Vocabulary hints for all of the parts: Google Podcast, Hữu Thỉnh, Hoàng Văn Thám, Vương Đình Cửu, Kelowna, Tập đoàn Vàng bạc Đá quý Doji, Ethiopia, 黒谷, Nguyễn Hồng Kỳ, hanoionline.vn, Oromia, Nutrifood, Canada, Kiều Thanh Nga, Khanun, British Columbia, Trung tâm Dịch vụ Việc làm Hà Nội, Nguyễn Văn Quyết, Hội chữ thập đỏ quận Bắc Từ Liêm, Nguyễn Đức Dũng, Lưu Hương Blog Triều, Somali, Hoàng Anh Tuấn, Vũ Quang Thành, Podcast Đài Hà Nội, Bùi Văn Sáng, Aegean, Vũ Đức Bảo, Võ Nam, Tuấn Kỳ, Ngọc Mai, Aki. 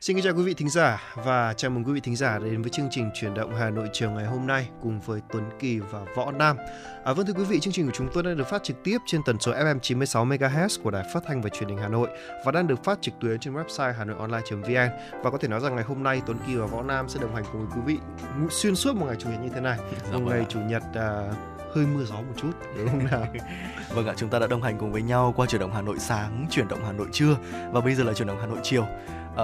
Xin kính chào quý vị thính giả và chào mừng quý vị thính giả đến với chương trình Chuyển động Hà Nội chiều ngày hôm nay cùng với Tuấn Kỳ và Võ Nam. Vâng thưa quý vị, chương trình của chúng tôi đang được phát trực tiếp trên tần số FM 96 MHz của Đài Phát thanh và Truyền hình Hà Nội và đang được phát trực tuyến trên website hanoionline.vn. Và có thể nói rằng ngày hôm nay Tuấn Kỳ và Võ Nam sẽ đồng hành cùng quý vị xuyên suốt một ngày chủ nhật như thế này. Hơi mưa gió một chút, đúng không nào? Vâng ạ, chúng ta đã đồng hành cùng với nhau qua Chuyển động Hà Nội sáng, Chuyển động Hà Nội trưa và bây giờ là Chuyển động Hà Nội chiều.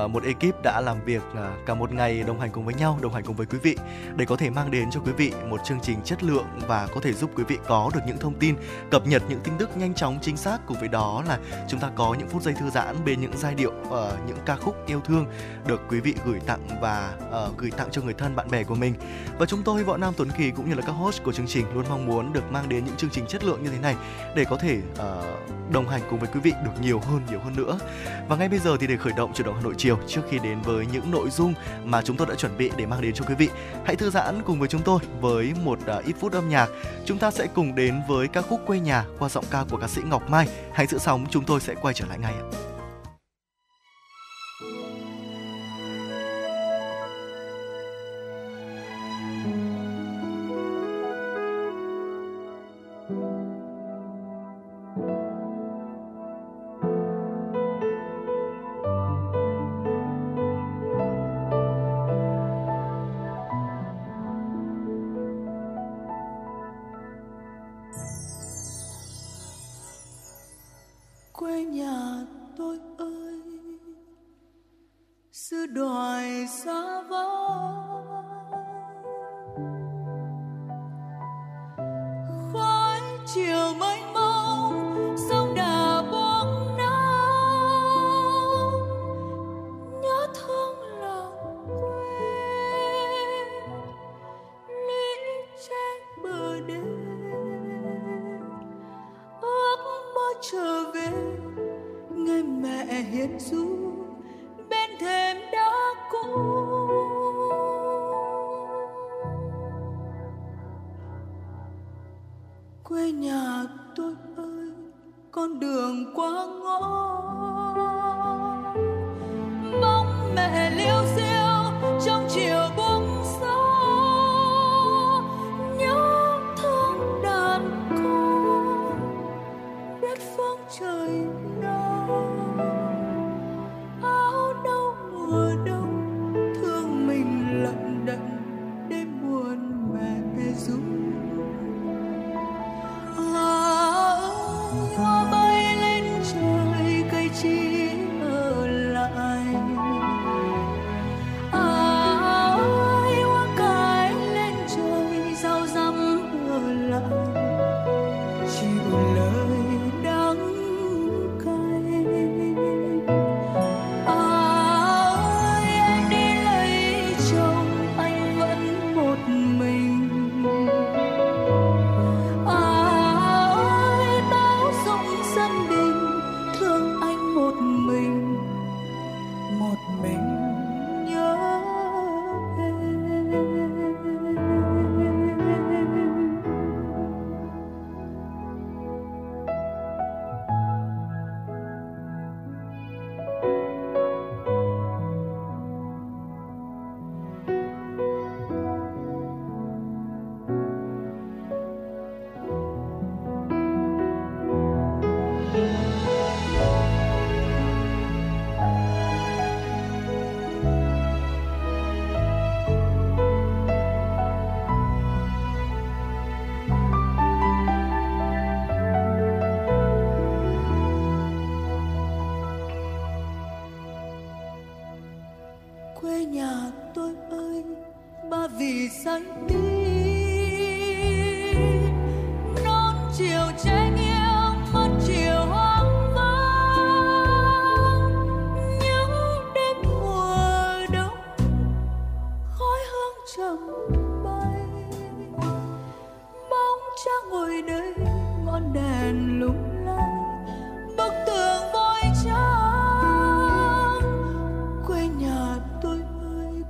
Một ekip đã làm việc cả một ngày đồng hành cùng với nhau, đồng hành cùng với quý vị để có thể mang đến cho quý vị một chương trình chất lượng và có thể giúp quý vị có được những thông tin, cập nhật những tin tức nhanh chóng, chính xác. Cùng với đó là chúng ta có những phút giây thư giãn bên những giai điệu, những ca khúc yêu thương được quý vị gửi tặng và gửi tặng cho người thân, bạn bè của mình. Và chúng tôi Võ Nam, Tuấn Kỳ cũng như là các host của chương trình luôn mong muốn được mang đến những chương trình chất lượng như thế này để có thể đồng hành cùng với quý vị được nhiều hơn nữa. Và ngay bây giờ thì để khởi động Chuyển động Hà Nội chiều, trước khi đến với những nội dung mà chúng tôi đã chuẩn bị để mang đến cho quý vị, hãy thư giãn cùng với chúng tôi với một ít phút âm nhạc. Chúng ta sẽ cùng đến với ca khúc Quê Nhà qua giọng ca của ca sĩ Ngọc Mai. Hãy giữ sóng, chúng tôi sẽ quay trở lại ngay ạ.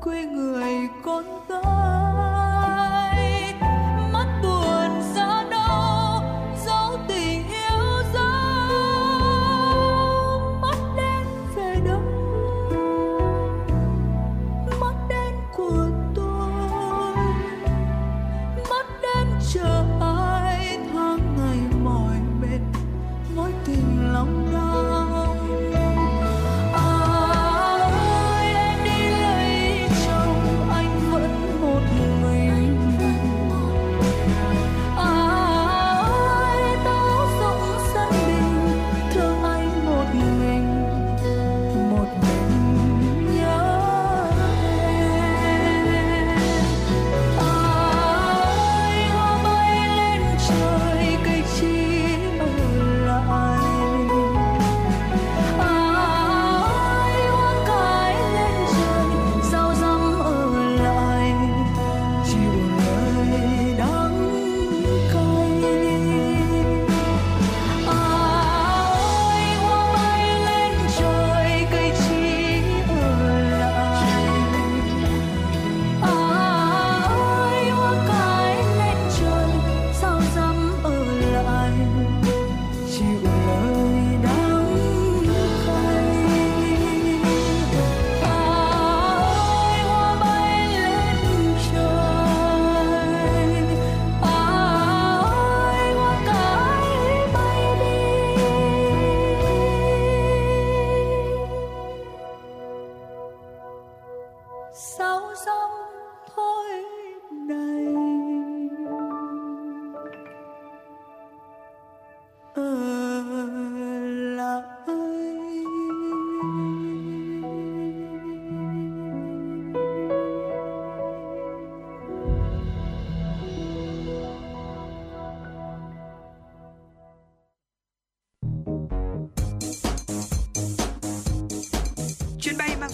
Quê người con ta.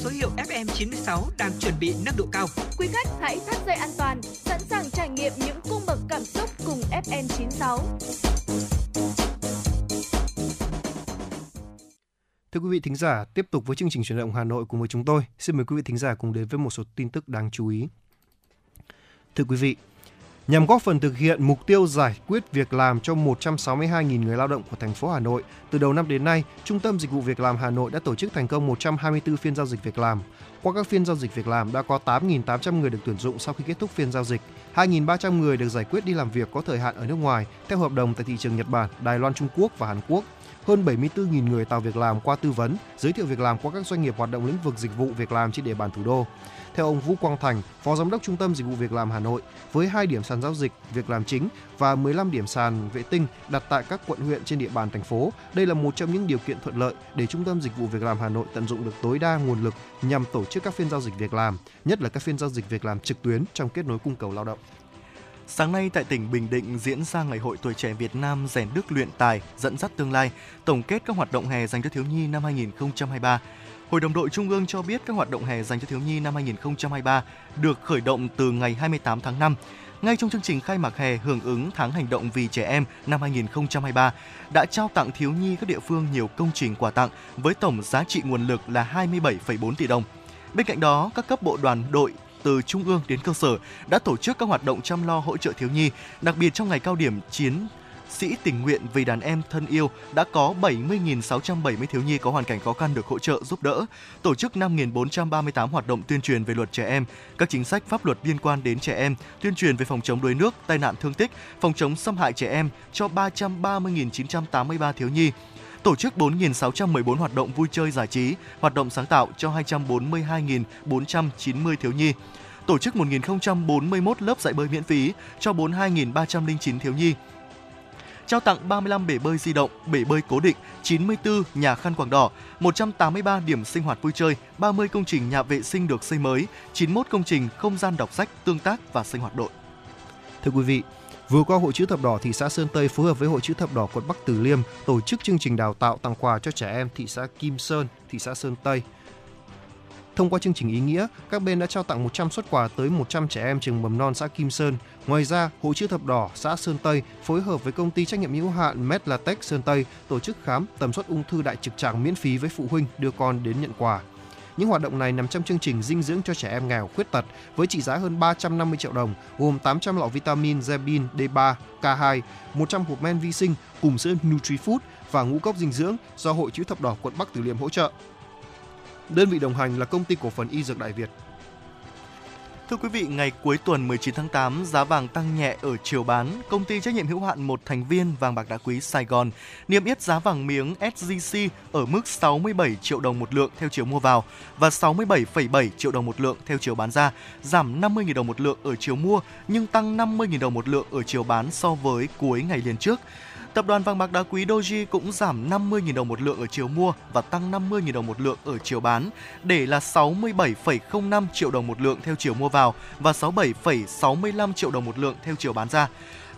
số hiệu FM 96 đang chuẩn bị nâng độ cao. Quý khách hãy thắt dây an toàn, sẵn sàng trải nghiệm những cung bậc cảm xúc cùng FM 96. Thưa quý vị thính giả, tiếp tục với chương trình Chuyển động Hà Nội cùng với chúng tôi. Xin mời quý vị thính giả cùng đến với một số tin tức đáng chú ý. Thưa quý vị, nhằm góp phần thực hiện mục tiêu giải quyết việc làm cho 162.000 người lao động của thành phố Hà Nội, từ đầu năm đến nay, Trung tâm Dịch vụ Việc làm Hà Nội đã tổ chức thành công 124 phiên giao dịch việc làm. Qua các phiên giao dịch việc làm đã có 8.800 người được tuyển dụng sau khi kết thúc phiên giao dịch, 2.300 người được giải quyết đi làm việc có thời hạn ở nước ngoài theo hợp đồng tại thị trường Nhật Bản, Đài Loan, Trung Quốc và Hàn Quốc. Hơn 74.000 người tạo việc làm qua tư vấn, giới thiệu việc làm qua các doanh nghiệp hoạt động lĩnh vực dịch vụ việc làm trên địa bàn thủ đô. Theo ông Vũ Quang Thành, Phó Giám đốc Trung tâm Dịch vụ Việc làm Hà Nội, với 2 điểm sàn giao dịch việc làm chính và 15 điểm sàn vệ tinh đặt tại các quận huyện trên địa bàn thành phố, đây là một trong những điều kiện thuận lợi để Trung tâm Dịch vụ Việc làm Hà Nội tận dụng được tối đa nguồn lực nhằm tổ chức các phiên giao dịch việc làm, nhất là các phiên giao dịch việc làm trực tuyến trong kết nối cung cầu lao động. Sáng nay tại tỉnh Bình Định diễn ra Ngày hội Tuổi trẻ Việt Nam rèn đức luyện tài, dẫn dắt tương lai, tổng kết các hoạt động hè dành cho thiếu nhi năm 2023. Hội đồng đội Trung ương cho biết các hoạt động hè dành cho thiếu nhi năm 2023 được khởi động từ ngày 28 tháng 5. Ngay trong chương trình khai mạc hè hưởng ứng tháng hành động vì trẻ em năm 2023 đã trao tặng thiếu nhi các địa phương nhiều công trình quà tặng với tổng giá trị nguồn lực là 27,4 tỷ đồng. Bên cạnh đó, các cấp bộ đoàn đội từ trung ương đến cơ sở đã tổ chức các hoạt động chăm lo hỗ trợ thiếu nhi, đặc biệt trong ngày cao điểm chiến sĩ tình nguyện vì đàn em thân yêu đã có 70.670 thiếu nhi có hoàn cảnh khó khăn được hỗ trợ giúp đỡ, tổ chức 5.438 hoạt động tuyên truyền về luật trẻ em, các chính sách pháp luật liên quan đến trẻ em, tuyên truyền về phòng chống đuối nước, tai nạn thương tích, phòng chống xâm hại trẻ em cho 330.983 thiếu nhi, tổ chức 4.614 hoạt động vui chơi giải trí, hoạt động sáng tạo cho 242.490 thiếu nhi, tổ chức 1.041 lớp dạy bơi miễn phí cho 42.309 thiếu nhi, trao tặng 35 bể bơi di động, bể bơi cố định, 94 nhà khăn quàng đỏ, 183 điểm sinh hoạt vui chơi, 30 công trình nhà vệ sinh được xây mới, 91 công trình không gian đọc sách, tương tác và sinh hoạt đội. Thưa quý vị, vừa qua Hội chữ thập đỏ thị xã Sơn Tây phối hợp với Hội chữ thập đỏ quận Bắc Từ Liêm tổ chức chương trình đào tạo tặng quà cho trẻ em thị xã Kim Sơn, thị xã Sơn Tây. Thông qua chương trình ý nghĩa, các bên đã trao tặng 100 suất quà tới 100 trẻ em trường mầm non xã Kim Sơn. Ngoài ra, Hội chữ thập đỏ xã Sơn Tây phối hợp với Công ty trách nhiệm hữu hạn Metatech Sơn Tây tổ chức khám tầm soát ung thư đại trực tràng miễn phí với phụ huynh đưa con đến nhận quà. Những hoạt động này nằm trong chương trình dinh dưỡng cho trẻ em nghèo khuyết tật với trị giá hơn 350 triệu đồng, gồm 800 lọ vitamin Zebin D3 K2, 100 hộp men vi sinh cùng sữa Nutrifood và ngũ cốc dinh dưỡng do Hội chữ thập đỏ quận Bắc Từ Liêm hỗ trợ. Đơn vị đồng hành là Công ty cổ phần y dược Đại Việt. Thưa quý vị, ngày cuối tuần 19 tháng 8, giá vàng tăng nhẹ ở chiều bán. Công ty trách nhiệm hữu hạn một thành viên vàng bạc đá quý Sài Gòn niêm yết giá vàng miếng SJC ở mức 67 triệu đồng một lượng theo chiều mua vào và 67,7 triệu đồng một lượng theo chiều bán ra, giảm 50.000 đồng một lượng ở chiều mua nhưng tăng 50.000 đồng một lượng ở chiều bán so với cuối ngày liền trước. Tập đoàn vàng bạc đá quý Doji cũng giảm 50.000 đồng một lượng ở chiều mua và tăng 50.000 đồng một lượng ở chiều bán, để là 67,05 triệu đồng một lượng theo chiều mua vào và 67,65 triệu đồng một lượng theo chiều bán ra.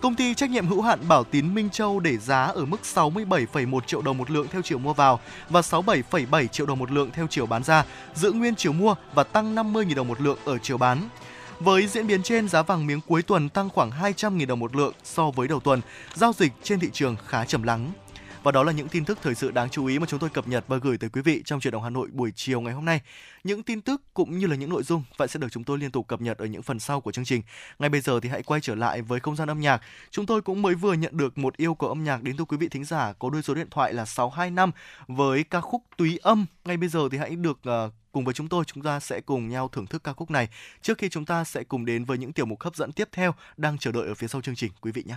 Công ty trách nhiệm hữu hạn Bảo Tín Minh Châu để giá ở mức 67,1 triệu đồng một lượng theo chiều mua vào và 67,7 triệu đồng một lượng theo chiều bán ra, giữ nguyên chiều mua và tăng 50.000 đồng một lượng ở chiều bán. Với diễn biến trên, giá vàng miếng cuối tuần tăng khoảng 200.000 đồng một lượng so với đầu tuần, giao dịch trên thị trường khá trầm lắng. Và đó là những tin tức thời sự đáng chú ý mà chúng tôi cập nhật và gửi tới quý vị trong Chuyển động Hà Nội buổi chiều ngày hôm nay. Những tin tức cũng như là những nội dung vậy sẽ được chúng tôi liên tục cập nhật ở những phần sau của chương trình. Ngay bây giờ thì hãy quay trở lại với không gian âm nhạc. Chúng tôi cũng mới vừa nhận được một yêu cầu âm nhạc đến từ quý vị thính giả có đôi số điện thoại là 625 với ca khúc Túy Âm. Ngay bây giờ thì hãy được cùng với chúng tôi, chúng ta sẽ cùng nhau thưởng thức ca khúc này trước khi chúng ta sẽ cùng đến với những tiểu mục hấp dẫn tiếp theo đang chờ đợi ở phía sau chương trình quý vị nhé.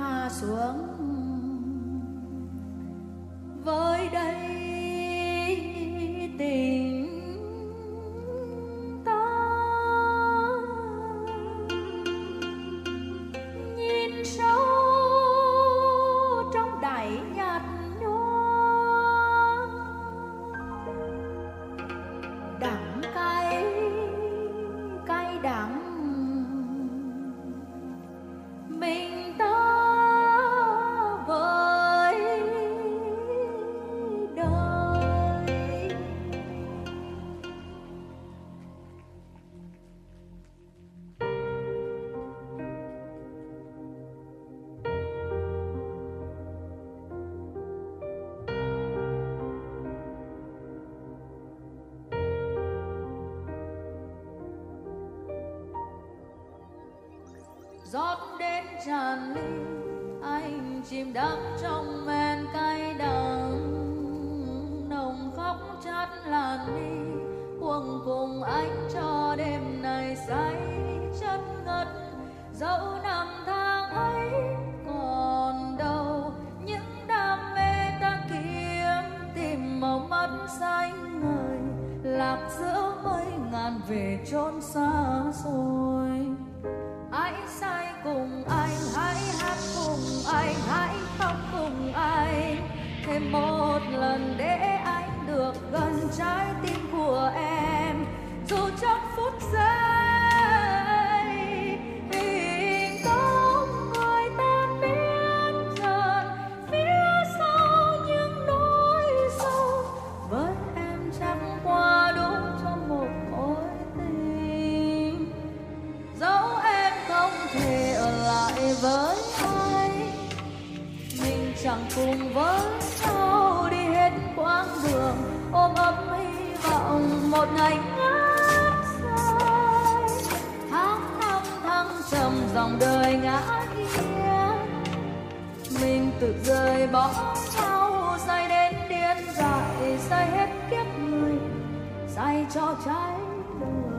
Hãy xuống với đây tình ta nhìn sâu trong đáy nhạt nhòa đắng cay cay đắng mình ta với đời. Giọt đến tràn ly anh chìm đắm trong men cay đắng nồng khóc chát làn mi cuồng cùng anh cho đêm này say chất ngất dẫu năm tháng ấy còn đâu những đam mê ta kiếm tìm màu mắt xanh ngời lạc giữa mây ngàn về chốn xa xôi. Hãy say cùng anh, hãy hát cùng anh, hãy khóc cùng anh thêm một lần để anh được gần trái tim của em dù trong phút giây tình công người ta biến dần phía sau những nỗi sâu với em chẳng qua đúng cho một mối tình dẫu không thể ở lại với anh mình chẳng cùng với nhau đi hết quãng đường ôm ấp hy vọng một ngày ngát say tháng năm thăng trầm dòng đời ngã kia mình tự rời bỏ nhau say đến điên dại say hết kiếp người say cho trái đời.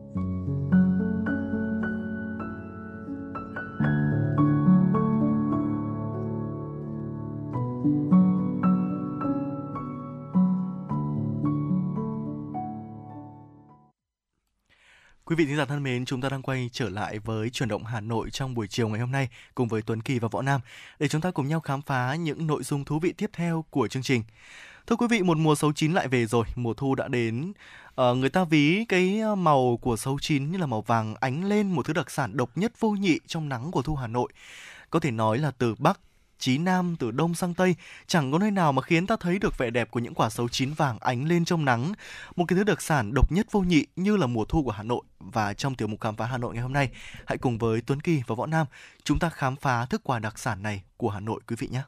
Quý vị khán giả thân mến, chúng ta đang quay trở lại với Chuyển động Hà Nội trong buổi chiều ngày hôm nay cùng với Tuấn Kỳ và Võ Nam để chúng ta cùng nhau khám phá những nội dung thú vị tiếp theo của chương trình. Thưa quý vị, một mùa sấu chín lại về rồi, mùa thu đã đến. Người ta ví cái màu của sấu chín như là màu vàng ánh lên, một thứ đặc sản độc nhất vô nhị trong nắng của thu Hà Nội. Có thể nói là từ Bắc chí Nam, từ Đông sang Tây, chẳng có nơi nào mà khiến ta thấy được vẻ đẹp của những quả sấu chín vàng ánh lên trong nắng, một cái thứ đặc sản độc nhất vô nhị như là mùa thu của Hà Nội. Và trong tiểu mục khám phá Hà Nội ngày hôm nay, hãy cùng với Tuấn Kỳ và Võ Nam chúng ta khám phá thức quà đặc sản này của Hà Nội quý vị nhé.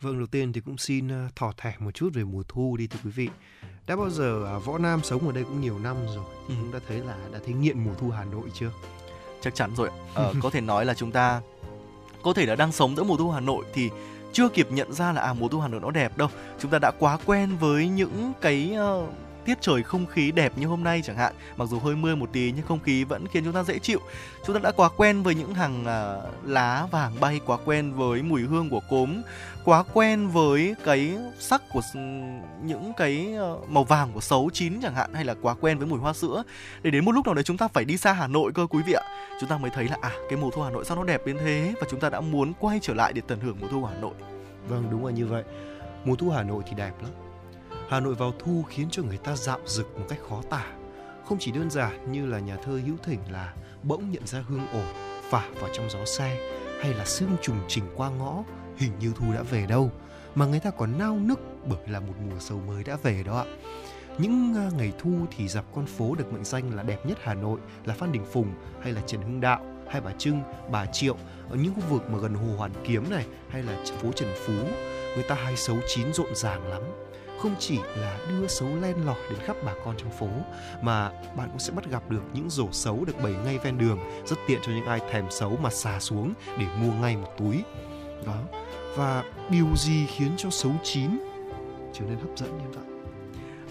Vâng, đầu tiên thì cũng xin thỏ thẻ một chút về mùa thu đi thưa quý vị. Đã bao giờ Võ Nam sống ở đây cũng nhiều năm rồi, chúng ta thấy là đã thấy nghiện mùa thu Hà Nội chưa? Chắc chắn rồi. Có thể nói là chúng ta có thể là đang sống giữa mùa thu Hà Nội thì chưa kịp nhận ra là mùa thu Hà Nội nó đẹp đâu. Chúng ta đã quá quen với những cái tiết trời không khí đẹp như hôm nay chẳng hạn. Mặc dù hơi mưa một tí nhưng không khí vẫn khiến chúng ta dễ chịu. Chúng ta đã quá quen với những hàng lá vàng bay, quá quen với mùi hương của cốm, quá quen với cái sắc của những cái màu vàng của sấu chín chẳng hạn, hay là quá quen với mùi hoa sữa, để đến một lúc nào đấy chúng ta phải đi xa Hà Nội cơ quý vị ạ. Chúng ta mới thấy là cái mùa thu Hà Nội sao nó đẹp đến thế, và chúng ta đã muốn quay trở lại để tận hưởng mùa thu Hà Nội. Vâng, đúng là như vậy. Mùa thu Hà Nội thì đẹp lắm. Hà Nội vào thu khiến cho người ta dạo dực một cách khó tả. Không chỉ đơn giản như là nhà thơ Hữu Thỉnh là bỗng nhận ra hương ổi phả vào trong gió xe, hay là sương trùng trình qua ngõ, hình như thu đã về đâu, mà người ta còn nao nức bởi là một mùa sầu mới đã về đó ạ. Những ngày thu thì dọc con phố được mệnh danh là đẹp nhất Hà Nội là Phan Đình Phùng, hay là Trần Hưng Đạo, hay Bà Trưng, Bà Triệu, ở những khu vực mà gần Hồ Hoàn Kiếm này, hay là phố Trần Phú, người ta hay sấu chín rộn ràng lắm. Không chỉ là đưa sấu len lỏi đến khắp bà con trong phố, mà bạn cũng sẽ bắt gặp được những rổ sấu được bày ngay ven đường, rất tiện cho những ai thèm sấu mà xà xuống để mua ngay một túi đó. Và điều gì khiến cho sấu chín trở nên hấp dẫn như vậy?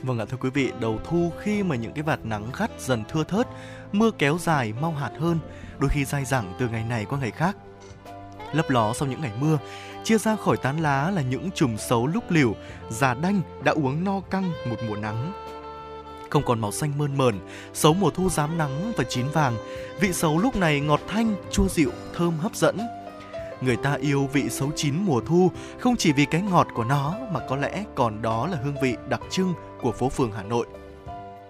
Vâng ạ, thưa quý vị, đầu thu khi mà những cái vạt nắng gắt dần thưa thớt, mưa kéo dài mau hạt hơn, đôi khi dai dẳng từ ngày này qua ngày khác, lấp ló sau những ngày mưa, chia ra khỏi tán lá là những chùm sấu lúc liều, già đanh đã uống no căng một mùa nắng. Không còn màu xanh mơn mờn, sấu mùa thu rám nắng và chín vàng, vị sấu lúc này ngọt thanh, chua dịu, thơm hấp dẫn. Người ta yêu vị sấu chín mùa thu không chỉ vì cái ngọt của nó mà có lẽ còn đó là hương vị đặc trưng của phố phường Hà Nội.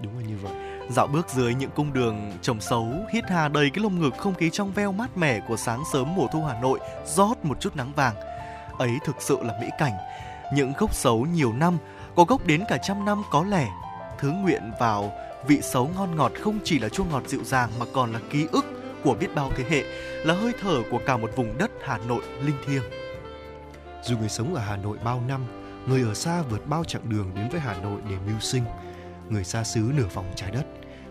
Đúng là như vậy. Dạo bước dưới những cung đường trồng sấu, hít hà đầy cái lồng ngực không khí trong veo mát mẻ của sáng sớm mùa thu Hà Nội rót một chút nắng vàng. Ấy thực sự là mỹ cảnh. Những gốc sấu nhiều năm, có gốc đến cả trăm năm có lẽ, thứ nguyện vào vị sấu ngon ngọt không chỉ là chua ngọt dịu dàng mà còn là ký ức của biết bao thế hệ, là hơi thở của cả một vùng đất Hà Nội linh thiêng. Dù người sống ở Hà Nội bao năm, người ở xa vượt bao chặng đường đến với Hà Nội để mưu sinh, người xa xứ nửa vòng trái đất,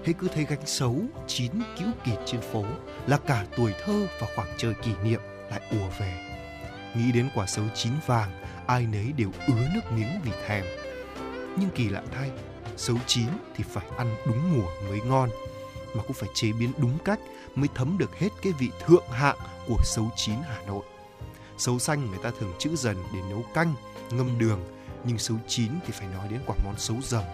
hễ cứ thấy gánh sấu chín kíu kịt trên phố là cả tuổi thơ và khoảng trời kỷ niệm lại ùa về. Nghĩ đến quả sấu chín vàng, ai nấy đều ứa nước miếng vì thèm. Nhưng kỳ lạ thay, sấu chín thì phải ăn đúng mùa mới ngon, mà cũng phải chế biến đúng cách mới thấm được hết cái vị thượng hạng của sấu chín Hà Nội. Sấu xanh người ta thường trữ dần để nấu canh, ngâm đường, nhưng sấu chín thì phải nói đến quả món sấu dầm.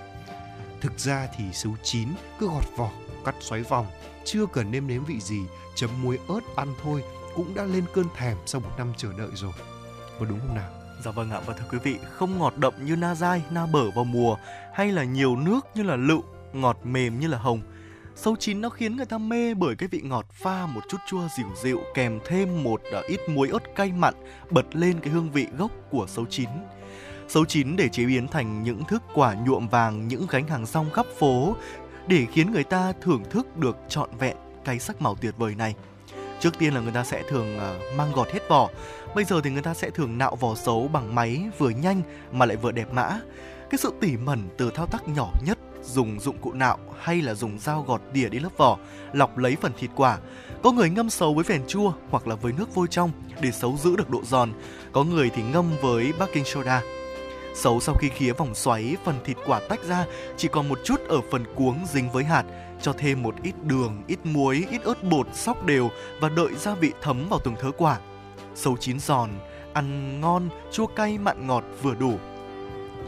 Thực ra thì sấu chín cứ gọt vỏ, cắt xoáy vòng, chưa cần nêm nếm vị gì, chấm muối ớt ăn thôi cũng đã lên cơn thèm sau một năm chờ đợi rồi. Có đúng không nào? Dạ vâng ạ, và thưa quý vị, không ngọt đậm như na dai, na bở vào mùa, hay là nhiều nước như là lựu, ngọt mềm như là hồng. Sấu chín nó khiến người ta mê bởi cái vị ngọt pha một chút chua dịu dịu kèm thêm một ít muối ớt cay mặn bật lên cái hương vị gốc của sấu chín. Sấu chín để chế biến thành những thức quả nhuộm vàng, những gánh hàng rong khắp phố để khiến người ta thưởng thức được trọn vẹn cái sắc màu tuyệt vời này. Trước tiên là người ta sẽ thường mang gọt hết vỏ. Bây giờ thì người ta sẽ thường nạo vỏ sấu bằng máy, vừa nhanh mà lại vừa đẹp mã. Cái sự tỉ mẩn từ thao tác nhỏ nhất, dùng dụng cụ nạo hay là dùng dao gọt đỉa đi lớp vỏ, lọc lấy phần thịt quả. Có người ngâm sấu với phèn chua hoặc là với nước vôi trong để sấu giữ được độ giòn. Có người thì ngâm với baking soda. Sấu sau khi khía vòng xoáy, phần thịt quả tách ra, chỉ còn một chút ở phần cuống dính với hạt, cho thêm một ít đường, ít muối, ít ớt bột xóc đều và đợi gia vị thấm vào từng thớ quả. Sấu chín giòn, ăn ngon, chua cay mặn ngọt vừa đủ.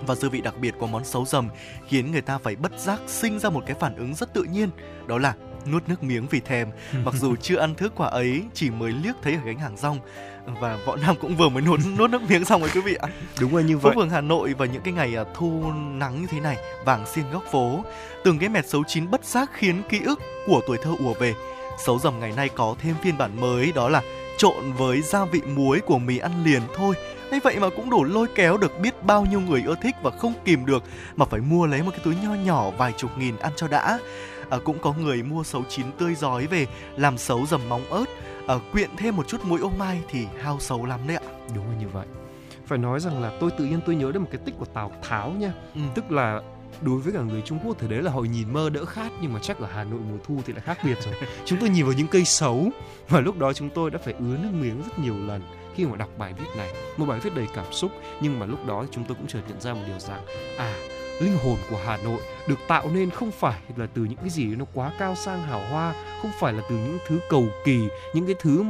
Và dư vị đặc biệt của món sấu dầm khiến người ta phải bất giác sinh ra một cái phản ứng rất tự nhiên, đó là nuốt nước miếng vì thèm, mặc dù chưa ăn thứ quả ấy, chỉ mới liếc thấy ở gánh hàng rong. Và Võ Nam cũng vừa mới nuốt nước miếng xong rồi quý vị ạ. Đúng rồi, như vậy. Phố phường Hà Nội vào những cái ngày thu nắng như thế này, vàng xiên góc phố, từng cái mẹt sấu chín bất giác khiến ký ức của tuổi thơ ùa về. Sấu dầm ngày nay có thêm phiên bản mới, đó là trộn với gia vị muối của mì ăn liền thôi. Ấy vậy mà cũng đủ lôi kéo được biết bao nhiêu người ưa thích và không kìm được mà phải mua lấy một cái túi nho nhỏ vài chục nghìn ăn cho đã. Cũng có người mua sấu chín tươi rói về làm sấu dầm móng ớt, quyện thêm một chút muối ô mai thì hao sấu lắm đấy ạ. Đúng là như vậy. Phải nói rằng là tôi tự nhiên nhớ đến một cái tích của Tào Tháo nha. Tức là đối với cả người Trung Quốc thì đấy là họ nhìn mơ đỡ khát, nhưng mà chắc ở Hà Nội mùa thu thì lại khác biệt rồi. Chúng tôi nhìn vào những cây sấu và lúc đó chúng tôi đã phải ứa nước miếng rất nhiều lần khi mà đọc bài viết này, một bài viết đầy cảm xúc. Nhưng mà lúc đó chúng tôi cũng chợt nhận ra một điều rằng linh hồn của Hà Nội được tạo nên không phải là từ những cái gì nó quá cao sang hào hoa, không phải là từ những thứ cầu kỳ, những cái thứ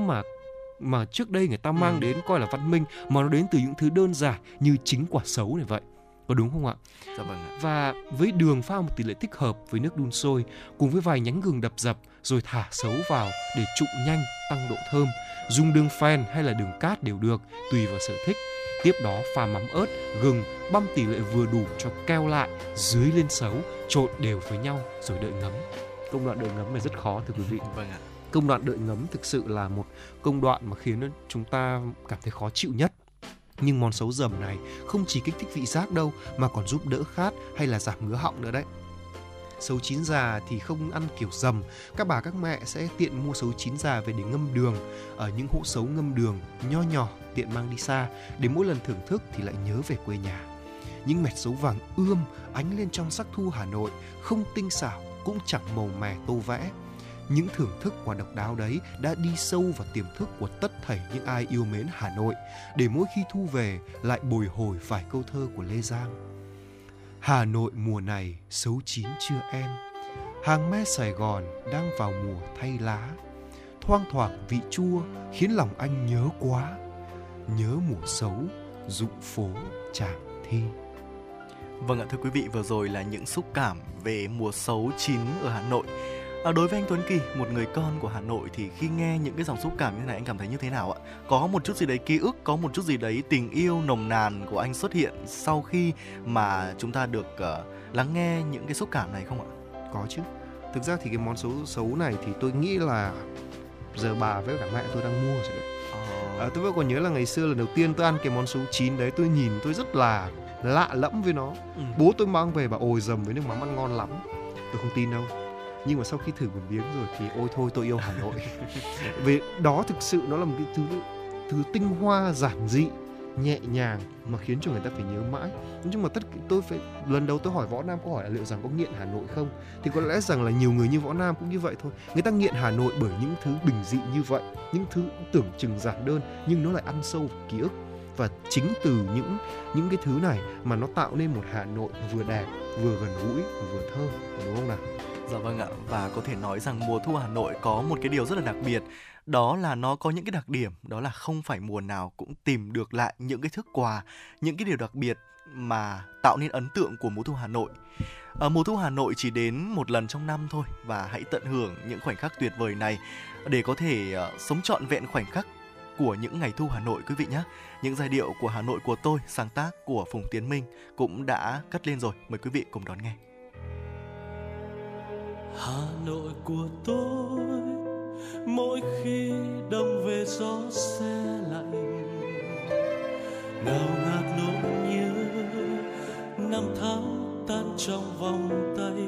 mà trước đây người ta mang đến coi là văn minh, mà nó đến từ những thứ đơn giản như chính quả sấu này vậy. Có đúng không ạ? Dạ vâng ạ. Và với đường pha một tỷ lệ thích hợp với nước đun sôi, cùng với vài nhánh gừng đập dập rồi thả sấu vào để trụng nhanh, tăng độ thơm. Dùng đường phèn hay là đường cát đều được, tùy vào sở thích. Tiếp đó pha mắm ớt, gừng, băm tỷ lệ vừa đủ cho keo lại, dưới lên sấu, trộn đều với nhau rồi đợi ngấm. Công đoạn đợi ngấm là rất khó thưa quý vị. Vâng ạ. Công đoạn đợi ngấm thực sự là một công đoạn mà khiến chúng ta cảm thấy khó chịu nhất. Nhưng món sấu dầm này không chỉ kích thích vị giác đâu mà còn giúp đỡ khát hay là giảm ngứa họng nữa đấy. Sấu chín già thì không ăn kiểu dầm, các bà các mẹ sẽ tiện mua sấu chín già về để ngâm đường. Ở những hũ sấu ngâm đường nho nhỏ tiện mang đi xa, đến mỗi lần thưởng thức thì lại nhớ về quê nhà. Những mẹt sấu vàng ươm ánh lên trong sắc thu Hà Nội, không tinh xảo cũng chẳng màu mè tô vẽ. Những thưởng thức quả độc đáo đấy đã đi sâu vào tiềm thức của tất thảy những ai yêu mến Hà Nội, để mỗi khi thu về lại bồi hồi vài câu thơ của Lê Giang. Hà Nội mùa này sấu chín chưa em, hàng me Sài Gòn đang vào mùa thay lá. Thoang thoảng vị chua khiến lòng anh nhớ quá, nhớ mùa sấu dụng phố Tràng Thi. Vâng ạ, thưa quý vị, vừa rồi là những xúc cảm về mùa sấu chín ở Hà Nội. Đối với anh Tuấn Kỳ, một người con của Hà Nội, thì khi nghe những cái dòng xúc cảm như này anh cảm thấy như thế nào ạ? Có một chút gì đấy ký ức, có một chút gì đấy tình yêu nồng nàn của anh xuất hiện sau khi mà chúng ta được lắng nghe những cái xúc cảm này không ạ? Có chứ. Thực ra thì cái món xấu này thì tôi nghĩ là giờ bà với cả mẹ tôi đang mua rồi đấy. Tôi vẫn còn nhớ là ngày xưa lần đầu tiên tôi ăn cái món xấu chín đấy, tôi nhìn tôi rất là lạ lẫm với nó. Bố tôi mang về bảo ồi dầm với nước mắm ăn ngon lắm. Tôi không tin đâu. Nhưng mà sau khi thử một miếng rồi thì ôi thôi, tôi yêu Hà Nội. Vì đó thực sự nó là một cái thứ tinh hoa, giản dị, nhẹ nhàng mà khiến cho người ta phải nhớ mãi. Nhưng mà lần đầu tôi hỏi Võ Nam câu hỏi là liệu rằng có nghiện Hà Nội không? Thì có lẽ rằng là nhiều người như Võ Nam cũng như vậy thôi. Người ta nghiện Hà Nội bởi những thứ bình dị như vậy, những thứ tưởng chừng giản đơn nhưng nó lại ăn sâu vào ký ức. Và chính từ những cái thứ này mà nó tạo nên một Hà Nội vừa đẹp, vừa gần gũi, vừa thơ, đúng không nào? Dạ vâng ạ, và có thể nói rằng mùa thu Hà Nội có một cái điều rất là đặc biệt, đó là nó có những cái đặc điểm, đó là không phải mùa nào cũng tìm được lại những cái thức quà, những cái điều đặc biệt mà tạo nên ấn tượng của mùa thu Hà Nội. Mùa thu Hà Nội chỉ đến một lần trong năm thôi, và hãy tận hưởng những khoảnh khắc tuyệt vời này để có thể sống trọn vẹn khoảnh khắc của những ngày thu Hà Nội quý vị nhé. Những giai điệu của Hà Nội của tôi, sáng tác của Phùng Tiến Minh cũng đã cất lên rồi, mời quý vị cùng đón nghe. Hà Nội của tôi, mỗi khi đông về gió se lạnh, ngào ngạt nỗi nhớ năm tháng tan trong vòng tay.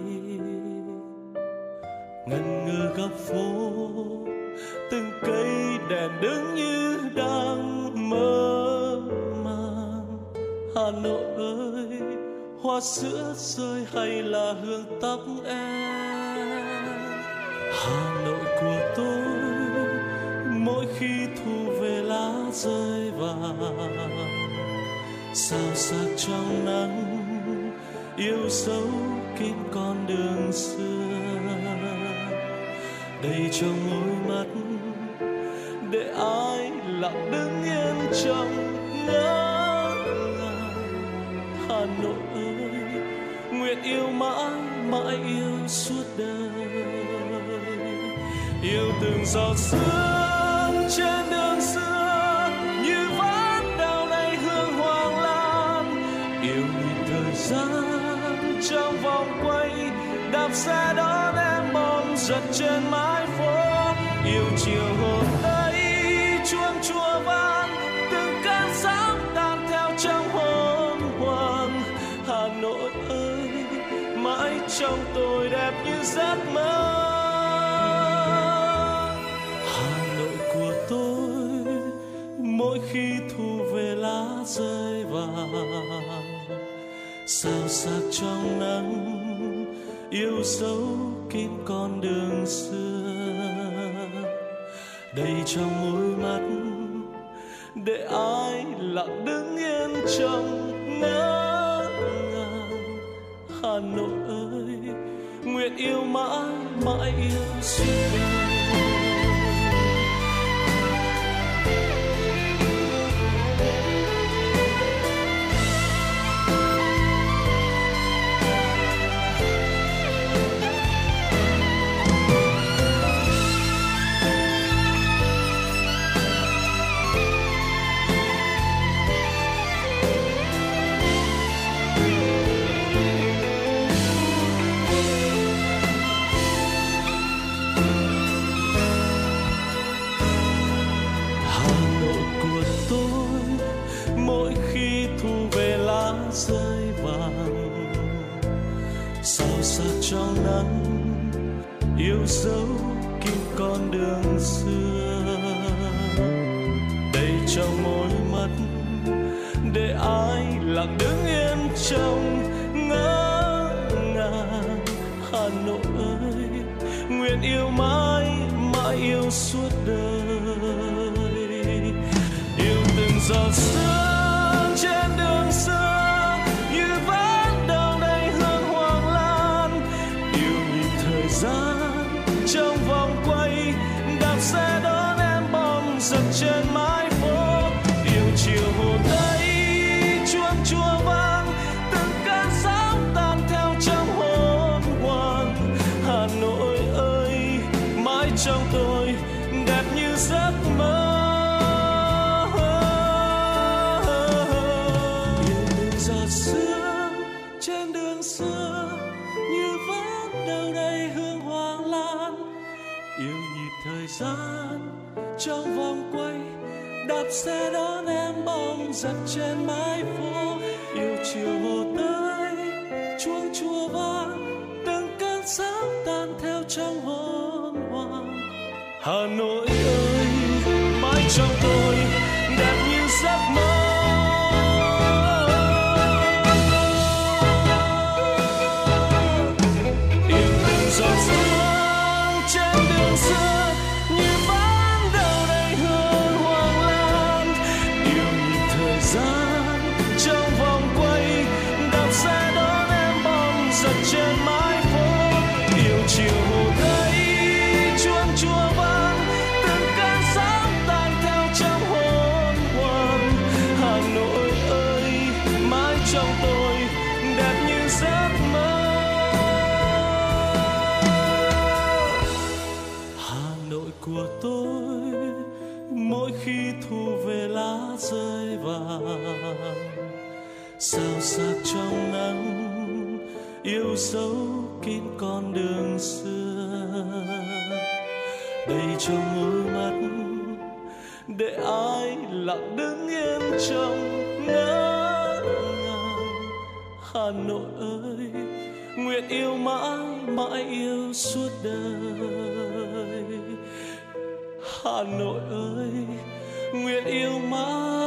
Ngần ngừ góc phố, từng cây đèn đứng như đang mơ màng. Hà Nội ơi, hoa sữa rơi hay là hương tóc em? Hà Nội của tôi, mỗi khi thu về lá rơi vàng, sao sắc trong nắng, yêu dấu kín con đường xưa. Đầy trong đôi mắt, để ai lặng đứng yên trong ngỡ ngàng. Hà Nội ơi, nguyện yêu mãi, mãi yêu suốt đời. Yêu từng giọt sương trên đường xưa như vẫn đào đầy hương hoàng lan. Yêu nhịp thời gian trong vòng quay, đạp xe đón em bồng giật trên mái phố. Yêu chiều hồ Tây chuông chùa vang, từng cơn sóng tan theo trong hồn hoàng. Hà Nội ơi, mãi trong tôi đẹp như giấc mơ. Mỗi khi thu về lá rơi vàng, sao sắc trong nắng, yêu dấu kín con đường xưa. Đầy trong môi mắt, để ai lặng đứng yên trong ngỡ ngàng. Hà Nội ơi, nguyện yêu mãi, mãi yêu suốt đời. Trong nắng yêu dấu kim con đường xưa, đầy trong môi mắt, để ai lặng đứng yên trong ngỡ ngàng. Hà Nội ơi, nguyện yêu mãi, mãi yêu suốt đời. Yêu từng giọt sương trên đường xưa. Trong vòng quay, đạp xe đón em bom giật trên mái phố. Yêu chiều hồ Tây chuông chùa vang, từng cơn sóng tan theo trong hồn hoàng. Hà Nội ơi, thời gian trong vòng quay, đạp xe đón em bóng giật trên mái phố. Yêu chiều hồ tươi chuông chùa vang, từng cơn sóng tan theo trong hồn hoàng. Hà Nội ơi, mãi trong tôi đẹp như giấc mơ. Sao sắc trong nắng yêu dấu kín con đường xưa, đầy trong đôi mắt để ai lặng đứng yên trong ngỡ ngàng. Hà Nội ơi, nguyện yêu mãi mãi yêu suốt đời. Hà Nội ơi, nguyện yêu mãi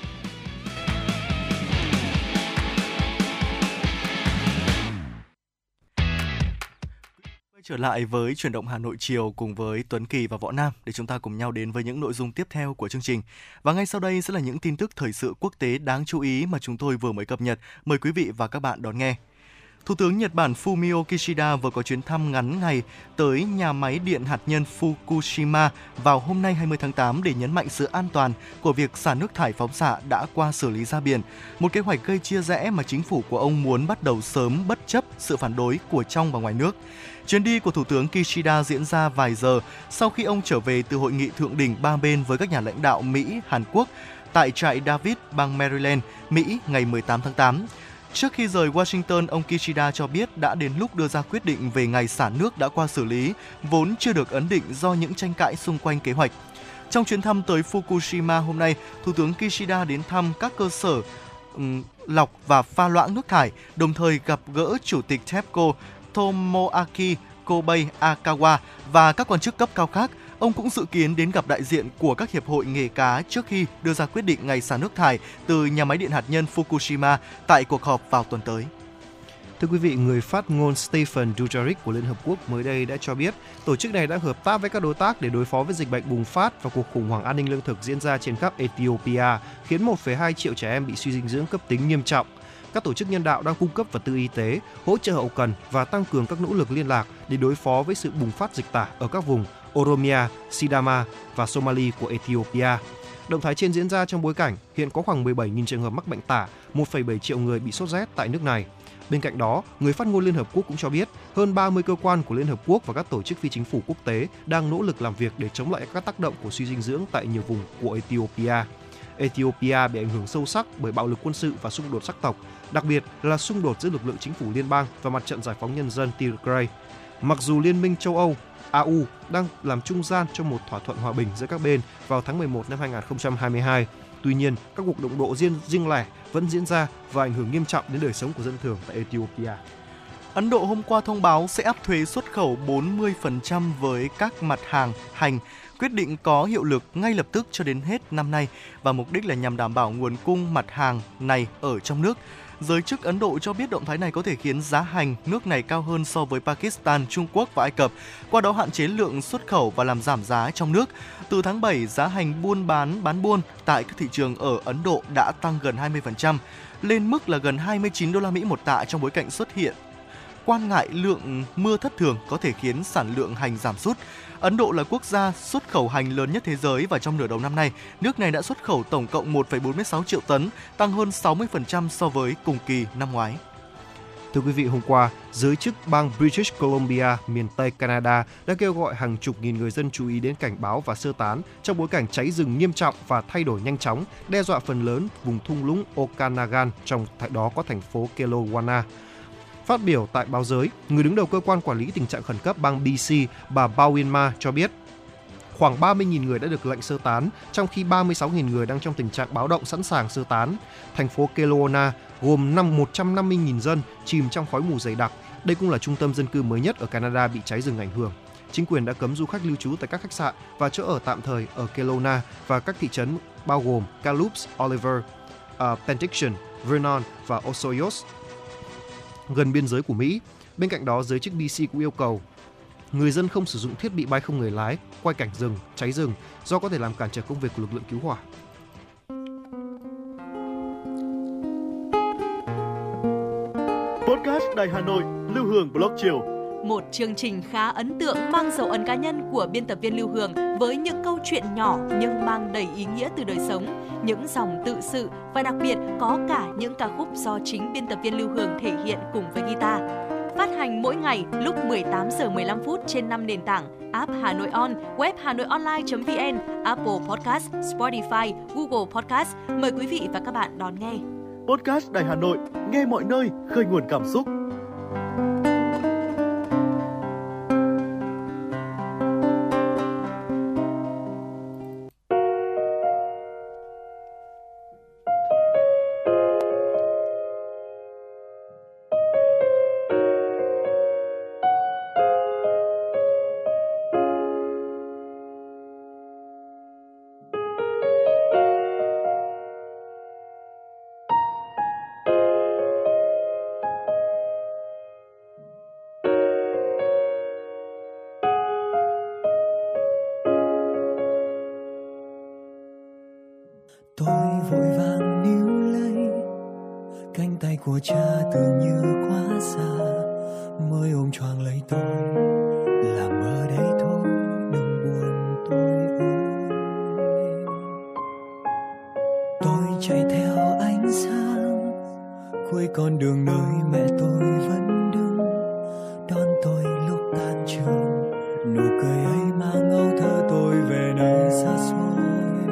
Quay trở lại với Chuyển động Hà Nội chiều cùng với Tuấn Kỳ và Võ Nam để chúng ta cùng nhau đến với những nội dung tiếp theo của chương trình. Và ngay sau đây sẽ là những tin tức thời sự quốc tế đáng chú ý mà chúng tôi vừa mới cập nhật. Mời quý vị và các bạn đón nghe. Thủ tướng Nhật Bản Fumio Kishida vừa có chuyến thăm ngắn ngày tới nhà máy điện hạt nhân Fukushima vào hôm nay 20 tháng 8 để nhấn mạnh sự an toàn của việc xả nước thải phóng xạ đã qua xử lý ra biển, một kế hoạch gây chia rẽ mà chính phủ của ông muốn bắt đầu sớm bất chấp sự phản đối của trong và ngoài nước. Chuyến đi của Thủ tướng Kishida diễn ra vài giờ sau khi ông trở về từ hội nghị thượng đỉnh ba bên với các nhà lãnh đạo Mỹ, Hàn Quốc tại trại David, bang Maryland, Mỹ ngày 18 tháng 8. Trước khi rời Washington, ông Kishida cho biết đã đến lúc đưa ra quyết định về ngày xả nước đã qua xử lý, vốn chưa được ấn định do những tranh cãi xung quanh kế hoạch. Trong chuyến thăm tới Fukushima hôm nay, Thủ tướng Kishida đến thăm các cơ sở lọc và pha loãng nước thải, đồng thời gặp gỡ Chủ tịch TEPCO Tomoaki Kobei Akawa và các quan chức cấp cao khác. Ông cũng dự kiến đến gặp đại diện của các hiệp hội nghề cá trước khi đưa ra quyết định ngày xả nước thải từ nhà máy điện hạt nhân Fukushima tại cuộc họp vào tuần tới. Thưa quý vị, người phát ngôn Stephen Dujarric của Liên Hợp Quốc mới đây đã cho biết tổ chức này đã hợp tác với các đối tác để đối phó với dịch bệnh bùng phát và cuộc khủng hoảng an ninh lương thực diễn ra trên khắp Ethiopia, khiến 1,2 triệu trẻ em bị suy dinh dưỡng cấp tính nghiêm trọng. Các tổ chức nhân đạo đang cung cấp vật tư y tế, hỗ trợ hậu cần và tăng cường các nỗ lực liên lạc để đối phó với sự bùng phát dịch tả ở các vùng Oromia, Sidama và Somali của Ethiopia. Động thái trên diễn ra trong bối cảnh hiện có khoảng 17.000 trường hợp mắc bệnh tả, 1,7 triệu người bị sốt rét tại nước này. Bên cạnh đó, người phát ngôn Liên Hợp Quốc cũng cho biết hơn 30 cơ quan của Liên Hợp Quốc và các tổ chức phi chính phủ quốc tế đang nỗ lực làm việc để chống lại các tác động của suy dinh dưỡng tại nhiều vùng của Ethiopia. Ethiopia bị ảnh hưởng sâu sắc bởi bạo lực quân sự và xung đột sắc tộc, đặc biệt là xung đột giữa lực lượng chính phủ liên bang và mặt trận giải phóng nhân dân Tigray. Mặc dù Liên minh châu Âu, AU, đang làm trung gian cho một thỏa thuận hòa bình giữa các bên vào tháng 11 năm 2022, tuy nhiên, các cuộc đụng độ riêng lẻ vẫn diễn ra và ảnh hưởng nghiêm trọng đến đời sống của dân thường tại Ethiopia. Ấn Độ hôm qua thông báo sẽ áp thuế xuất khẩu 40% với các mặt hàng hành. Quyết định có hiệu lực ngay lập tức cho đến hết năm nay và mục đích là nhằm đảm bảo nguồn cung mặt hàng này ở trong nước. Giới chức Ấn Độ cho biết động thái này có thể khiến giá hành nước này cao hơn so với Pakistan, Trung Quốc và Ai Cập, qua đó hạn chế lượng xuất khẩu và làm giảm giá trong nước. Từ tháng 7, giá hành bán buôn tại các thị trường ở Ấn Độ đã tăng gần 20%, lên mức là gần 29 đô la Mỹ một tạ trong bối cảnh xuất hiện quan ngại lượng mưa thất thường có thể khiến sản lượng hành giảm sút. Ấn Độ là quốc gia xuất khẩu hành lớn nhất thế giới và trong nửa đầu năm nay, nước này đã xuất khẩu tổng cộng 1,46 triệu tấn, tăng hơn 60% so với cùng kỳ năm ngoái. Thưa quý vị, hôm qua, giới chức bang British Columbia, miền Tây Canada đã kêu gọi hàng chục nghìn người dân chú ý đến cảnh báo và sơ tán trong bối cảnh cháy rừng nghiêm trọng và thay đổi nhanh chóng, đe dọa phần lớn vùng thung lũng Okanagan, trong đó có thành phố Kelowna. Phát biểu tại báo giới, người đứng đầu cơ quan quản lý tình trạng khẩn cấp bang BC, bà Bowen Ma cho biết khoảng 30.000 người đã được lệnh sơ tán, trong khi 36.000 người đang trong tình trạng báo động sẵn sàng sơ tán. Thành phố Kelowna gồm 150.000 dân chìm trong khói mù dày đặc. Đây cũng là trung tâm dân cư mới nhất ở Canada bị cháy rừng ảnh hưởng. Chính quyền đã cấm du khách lưu trú tại các khách sạn và chỗ ở tạm thời ở Kelowna và các thị trấn bao gồm Kamloops, Oliver, Penticton, Vernon và Osoyoos, gần biên giới của Mỹ. Bên cạnh đó, giới chức BC cũng yêu cầu người dân không sử dụng thiết bị bay không người lái, quay cảnh rừng, cháy rừng do có thể làm cản trở công việc của lực lượng cứu hỏa. Podcast Đài Hà Nội, Lưu Hương Blog Triều. Một chương trình khá ấn tượng mang dấu ấn cá nhân của biên tập viên Lưu Hương với những câu chuyện nhỏ nhưng mang đầy ý nghĩa từ đời sống, những dòng tự sự và đặc biệt có cả những ca khúc do chính biên tập viên Lưu Hương thể hiện cùng với guitar. Phát hành mỗi ngày lúc 18h15 trên 5 nền tảng: app Hà Nội On, web hanoionline.vn, Apple Podcast, Spotify, Google Podcast. Mời quý vị và các bạn đón nghe. Podcast Đài Hà Nội, nghe mọi nơi, khơi nguồn cảm xúc. Cha tưởng như quá xa mới ôm choàng lấy tôi, làm ở đây thôi đừng buồn tôi ơi. Tôi chạy theo ánh sáng cuối con đường nơi mẹ tôi vẫn đứng đón tôi lúc tan trường, nụ cười ấy mang âu thơ tôi về nơi xa xôi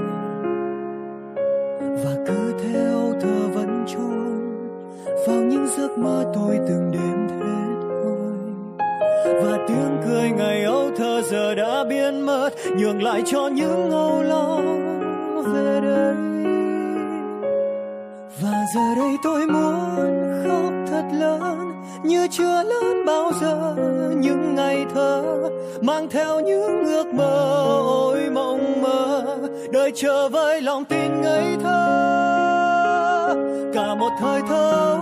và cứ thế âu thơ vẫn trôi vào những giấc mơ tôi từng đêm thế thôi. Và tiếng cười ngày âu thơ giờ đã biến mất, nhường lại cho những âu lo về đây. Và giờ đây tôi muốn khóc thật lớn như chưa lớn bao giờ, những ngày thơ mang theo những ước mơ, ôi mộng mơ đời chờ với lòng tin ngây thơ. Cả một thời thơ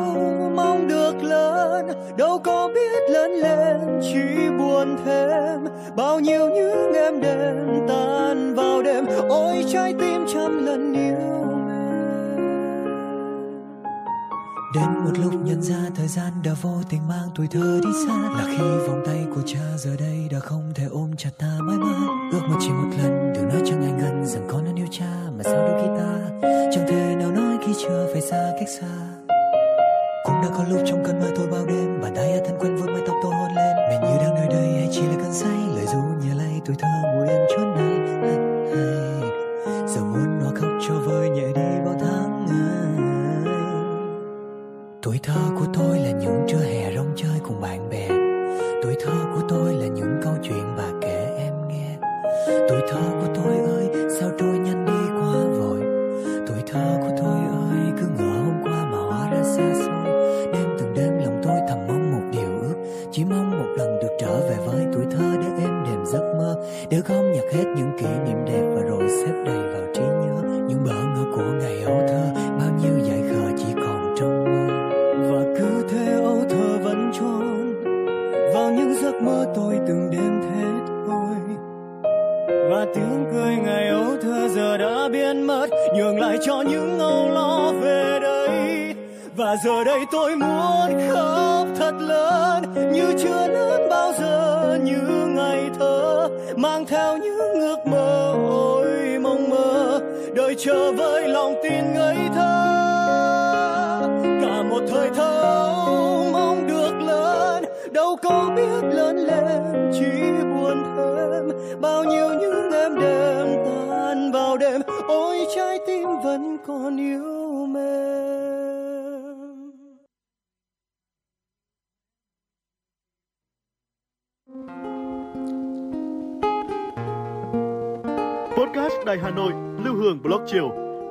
mong được lớn, đâu có biết lớn lên chỉ buồn thêm. Bao nhiêu những em đêm tan vào đêm, ôi trái tim trăm lần yêu em. Đến một lúc nhận ra thời gian đã vô tình mang tuổi thơ đi xa, là khi vòng tay của cha giờ đây đã không thể ôm chặt ta mãi mãi. Ước mơ chỉ một lần, đừng nói cho ngại ngần rằng con đã yêu cha, mà sao đôi khi ta chẳng thể nào nói khi chưa phải xa cách xa. cũng đã có lúc trong cơn mơ thôi bao đêm, bàn tay thân quen vương mái tóc tôi hôn lên. Mình như đang nơi đây hay chỉ là cơn say, lời ru nhẹ lay tuổi thơ mùa đêm chốn này. Giờ muốn hoa khóc cho vơi nhẹ đi bao tháng ngày. Tuổi thơ của tôi là những trưa hè rong chơi cùng bạn bè. Tuổi thơ của tôi là những câu chuyện bà kể em nghe. Tuổi thơ của tôi ơi sao trôi nhanh đi quá vội. Tuổi thơ của tôi ơi cứ ngỡ hôm qua mà hóa ra xa xôi. Đêm từng đêm lòng tôi thầm mong một điều ước, chỉ mong một lần được trở về với tuổi thơ để em đềm giấc mơ, để gom nhặt hết những kỷ niệm đẹp và rồi xếp đầy vào trí nhớ. Những bỡ ngỡ của ngày ấu thơ, bao nhiêu dại khờ chỉ còn trong mơ. Và cứ thế ấu thơ vẫn trốn vào những giấc mơ tôi từng đêm thế thôi. Và tiếng cười ngày ấu thơ giờ đã biến mất, nhường lại cho những âu lo về đây. Và giờ đây tôi muốn khóc thật lớn, như chưa lớn bao giờ, như ngày thơ, mang theo những ước mơ ôi mong mơ, đời chờ với lòng tin ngây thơ. Cả một thời thơ mong được lớn, đâu có biết lớn lên chỉ buồn thêm. Bao nhiêu những em đêm tan vào đêm, ôi trái tim vẫn còn yêu mến. Podcast Đài Hà Nội, Lưu Hương Blog Triều.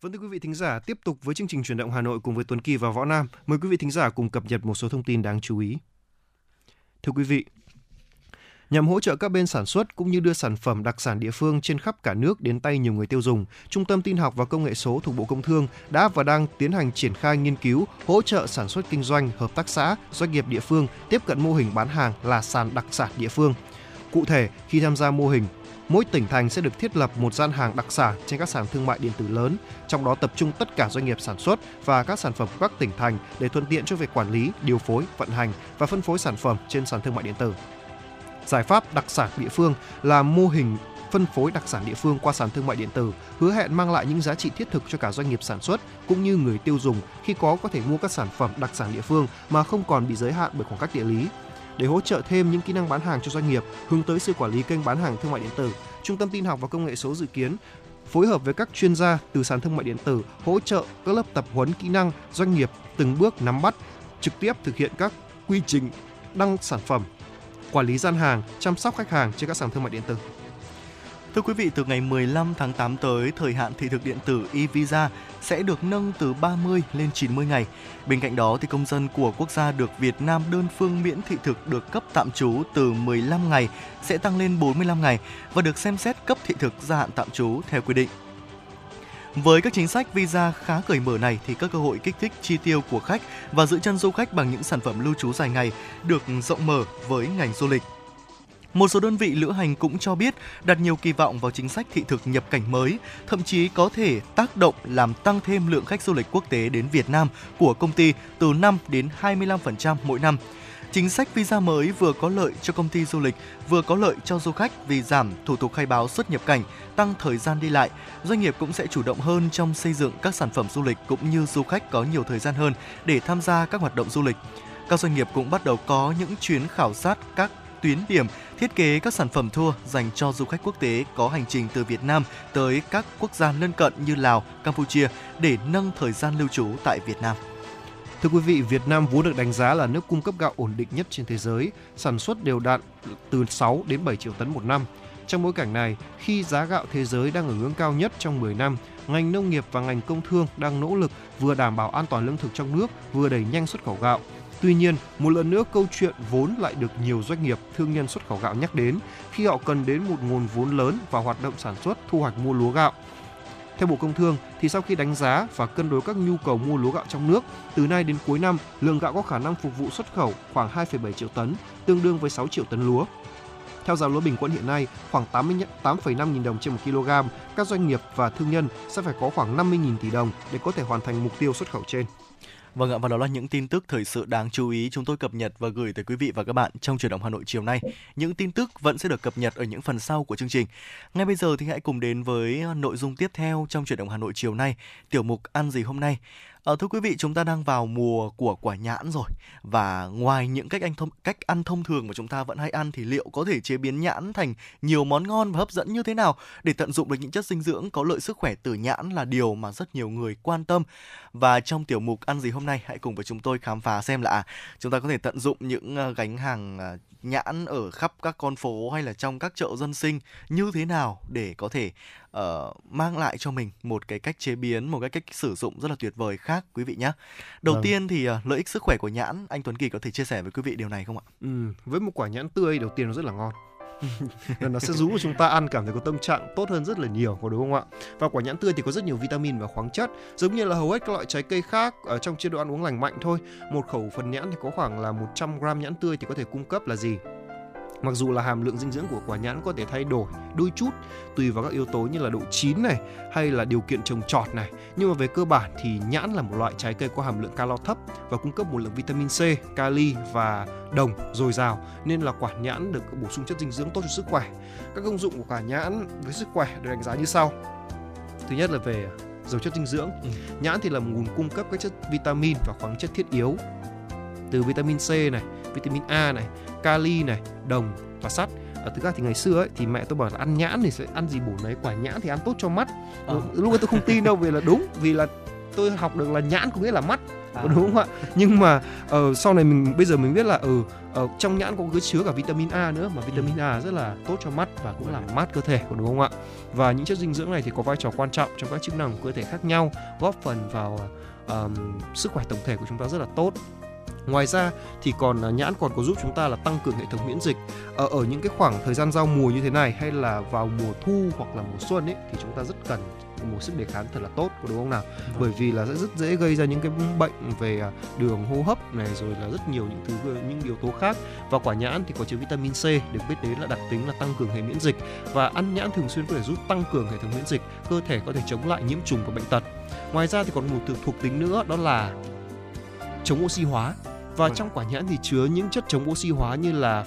Vâng, thưa quý vị thính giả, tiếp tục với chương trình Chuyển động Hà Nội cùng với Tuấn Kỳ và Võ Nam. Mời quý vị thính giả cùng cập nhật một số thông tin đáng chú ý. Thưa quý vị, nhằm hỗ trợ các bên sản xuất cũng như đưa sản phẩm đặc sản địa phương trên khắp cả nước đến tay nhiều người tiêu dùng, Trung tâm Tin học và Công nghệ số thuộc Bộ Công Thương đã và đang tiến hành triển khai nghiên cứu hỗ trợ sản xuất kinh doanh, hợp tác xã, doanh nghiệp địa phương tiếp cận mô hình bán hàng là sàn đặc sản địa phương. Cụ thể, khi tham gia mô hình, mỗi tỉnh thành sẽ được thiết lập một gian hàng đặc sản trên các sàn thương mại điện tử lớn, trong đó tập trung tất cả doanh nghiệp sản xuất và các sản phẩm của các tỉnh thành để thuận tiện cho việc quản lý, điều phối, vận hành và phân phối sản phẩm trên sàn thương mại điện tử. Giải pháp đặc sản địa phương là mô hình phân phối đặc sản địa phương qua sàn thương mại điện tử, hứa hẹn mang lại những giá trị thiết thực cho cả doanh nghiệp sản xuất cũng như người tiêu dùng khi có thể mua các sản phẩm đặc sản địa phương mà không còn bị giới hạn bởi khoảng cách địa lý. Để hỗ trợ thêm những kỹ năng bán hàng cho doanh nghiệp hướng tới sự quản lý kênh bán hàng thương mại điện tử, Trung tâm Tin học và Công nghệ số dự kiến phối hợp với các chuyên gia từ sàn thương mại điện tử hỗ trợ các lớp tập huấn kỹ năng doanh nghiệp từng bước nắm bắt, trực tiếp thực hiện các quy trình đăng sản phẩm, quản lý gian hàng, chăm sóc khách hàng trên các sàn thương mại điện tử. Thưa quý vị, từ ngày 15 tháng 8 tới, thời hạn thị thực điện tử e-visa sẽ được nâng từ 30 lên 90 ngày. Bên cạnh đó, thì công dân của quốc gia được Việt Nam đơn phương miễn thị thực được cấp tạm trú từ 15 ngày sẽ tăng lên 45 ngày và được xem xét cấp thị thực gia hạn tạm trú theo quy định. Với các chính sách visa khá cởi mở này thì các cơ hội kích thích chi tiêu của khách và giữ chân du khách bằng những sản phẩm lưu trú dài ngày được rộng mở với ngành du lịch. Một số đơn vị lữ hành cũng cho biết đặt nhiều kỳ vọng vào chính sách thị thực nhập cảnh mới, thậm chí có thể tác động làm tăng thêm lượng khách du lịch quốc tế đến Việt Nam của công ty từ 5 đến 25% mỗi năm. Chính sách visa mới vừa có lợi cho công ty du lịch, vừa có lợi cho du khách vì giảm thủ tục khai báo xuất nhập cảnh, tăng thời gian đi lại. Doanh nghiệp cũng sẽ chủ động hơn trong xây dựng các sản phẩm du lịch cũng như du khách có nhiều thời gian hơn để tham gia các hoạt động du lịch. Các doanh nghiệp cũng bắt đầu có những chuyến khảo sát các tuyến điểm, thiết kế các sản phẩm tour dành cho du khách quốc tế có hành trình từ Việt Nam tới các quốc gia lân cận như Lào, Campuchia để nâng thời gian lưu trú tại Việt Nam. Thưa quý vị, Việt Nam vốn được đánh giá là nước cung cấp gạo ổn định nhất trên thế giới, sản xuất đều đặn từ 6 đến 7 triệu tấn một năm. Trong bối cảnh này, khi giá gạo thế giới đang ở ngưỡng cao nhất trong 10 năm, ngành nông nghiệp và ngành công thương đang nỗ lực vừa đảm bảo an toàn lương thực trong nước, vừa đẩy nhanh xuất khẩu gạo. Tuy nhiên, một lần nữa câu chuyện vốn lại được nhiều doanh nghiệp, thương nhân xuất khẩu gạo nhắc đến khi họ cần đến một nguồn vốn lớn và hoạt động sản xuất, thu hoạch mua lúa gạo. Theo Bộ Công Thương, thì sau khi đánh giá và cân đối các nhu cầu mua lúa gạo trong nước, từ nay đến cuối năm, lượng gạo có khả năng phục vụ xuất khẩu khoảng 2,7 triệu tấn, tương đương với 6 triệu tấn lúa. Theo giá lúa bình quân hiện nay, khoảng 88,5 nghìn đồng trên 1 kg, các doanh nghiệp và thương nhân sẽ phải có khoảng 50.000 tỷ đồng để có thể hoàn thành mục tiêu xuất khẩu trên. Vâng ạ, và đó là những tin tức thời sự đáng chú ý chúng tôi cập nhật và gửi tới quý vị và các bạn trong Chuyển động Hà Nội chiều nay. Những tin tức vẫn sẽ được cập nhật ở những phần sau của chương trình. Ngay bây giờ thì hãy cùng đến với nội dung tiếp theo trong Chuyển động Hà Nội chiều nay, tiểu mục Ăn gì hôm nay. Thưa quý vị, chúng ta đang vào mùa của quả nhãn rồi, và ngoài những cách ăn thông thường mà chúng ta vẫn hay ăn thì liệu có thể chế biến nhãn thành nhiều món ngon và hấp dẫn như thế nào để tận dụng được những chất dinh dưỡng có lợi sức khỏe từ nhãn là điều mà rất nhiều người quan tâm. Và trong tiểu mục Ăn gì hôm nay, hãy cùng với chúng tôi khám phá xem là chúng ta có thể tận dụng những gánh hàng nhãn ở khắp các con phố hay là trong các chợ dân sinh như thế nào để có thể mang lại cho mình một cái cách chế biến, một cái cách sử dụng rất là tuyệt vời khác quý vị nhé. Đầu tiên thì lợi ích sức khỏe của nhãn, anh Tuấn Kỳ có thể chia sẻ với quý vị điều này không ạ? Với một quả nhãn tươi đầu tiên nó rất là ngon. Nó sẽ giúp chúng ta ăn cảm thấy có tâm trạng tốt hơn rất là nhiều, có đúng không ạ? Và quả nhãn tươi thì có rất nhiều vitamin và khoáng chất, giống như là hầu hết các loại trái cây khác ở trong chế độ ăn uống lành mạnh thôi. Một khẩu phần nhãn thì có khoảng là 100 gram nhãn tươi thì có thể cung cấp là gì? Mặc dù là hàm lượng dinh dưỡng của quả nhãn có thể thay đổi đôi chút tùy vào các yếu tố như là độ chín này hay là điều kiện trồng trọt này, nhưng mà về cơ bản thì nhãn là một loại trái cây có hàm lượng calo thấp và cung cấp một lượng vitamin C, kali và đồng dồi dào, nên là quả nhãn được bổ sung chất dinh dưỡng tốt cho sức khỏe. Các công dụng của quả nhãn với sức khỏe được đánh giá như sau. Thứ nhất là về giàu chất dinh dưỡng. Nhãn thì là một nguồn cung cấp các chất vitamin và khoáng chất thiết yếu từ vitamin C này, vitamin A này, kali này, đồng và sắt. Thực ra thì ngày xưa ấy, thì mẹ tôi bảo là ăn nhãn thì sẽ ăn gì bổ nấy, quả nhãn thì ăn tốt cho mắt. Lúc ấy tôi không tin đâu, vì là đúng, vì là tôi học được là nhãn có nghĩa là mắt, đúng không ạ? Nhưng mà sau này bây giờ mình biết là trong nhãn có chứa cả vitamin A nữa, mà vitamin A rất là tốt cho mắt và cũng làm mát cơ thể, đúng không ạ? Và những chất dinh dưỡng này thì có vai trò quan trọng trong các chức năng của cơ thể khác nhau, góp phần vào sức khỏe tổng thể của chúng ta rất là tốt. Ngoài ra thì nhãn còn có giúp chúng ta là tăng cường hệ thống miễn dịch. Ở những cái khoảng thời gian giao mùa như thế này, hay là vào mùa thu hoặc là mùa xuân ấy, thì chúng ta rất cần một sức đề kháng thật là tốt, có đúng không nào? Bởi vì là sẽ rất dễ gây ra những cái bệnh về đường hô hấp này, rồi là rất nhiều những yếu tố khác. Và quả nhãn thì có chứa vitamin C được biết đến là đặc tính là tăng cường hệ miễn dịch, và ăn nhãn thường xuyên có thể giúp tăng cường hệ thống miễn dịch, cơ thể có thể chống lại nhiễm trùng và bệnh tật. Ngoài ra thì còn một thuộc tính nữa, đó là chống oxy hóa. Và trong quả nhãn thì chứa những chất chống oxy hóa như là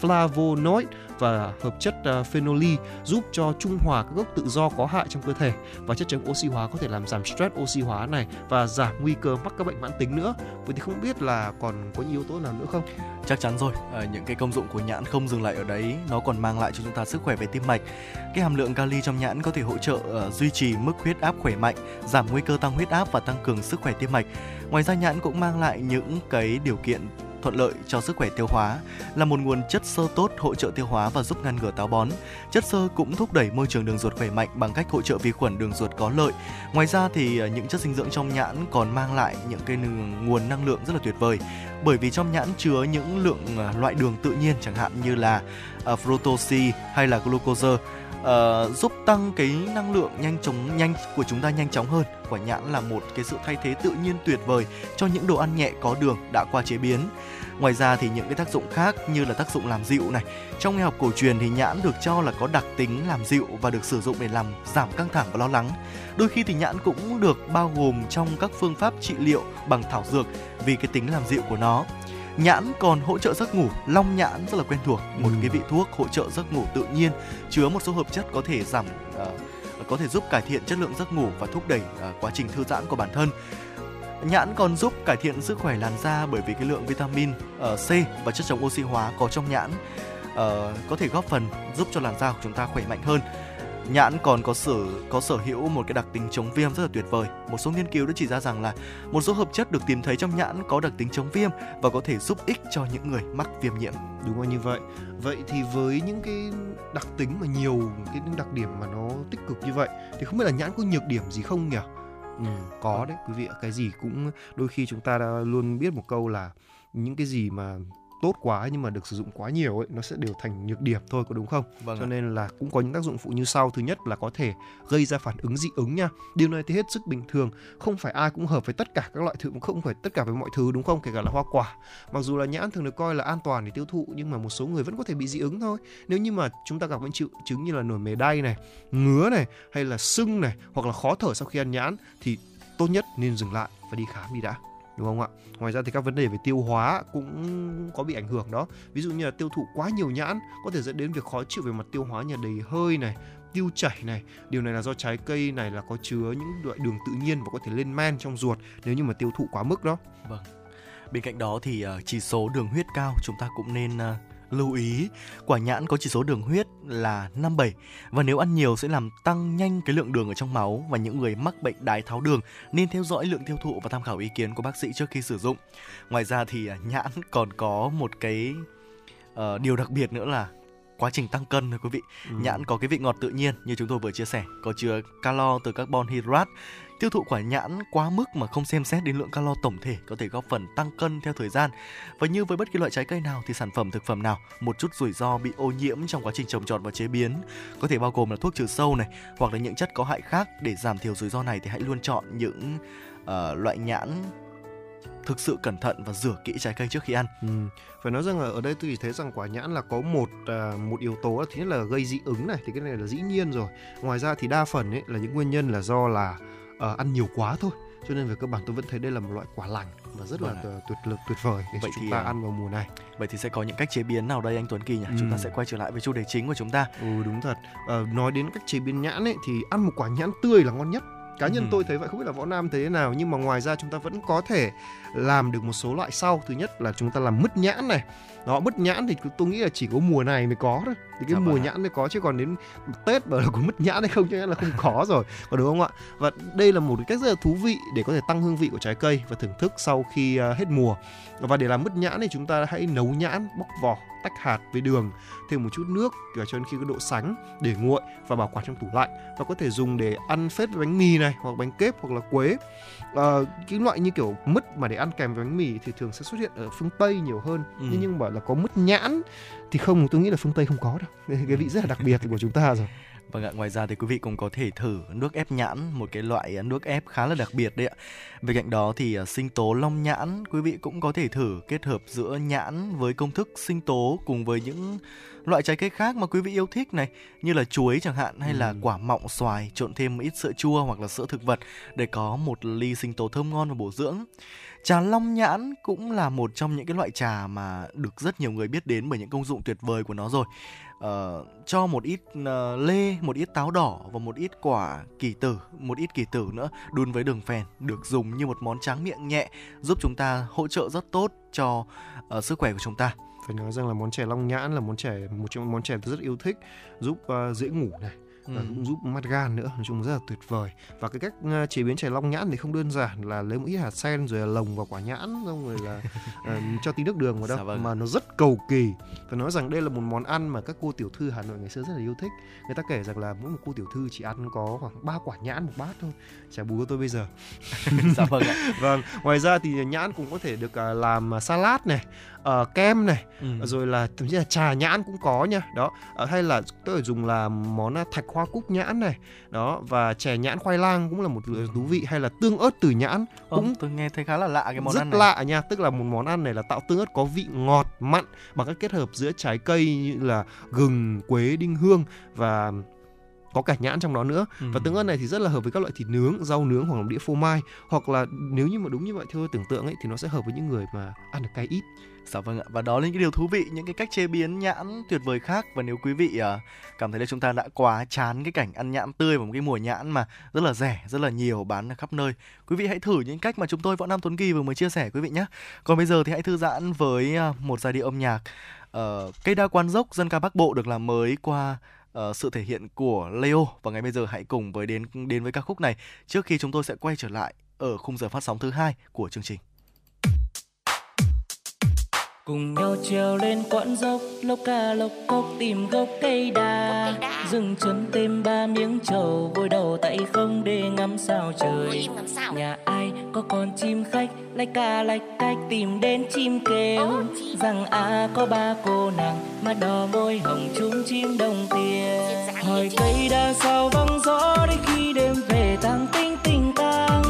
flavonoid và hợp chất phenoli, giúp cho trung hòa các gốc tự do có hại trong cơ thể. Và chất chống oxy hóa có thể làm giảm stress oxy hóa này và giảm nguy cơ mắc các bệnh mãn tính nữa. Vậy thì không biết là còn có những yếu tố nào nữa không? Chắc chắn rồi, những cái công dụng của nhãn không dừng lại ở đấy, nó còn mang lại cho chúng ta sức khỏe về tim mạch. Cái hàm lượng kali trong nhãn có thể hỗ trợ duy trì mức huyết áp khỏe mạnh, giảm nguy cơ tăng huyết áp và tăng cường sức khỏe tim mạch. Ngoài ra nhãn cũng mang lại những cái điều kiện thuận lợi cho sức khỏe tiêu hóa, là một nguồn chất xơ tốt hỗ trợ tiêu hóa và giúp ngăn ngừa táo bón. Chất xơ cũng thúc đẩy môi trường đường ruột khỏe mạnh bằng cách hỗ trợ vi khuẩn đường ruột có lợi. Ngoài ra thì những chất dinh dưỡng trong nhãn còn mang lại những cái nguồn năng lượng rất là tuyệt vời, bởi vì trong nhãn chứa những lượng loại đường tự nhiên chẳng hạn như là fructose hay là glucose, giúp tăng cái năng lượng của chúng ta nhanh chóng hơn. Quả nhãn là một cái sự thay thế tự nhiên tuyệt vời cho những đồ ăn nhẹ có đường đã qua chế biến. Ngoài ra thì những cái tác dụng khác như là tác dụng làm dịu này. Trong y học cổ truyền thì nhãn được cho là có đặc tính làm dịu và được sử dụng để làm giảm căng thẳng và lo lắng. Đôi khi thì nhãn cũng được bao gồm trong các phương pháp trị liệu bằng thảo dược vì cái tính làm dịu của nó. Nhãn còn hỗ trợ giấc ngủ, long nhãn rất là quen thuộc, một cái vị thuốc hỗ trợ giấc ngủ tự nhiên chứa một số hợp chất có thể giúp cải thiện chất lượng giấc ngủ và thúc đẩy quá trình thư giãn của bản thân. Nhãn còn giúp cải thiện sức khỏe làn da bởi vì cái lượng vitamin C và chất chống oxy hóa có trong nhãn có thể góp phần giúp cho làn da của chúng ta khỏe mạnh hơn. Nhãn còn có sở hữu một cái đặc tính chống viêm rất là tuyệt vời. Một số nghiên cứu đã chỉ ra rằng là một số hợp chất được tìm thấy trong nhãn có đặc tính chống viêm và có thể giúp ích cho những người mắc viêm nhiễm. Đúng rồi, như vậy. Vậy thì với những cái đặc tính mà nhiều, cái đặc điểm mà nó tích cực như vậy, thì không biết là nhãn có nhược điểm gì không nhỉ? Có đấy quý vị ạ. Cái gì cũng đôi khi chúng ta luôn biết một câu là những cái gì mà tốt quá nhưng mà được sử dụng quá nhiều ấy, nó sẽ đều thành nhược điểm thôi, có đúng không? Vâng. Cho nên là cũng có những tác dụng phụ như sau. Thứ nhất là có thể gây ra phản ứng dị ứng nha. Điều này thì hết sức bình thường, không phải ai cũng hợp với tất cả các loại thứ, không phải tất cả với mọi thứ, đúng không? Kể cả là hoa quả. Mặc dù là nhãn thường được coi là an toàn để tiêu thụ, nhưng mà một số người vẫn có thể bị dị ứng thôi. Nếu như mà chúng ta gặp những triệu chứng như là nổi mề đay này, ngứa này, hay là sưng này, hoặc là khó thở sau khi ăn nhãn, thì tốt nhất nên dừng lại và đi khám đi đã, đúng không ạ? Ngoài ra thì các vấn đề về tiêu hóa cũng có bị ảnh hưởng đó. Ví dụ như là tiêu thụ quá nhiều nhãn có thể dẫn đến việc khó chịu về mặt tiêu hóa như đầy hơi này, tiêu chảy này. Điều này là do trái cây này là có chứa những loại đường tự nhiên và có thể lên men trong ruột nếu như mà tiêu thụ quá mức đó. Vâng. Bên cạnh đó thì chỉ số đường huyết cao chúng ta cũng nên lưu ý. Quả nhãn có chỉ số đường huyết là 57 và nếu ăn nhiều sẽ làm tăng nhanh cái lượng đường ở trong máu, và những người mắc bệnh đái tháo đường nên theo dõi lượng tiêu thụ và tham khảo ý kiến của bác sĩ trước khi sử dụng. Ngoài ra thì nhãn còn có một cái điều đặc biệt nữa là quá trình tăng cân thôi quý vị. Nhãn có cái vị ngọt tự nhiên như chúng tôi vừa chia sẻ, có chứa calo từ carbon hydrate. Tiêu thụ quả nhãn quá mức mà không xem xét đến lượng calo tổng thể có thể góp phần tăng cân theo thời gian. Và như với bất kỳ loại trái cây nào thì sản phẩm thực phẩm nào, một chút rủi ro bị ô nhiễm trong quá trình trồng trọt và chế biến có thể bao gồm là thuốc trừ sâu này hoặc là những chất có hại khác. Để giảm thiểu rủi ro này thì hãy luôn chọn những loại nhãn thực sự cẩn thận và rửa kỹ trái cây trước khi ăn. Phải nói rằng là ở đây tôi chỉ thấy rằng quả nhãn là có một yếu tố, thứ nhất là gây dị ứng này, thì cái này là dĩ nhiên rồi. Ngoài ra thì đa phần ấy là những nguyên nhân là do là ăn nhiều quá thôi. Cho nên về cơ bản tôi vẫn thấy đây là một loại quả lành và rất là tuyệt vời để chúng ta ăn vào mùa này. Vậy thì sẽ có những cách chế biến nào đây anh Tuấn Kỳ nhỉ? Chúng ta sẽ quay trở lại với chủ đề chính của chúng ta. Đúng thật. Nói đến cách chế biến nhãn ấy thì ăn một quả nhãn tươi là ngon nhất. Cá nhân tôi thấy vậy, không biết là Võ Nam thấy thế nào, nhưng mà ngoài ra chúng ta vẫn có thể làm được một số loại sau. Thứ nhất là chúng ta làm mứt nhãn này. Đó, mứt nhãn thì tôi nghĩ là chỉ có mùa này mới có thôi. Thì cái mùa nhãn mới có, chứ còn đến Tết bảo là có mứt nhãn hay không chắc chắn là không có rồi. Có đúng không ạ? Và đây là một cái cách rất là thú vị để có thể tăng hương vị của trái cây và thưởng thức sau khi hết mùa. Và để làm mứt nhãn thì chúng ta hãy nấu nhãn, bóc vỏ, tách hạt với đường, thêm một chút nước cho đến khi có độ sánh, để nguội và bảo quản trong tủ lạnh. Và có thể dùng để ăn phết với bánh mì này, hoặc bánh kếp, hoặc là quế. Cái loại như kiểu mứt mà để ăn kèm với bánh mì thì thường sẽ xuất hiện ở phương Tây nhiều hơn. Nhưng bảo là có mứt nhãn thì không, tôi nghĩ là phương Tây không có đâu. Cái vị rất là đặc biệt của chúng ta rồi. Vâng ạ, ngoài ra thì quý vị cũng có thể thử nước ép nhãn, một cái loại nước ép khá là đặc biệt đấy ạ. Bên cạnh đó thì sinh tố long nhãn, quý vị cũng có thể thử kết hợp giữa nhãn với công thức sinh tố cùng với những loại trái cây khác mà quý vị yêu thích này, như là chuối chẳng hạn, hay là quả mọng xoài, trộn thêm ít sữa chua hoặc là sữa thực vật để có một ly sinh tố thơm ngon và bổ dưỡng. Trà long nhãn cũng là một trong những cái loại trà mà được rất nhiều người biết đến bởi những công dụng tuyệt vời của nó rồi. Cho một ít lê, một ít táo đỏ và một ít kỳ tử nữa đun với đường phèn, được dùng như một món tráng miệng nhẹ, giúp chúng ta hỗ trợ rất tốt cho sức khỏe của chúng ta. Phải nói rằng là món chè long nhãn là một trong những món chè rất yêu thích, giúp dễ ngủ này, cũng giúp mát gan nữa, nói chung rất là tuyệt vời. Và cái cách chế biến chè long nhãn thì không đơn giản là lấy một ít hạt sen rồi là lồng vào quả nhãn xong rồi là cho tí nước đường vào đâu. Dạ vâng. Mà nó rất cầu kỳ. Phải nói rằng đây là một món ăn mà các cô tiểu thư Hà Nội ngày xưa rất là yêu thích. Người ta kể rằng là mỗi một cô tiểu thư chỉ ăn có khoảng 3 quả nhãn một bát thôi. Chả bú của tôi bây giờ. Dạ vâng ạ. Vâng. Ngoài ra thì nhãn cũng có thể được làm salad này, kem này, rồi là thậm chí là trà nhãn cũng có nha. Đó, hay là tôi phải dùng làm món thạch hoa cúc nhãn này. Đó, và chè nhãn khoai lang cũng là một thứ thú vị, hay là tương ớt từ nhãn. Cũng tôi nghe thấy khá là lạ cái món ăn này. Rất lạ nha, tức là một món ăn này là tạo tương ớt có vị ngọt mặn bằng các kết hợp giữa trái cây như là gừng, quế, đinh hương và có cả nhãn trong đó nữa. Và tương ớt này thì rất là hợp với các loại thịt nướng, rau nướng hoặc là đĩa phô mai, hoặc là nếu như mà đúng như vậy theo tưởng tượng ấy thì nó sẽ hợp với những người mà ăn được cay ít. Dạ vâng ạ, và đó là những cái điều thú vị, những cái cách chế biến nhãn tuyệt vời khác. Và nếu quý vị cảm thấy là chúng ta đã quá chán cái cảnh ăn nhãn tươi vào một cái mùa nhãn mà rất là rẻ, rất là nhiều, bán ở khắp nơi, quý vị hãy thử những cách mà chúng tôi Võ Nam Tuấn Kỳ vừa mới chia sẻ quý vị nhé. Còn bây giờ thì hãy thư giãn với một giai điệu âm nhạc Cây Đa Quán Dốc, dân ca Bắc Bộ được làm mới qua sự thể hiện của Leo. Và ngày bây giờ hãy cùng với đến với ca khúc này trước khi chúng tôi sẽ quay trở lại ở khung giờ phát sóng thứ 2 của chương trình. Cùng nhau trèo lên quãng dốc, lốc ca lốc cốc tìm gốc cây đa. Dừng chân thêm 3 miếng trầu, gối đầu tay không để ngắm sao trời. Nhà ai có con chim khách, lách ca lách cách tìm đến chim kêu. Rằng có 3 cô nàng, mà đỏ môi hồng chúng chim đồng tiền. Hỏi cây đa sao vắng gió, đến khi đêm về tang tinh tình tang.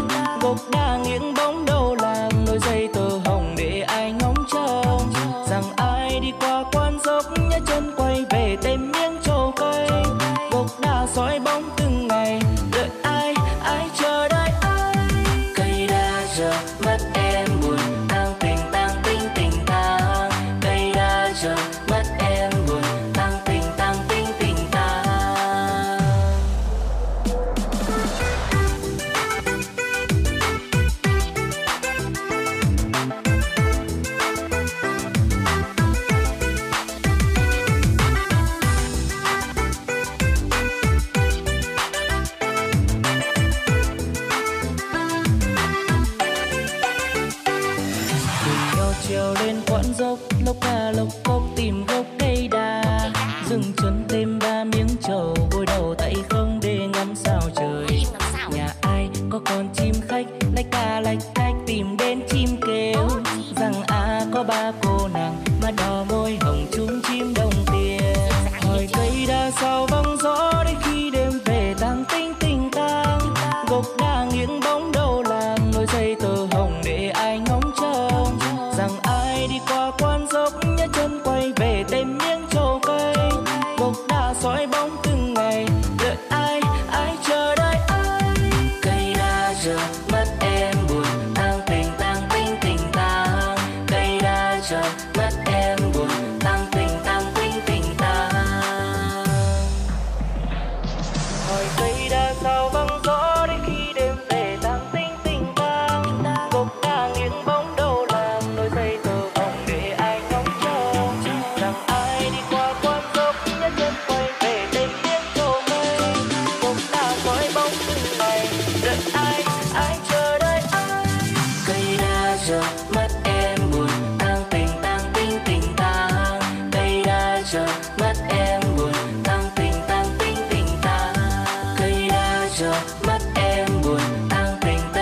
Gốc đa nghiêng bóng đầu làng, nối dây tơ hồng để ai ngóng trông. Rằng ai đi qua quan dốc, nhá chân quay về tìm miếng trầu cây. Gốc đa soi bóng từng ngày, đợi ai, ai chờ đợi ai. Cây đa giờ mất em buồn, tang tinh tình tang. Cây đa giờ mất em buồn, tang tinh tình tang. Trèo lên quãng dốc, lốc ca lốc cốc tìm gốc cây đa. Dừng chân thêm 3 miếng trầu, gối đầu tay không để ngắm sao trời. Nhà ai có con chim khách, lách ca lách cách tìm đến chim kêu. Rằng có 3 cô nàng, mà đỏ môi hồng chúng chim đồng tiền. Hỏi cây đa sao vắng gió, đến khi đêm về tang tinh tình tang. Gốc đa nghiêng bóng đầu làng, nối dây tơ hồng để ai ngóng trông. Rằng ai đi qua quan dốc, nhá chân quay về tìm miếng trầu cây. Gốc đa soi bóng từng ngày, đợi ai, ai chờ đợi ai. Cây đa giờ mất em buồn, tang tinh tình tang. Cây đa giờ mất em buồn, tang tinh tình tang. Hỏi cây đa sao vắng gió, đến khi đêm về tang tinh tình tang. Gốc đa nghiêng bóng đầu làng, nối dây tơ hồng để ai ngóng trông. Rằng ai đi qua quan dốc, nhá chân quay về tìm miếng trầu cây. Gốc đa soi bóng từng ngày, đợi ai, ai chờ đợi ai. Cây đa giờ mất em buồn, tang tinh tình tang. Cây đa giờ mất em buồn, tang tinh tình tang. Cây đa giờ mất em buồn, tang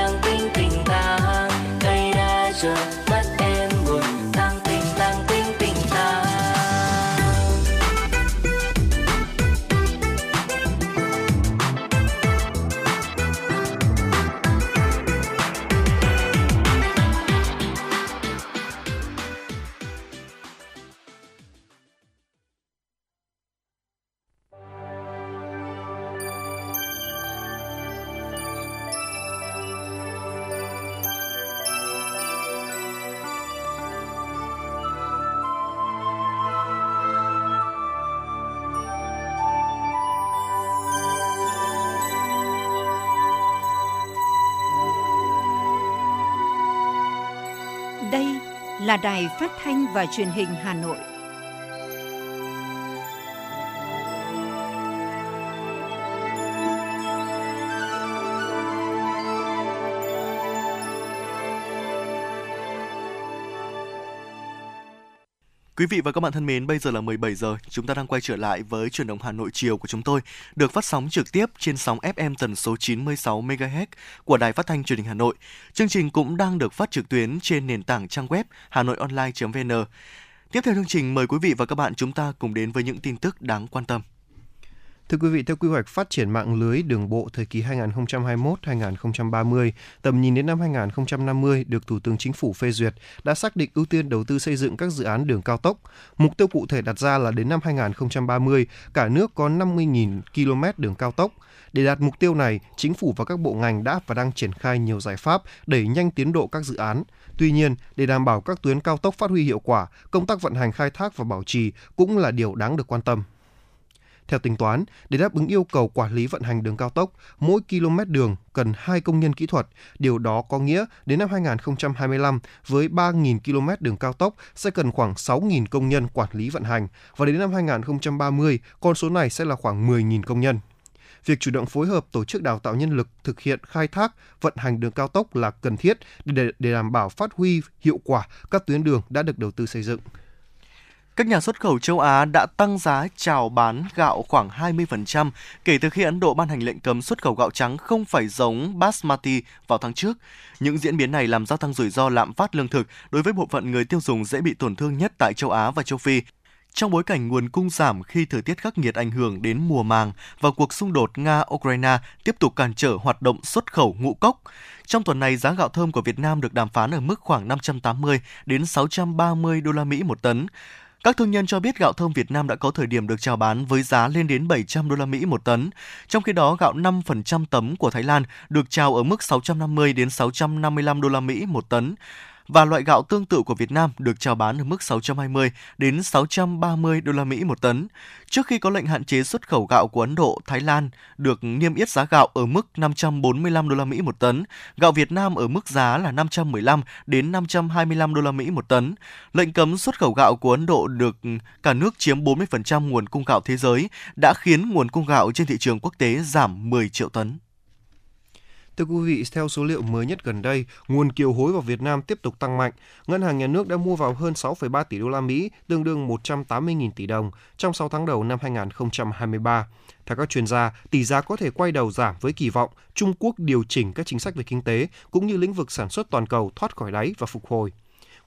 tinh tình tang. Cây đa giờ mất em buồn, tang tinh tình tang. Đây là Đài Phát thanh và Truyền hình Hà Nội. Quý vị và các bạn thân mến, bây giờ là 17 giờ, chúng ta đang quay trở lại với Chuyển động Hà Nội chiều của chúng tôi, được phát sóng trực tiếp trên sóng FM tần số 96 MHz của Đài Phát thanh Truyền hình Hà Nội. Chương trình cũng đang được phát trực tuyến trên nền tảng trang web hanoionline.vn. Tiếp theo chương trình, mời quý vị và các bạn chúng ta cùng đến với những tin tức đáng quan tâm. Thưa quý vị, theo quy hoạch phát triển mạng lưới đường bộ thời kỳ 2021-2030, tầm nhìn đến năm 2050 được Thủ tướng Chính phủ phê duyệt, đã xác định ưu tiên đầu tư xây dựng các dự án đường cao tốc. Mục tiêu cụ thể đặt ra là đến năm 2030, cả nước có 50.000 km đường cao tốc. Để đạt mục tiêu này, Chính phủ và các bộ ngành đã và đang triển khai nhiều giải pháp đẩy nhanh tiến độ các dự án. Tuy nhiên, để đảm bảo các tuyến cao tốc phát huy hiệu quả, công tác vận hành, khai thác và bảo trì cũng là điều đáng được quan tâm. Theo tính toán, để đáp ứng yêu cầu quản lý vận hành đường cao tốc, mỗi km đường cần 2 công nhân kỹ thuật. Điều đó có nghĩa đến năm 2025, với 3.000 km đường cao tốc sẽ cần khoảng 6.000 công nhân quản lý vận hành. Và đến năm 2030, con số này sẽ là khoảng 10.000 công nhân. việc chủ động phối hợp tổ chức đào tạo nhân lực thực hiện khai thác, vận hành đường cao tốc là cần thiết để đảm bảo phát huy hiệu quả các tuyến đường đã được đầu tư xây dựng. Các nhà xuất khẩu châu Á đã tăng giá chào bán gạo khoảng 20% kể từ khi Ấn Độ ban hành lệnh cấm xuất khẩu gạo trắng không phải giống basmati vào tháng trước. Những diễn biến này làm gia tăng rủi ro lạm phát lương thực đối với bộ phận người tiêu dùng dễ bị tổn thương nhất tại châu Á và châu Phi. Trong bối cảnh nguồn cung giảm khi thời tiết khắc nghiệt ảnh hưởng đến mùa màng và cuộc xung đột Nga-Ukraine tiếp tục cản trở hoạt động xuất khẩu ngũ cốc, trong tuần này giá gạo thơm của Việt Nam được đàm phán ở mức khoảng 580 đến 630 đô la Mỹ một tấn. Các thương nhân cho biết gạo thơm Việt Nam đã có thời điểm được chào bán với giá lên đến 700 đô la Mỹ một tấn. Trong khi đó, gạo 5% tấm của Thái Lan được chào ở mức 650 đến 655 đô la Mỹ một tấn và loại gạo tương tự của Việt Nam được chào bán ở mức 620 đến 630 đô la Mỹ một tấn. Trước khi có lệnh hạn chế xuất khẩu gạo của Ấn Độ, Thái Lan được niêm yết giá gạo ở mức 545 đô la Mỹ một tấn, gạo Việt Nam ở mức giá là 515 đến 525 đô la Mỹ một tấn. Lệnh cấm xuất khẩu gạo của Ấn Độ được cả nước chiếm 40% nguồn cung gạo thế giới đã khiến nguồn cung gạo trên thị trường quốc tế giảm 10 triệu tấn. Thưa quý vị, theo số liệu mới nhất gần đây, nguồn kiều hối vào Việt Nam tiếp tục tăng mạnh. Ngân hàng Nhà nước đã mua vào hơn 6,3 tỷ đô la Mỹ, tương đương 180.000 tỷ đồng trong 6 tháng đầu năm 2023. Theo các chuyên gia, tỷ giá có thể quay đầu giảm với kỳ vọng Trung Quốc điều chỉnh các chính sách về kinh tế cũng như lĩnh vực sản xuất toàn cầu thoát khỏi đáy và phục hồi.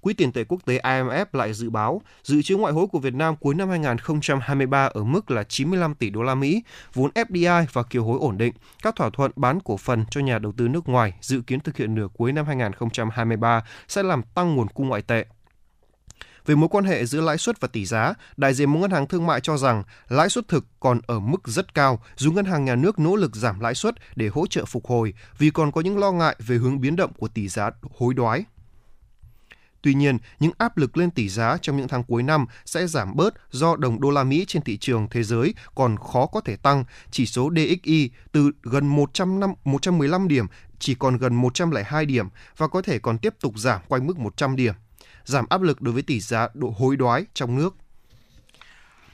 Quỹ tiền tệ quốc tế IMF lại dự báo dự trữ ngoại hối của Việt Nam cuối năm 2023 ở mức là 95 tỷ đô la Mỹ, vốn FDI và kiều hối ổn định, các thỏa thuận bán cổ phần cho nhà đầu tư nước ngoài dự kiến thực hiện nửa cuối năm 2023 sẽ làm tăng nguồn cung ngoại tệ. Về mối quan hệ giữa lãi suất và tỷ giá, đại diện một ngân hàng thương mại cho rằng lãi suất thực còn ở mức rất cao, dù ngân hàng nhà nước nỗ lực giảm lãi suất để hỗ trợ phục hồi vì còn có những lo ngại về hướng biến động của tỷ giá hối đoái. Tuy nhiên, những áp lực lên tỷ giá trong những tháng cuối năm sẽ giảm bớt do đồng đô la Mỹ trên thị trường thế giới còn khó có thể tăng. Chỉ số DXY từ gần 115 điểm chỉ còn gần 102 điểm và có thể còn tiếp tục giảm quanh mức 100 điểm, giảm áp lực đối với tỷ giá hối đoái trong nước.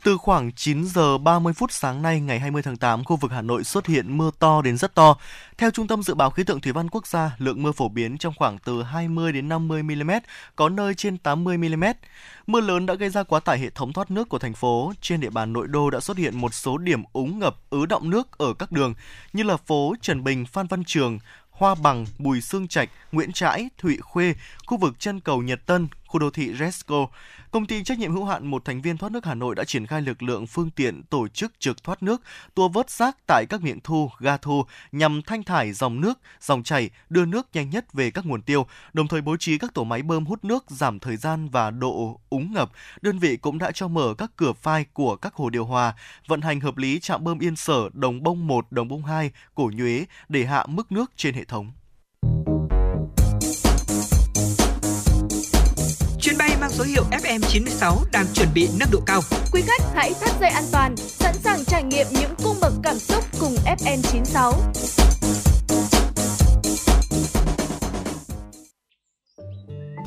Từ khoảng 9 giờ 30 phút sáng nay ngày 20 tháng 8, khu vực Hà Nội xuất hiện mưa to đến rất to. Theo Trung tâm Dự báo Khí tượng Thủy văn Quốc gia, lượng mưa phổ biến trong khoảng từ 20 đến 50 mm, có nơi trên 80 mm. Mưa lớn đã gây ra quá tải hệ thống thoát nước của thành phố. Trên địa bàn nội đô đã xuất hiện một số điểm úng ngập ứ đọng nước ở các đường như là phố Trần Bình, Phan Văn Trường, Hoa Bằng, Bùi Xương Trạch, Nguyễn Trãi, Thụy Khuê, khu vực chân cầu Nhật Tân, khu đô thị Resco. Công ty trách nhiệm hữu hạn một thành viên thoát nước Hà Nội đã triển khai lực lượng phương tiện tổ chức trực thoát nước, tua vớt rác tại các miệng thu, ga thu nhằm thanh thải dòng nước, dòng chảy, đưa nước nhanh nhất về các nguồn tiêu, đồng thời bố trí các tổ máy bơm hút nước giảm thời gian và độ úng ngập. Đơn vị cũng đã cho mở các cửa phai của các hồ điều hòa, vận hành hợp lý trạm bơm Yên Sở, Đồng Bông 1, Đồng Bông 2, Cổ Nhuế để hạ mức nước trên hệ thống. Chuyến bay mang số hiệu FM 96 đang chuẩn bị nâng độ cao. Quý khách hãy thắt dây an toàn, sẵn sàng trải nghiệm những cung bậc cảm xúc cùng FM 96.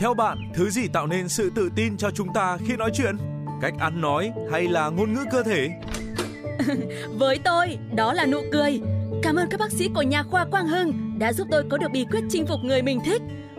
Theo bạn, thứ gì tạo nên sự tự tin cho chúng ta khi nói chuyện? Cách ăn nói hay là ngôn ngữ cơ thể? Với tôi, đó là nụ cười. Cảm ơn các bác sĩ của nhà khoa Quang Hưng đã giúp tôi có được bí quyết chinh phục người mình thích.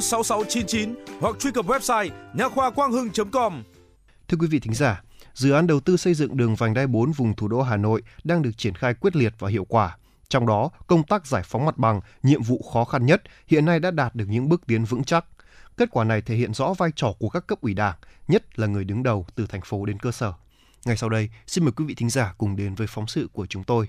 06699 hoặc truy cập website nha khoa quang hưng.com. Thưa quý vị thính giả, dự án đầu tư xây dựng đường vành đai 4 vùng thủ đô Hà Nội đang được triển khai quyết liệt và hiệu quả. Trong đó, công tác giải phóng mặt bằng, nhiệm vụ khó khăn nhất, hiện nay đã đạt được những bước tiến vững chắc. Kết quả này thể hiện rõ vai trò của các cấp ủy Đảng, nhất là người đứng đầu từ thành phố đến cơ sở. Ngay sau đây, xin mời quý vị thính giả cùng đến với phóng sự của chúng tôi.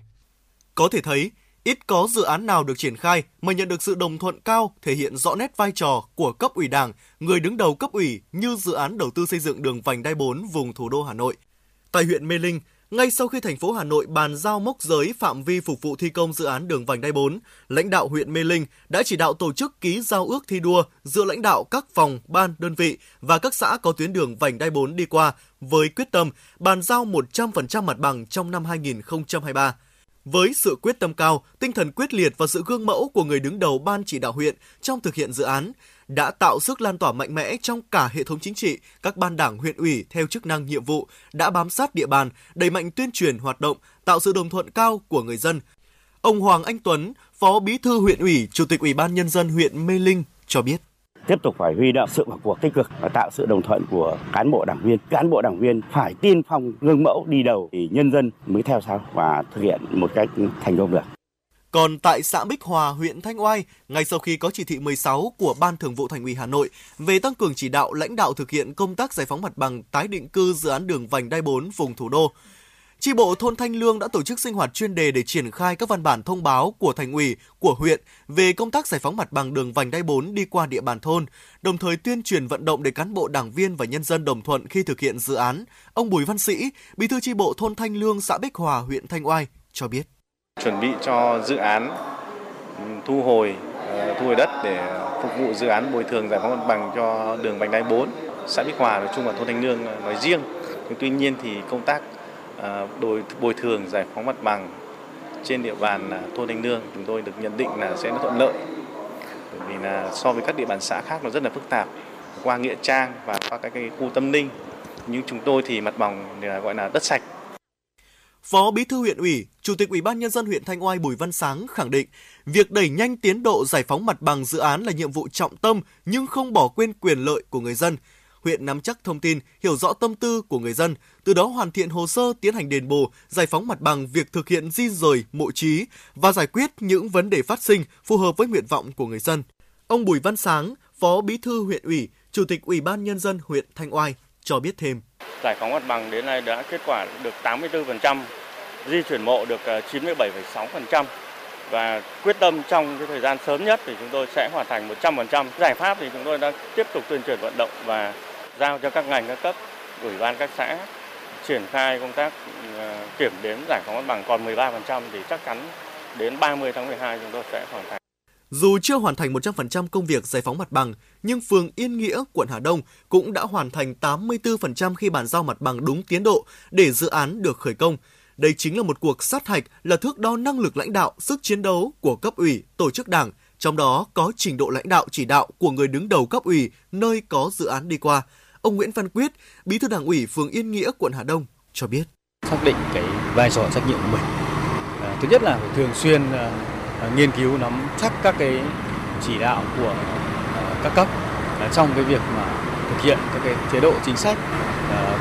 Có thể thấy, ít có dự án nào được triển khai mà nhận được sự đồng thuận cao, thể hiện rõ nét vai trò của cấp ủy Đảng, người đứng đầu cấp ủy như dự án đầu tư xây dựng đường vành đai 4 vùng thủ đô Hà Nội. Tại huyện Mê Linh, ngay sau khi thành phố Hà Nội bàn giao mốc giới phạm vi phục vụ thi công dự án đường vành đai 4, lãnh đạo huyện Mê Linh đã chỉ đạo tổ chức ký giao ước thi đua giữa lãnh đạo các phòng, ban, đơn vị và các xã có tuyến đường vành đai 4 đi qua với quyết tâm bàn giao 100% mặt bằng trong năm 2023. Với sự quyết tâm cao, tinh thần quyết liệt và sự gương mẫu của người đứng đầu ban chỉ đạo huyện trong thực hiện dự án đã tạo sức lan tỏa mạnh mẽ trong cả hệ thống chính trị, các ban đảng huyện ủy theo chức năng nhiệm vụ đã bám sát địa bàn, đẩy mạnh tuyên truyền hoạt động, tạo sự đồng thuận cao của người dân. Ông Hoàng Anh Tuấn, Phó Bí thư huyện ủy, Chủ tịch Ủy ban Nhân dân huyện Mê Linh cho biết. Tiếp tục phải huy động sự vào cuộc tích cực và tạo sự đồng thuận của cán bộ đảng viên. Cán bộ đảng viên phải tiên phong gương mẫu đi đầu thì nhân dân mới theo sau và thực hiện một cách thành công được. Còn tại xã Bích Hòa, huyện Thanh Oai, ngay sau khi có chỉ thị 16 của Ban Thường vụ Thành ủy Hà Nội về tăng cường chỉ đạo lãnh đạo thực hiện công tác giải phóng mặt bằng tái định cư dự án đường vành đai 4 vùng thủ đô, chi bộ thôn Thanh Lương đã tổ chức sinh hoạt chuyên đề để triển khai các văn bản thông báo của Thành ủy, của huyện về công tác giải phóng mặt bằng đường vành đai 4 đi qua địa bàn thôn, đồng thời tuyên truyền vận động để cán bộ đảng viên và nhân dân đồng thuận khi thực hiện dự án. Ông Bùi Văn Sĩ, Bí thư chi bộ thôn Thanh Lương, xã Bích Hòa, huyện Thanh Oai cho biết. Chuẩn bị cho dự án thu hồi đất để phục vụ dự án bồi thường giải phóng mặt bằng cho đường vành đai 4, xã Bích Hòa nói chung và thôn Thanh Lương nói riêng. Tuy nhiên thì công tác bồi thường giải phóng mặt bằng trên địa bàn thôn Thanh Lương chúng tôi được nhận định là sẽ thuận lợi, bởi vì là so với các địa bàn xã khác nó rất là phức tạp, qua Nghĩa Trang và qua các cái khu Tâm Linh, nhưng chúng tôi thì mặt bằng là gọi là đất sạch. Phó Bí thư huyện ủy, Chủ tịch Ủy ban Nhân dân huyện Thanh Oai Bùi Văn Sáng khẳng định, việc đẩy nhanh tiến độ giải phóng mặt bằng dự án là nhiệm vụ trọng tâm nhưng không bỏ quên quyền lợi của người dân. Huyện nắm chắc thông tin, hiểu rõ tâm tư của người dân, từ đó hoàn thiện hồ sơ tiến hành đền bù, giải phóng mặt bằng việc thực hiện di rời, mộ trí và giải quyết những vấn đề phát sinh phù hợp với nguyện vọng của người dân. Ông Bùi Văn Sáng, Phó Bí thư huyện ủy, Chủ tịch Ủy ban Nhân dân huyện Thanh Oai cho biết thêm. Giải phóng mặt bằng đến nay đã kết quả được 84%, di chuyển mộ được 97,6% và quyết tâm trong cái thời gian sớm nhất thì chúng tôi sẽ hoàn thành 100%. Giải pháp thì chúng tôi đang tiếp tục tuyên truyền vận động và giao cho các ngành các cấp, ủy ban các xã triển khai công tác kiểm đếm giải phóng mặt bằng còn 13% thì chắc chắn đến 30 tháng 12 chúng tôi sẽ hoàn thành. Dù chưa hoàn thành 100% công việc giải phóng mặt bằng, nhưng phường Yên Nghĩa, quận Hà Đông cũng đã hoàn thành 84% khi bàn giao mặt bằng đúng tiến độ để dự án được khởi công. Đây chính là một cuộc sát hạch, là thước đo năng lực lãnh đạo, sức chiến đấu của cấp ủy, tổ chức đảng, trong đó có trình độ lãnh đạo chỉ đạo của người đứng đầu cấp ủy nơi có dự án đi qua. Ông Nguyễn Văn Quyết, Bí thư Đảng ủy phường Yên Nghĩa, quận Hà Đông cho biết. Xác định cái vai trò trách nhiệm của mình. Thứ nhất là phải thường xuyên nghiên cứu nắm chắc các cái chỉ đạo của các cấp trong cái việc mà thực hiện các cái chế độ chính sách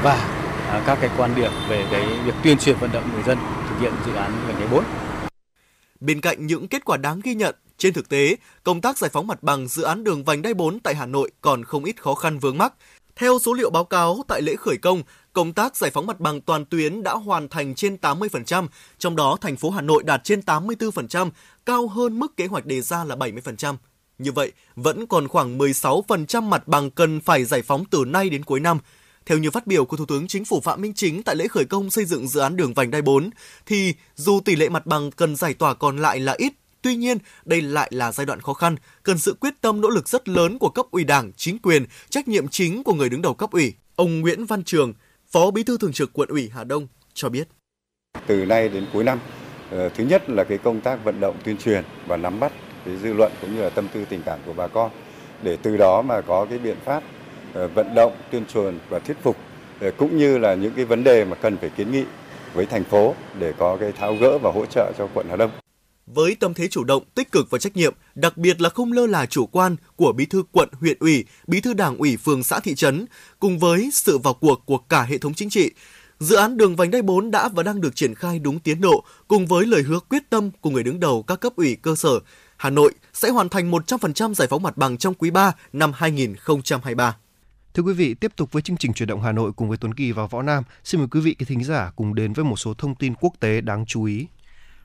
và các cái quan điểm về cái việc tuyên truyền vận động người dân thực hiện dự án vành đai 4. Bên cạnh những kết quả đáng ghi nhận, trên thực tế, công tác giải phóng mặt bằng dự án đường vành đai 4 tại Hà Nội còn không ít khó khăn vướng mắc. Theo số liệu báo cáo tại lễ khởi công, công tác giải phóng mặt bằng toàn tuyến đã hoàn thành trên 80%, trong đó thành phố Hà Nội đạt trên 84%, cao hơn mức kế hoạch đề ra là 70%. Như vậy, vẫn còn khoảng 16% mặt bằng cần phải giải phóng từ nay đến cuối năm. Theo như phát biểu của Thủ tướng Chính phủ Phạm Minh Chính tại lễ khởi công xây dựng dự án đường vành đai 4, thì dù tỷ lệ mặt bằng cần giải tỏa còn lại là ít, tuy nhiên, đây lại là giai đoạn khó khăn, cần sự quyết tâm nỗ lực rất lớn của cấp ủy Đảng, chính quyền, trách nhiệm chính của người đứng đầu cấp ủy. Ông Nguyễn Văn Trường, Phó Bí thư Thường trực Quận ủy Hà Đông cho biết. Từ nay đến cuối năm, thứ nhất là cái công tác vận động tuyên truyền và nắm bắt cái dư luận cũng như là tâm tư tình cảm của bà con để từ đó mà có cái biện pháp vận động, tuyên truyền và thuyết phục cũng như là những cái vấn đề mà cần phải kiến nghị với thành phố để có cái tháo gỡ và hỗ trợ cho quận Hà Đông. Với tâm thế chủ động, tích cực và trách nhiệm, đặc biệt là không lơ là chủ quan của Bí thư quận, huyện ủy, Bí thư Đảng ủy phường xã thị trấn, cùng với sự vào cuộc của cả hệ thống chính trị, Dự án đường vành đai 4 đã và đang được triển khai đúng tiến độ, cùng với lời hứa quyết tâm của người đứng đầu các cấp ủy cơ sở. Hà Nội sẽ hoàn thành 100% giải phóng mặt bằng trong quý 3 năm 2023. Thưa quý vị, tiếp tục với chương trình Chuyển động Hà Nội cùng với Tuấn Kỳ và Võ Nam, xin mời quý vị thính giả cùng đến với một số thông tin quốc tế đáng chú ý.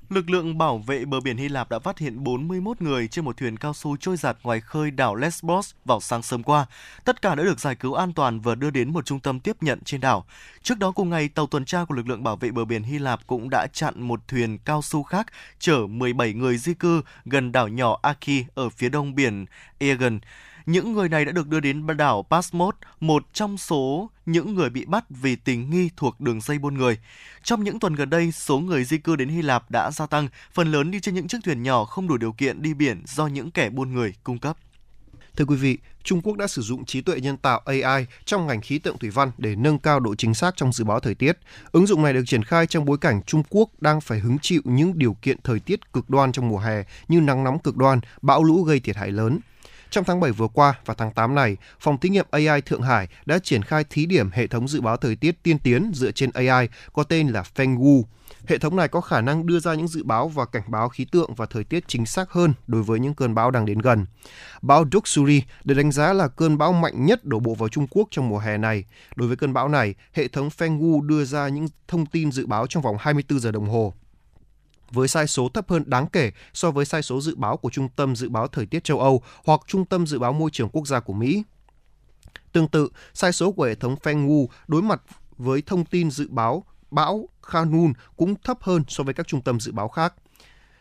Lực lượng bảo vệ bờ biển Hy Lạp đã phát hiện 41 người trên một thuyền cao su trôi dạt ngoài khơi đảo Lesbos vào sáng sớm qua. Tất cả đã được giải cứu an toàn và đưa đến một trung tâm tiếp nhận trên đảo. Trước đó cùng ngày, tàu tuần tra của lực lượng bảo vệ bờ biển Hy Lạp cũng đã chặn một thuyền cao su khác chở 17 người di cư gần đảo nhỏ Aki ở phía đông biển Aegean. Những người này đã được đưa đến đảo Pasmos, một trong số những người bị bắt vì tình nghi thuộc đường dây buôn người. Trong những tuần gần đây, số người di cư đến Hy Lạp đã gia tăng, phần lớn đi trên những chiếc thuyền nhỏ không đủ điều kiện đi biển do những kẻ buôn người cung cấp. Thưa quý vị, Trung Quốc đã sử dụng trí tuệ nhân tạo AI trong ngành khí tượng thủy văn để nâng cao độ chính xác trong dự báo thời tiết. Ứng dụng này được triển khai trong bối cảnh Trung Quốc đang phải hứng chịu những điều kiện thời tiết cực đoan trong mùa hè như nắng nóng cực đoan, bão lũ gây thiệt hại lớn. Trong tháng 7 vừa qua và tháng 8 này, Phòng Thí nghiệm AI Thượng Hải đã triển khai thí điểm hệ thống dự báo thời tiết tiên tiến dựa trên AI có tên là Fenghu. Hệ thống này có khả năng đưa ra những dự báo và cảnh báo khí tượng và thời tiết chính xác hơn đối với những cơn bão đang đến gần. Bão Doksuri được đánh giá là cơn bão mạnh nhất đổ bộ vào Trung Quốc trong mùa hè này. Đối với cơn bão này, hệ thống Fenghu đưa ra những thông tin dự báo trong vòng 24 giờ đồng hồ, với sai số thấp hơn đáng kể so với sai số dự báo của Trung tâm Dự báo Thời tiết châu Âu hoặc Trung tâm Dự báo Môi trường Quốc gia của Mỹ. Tương tự, sai số của hệ thống Fenghu đối mặt với thông tin dự báo bão Khanun cũng thấp hơn so với các trung tâm dự báo khác.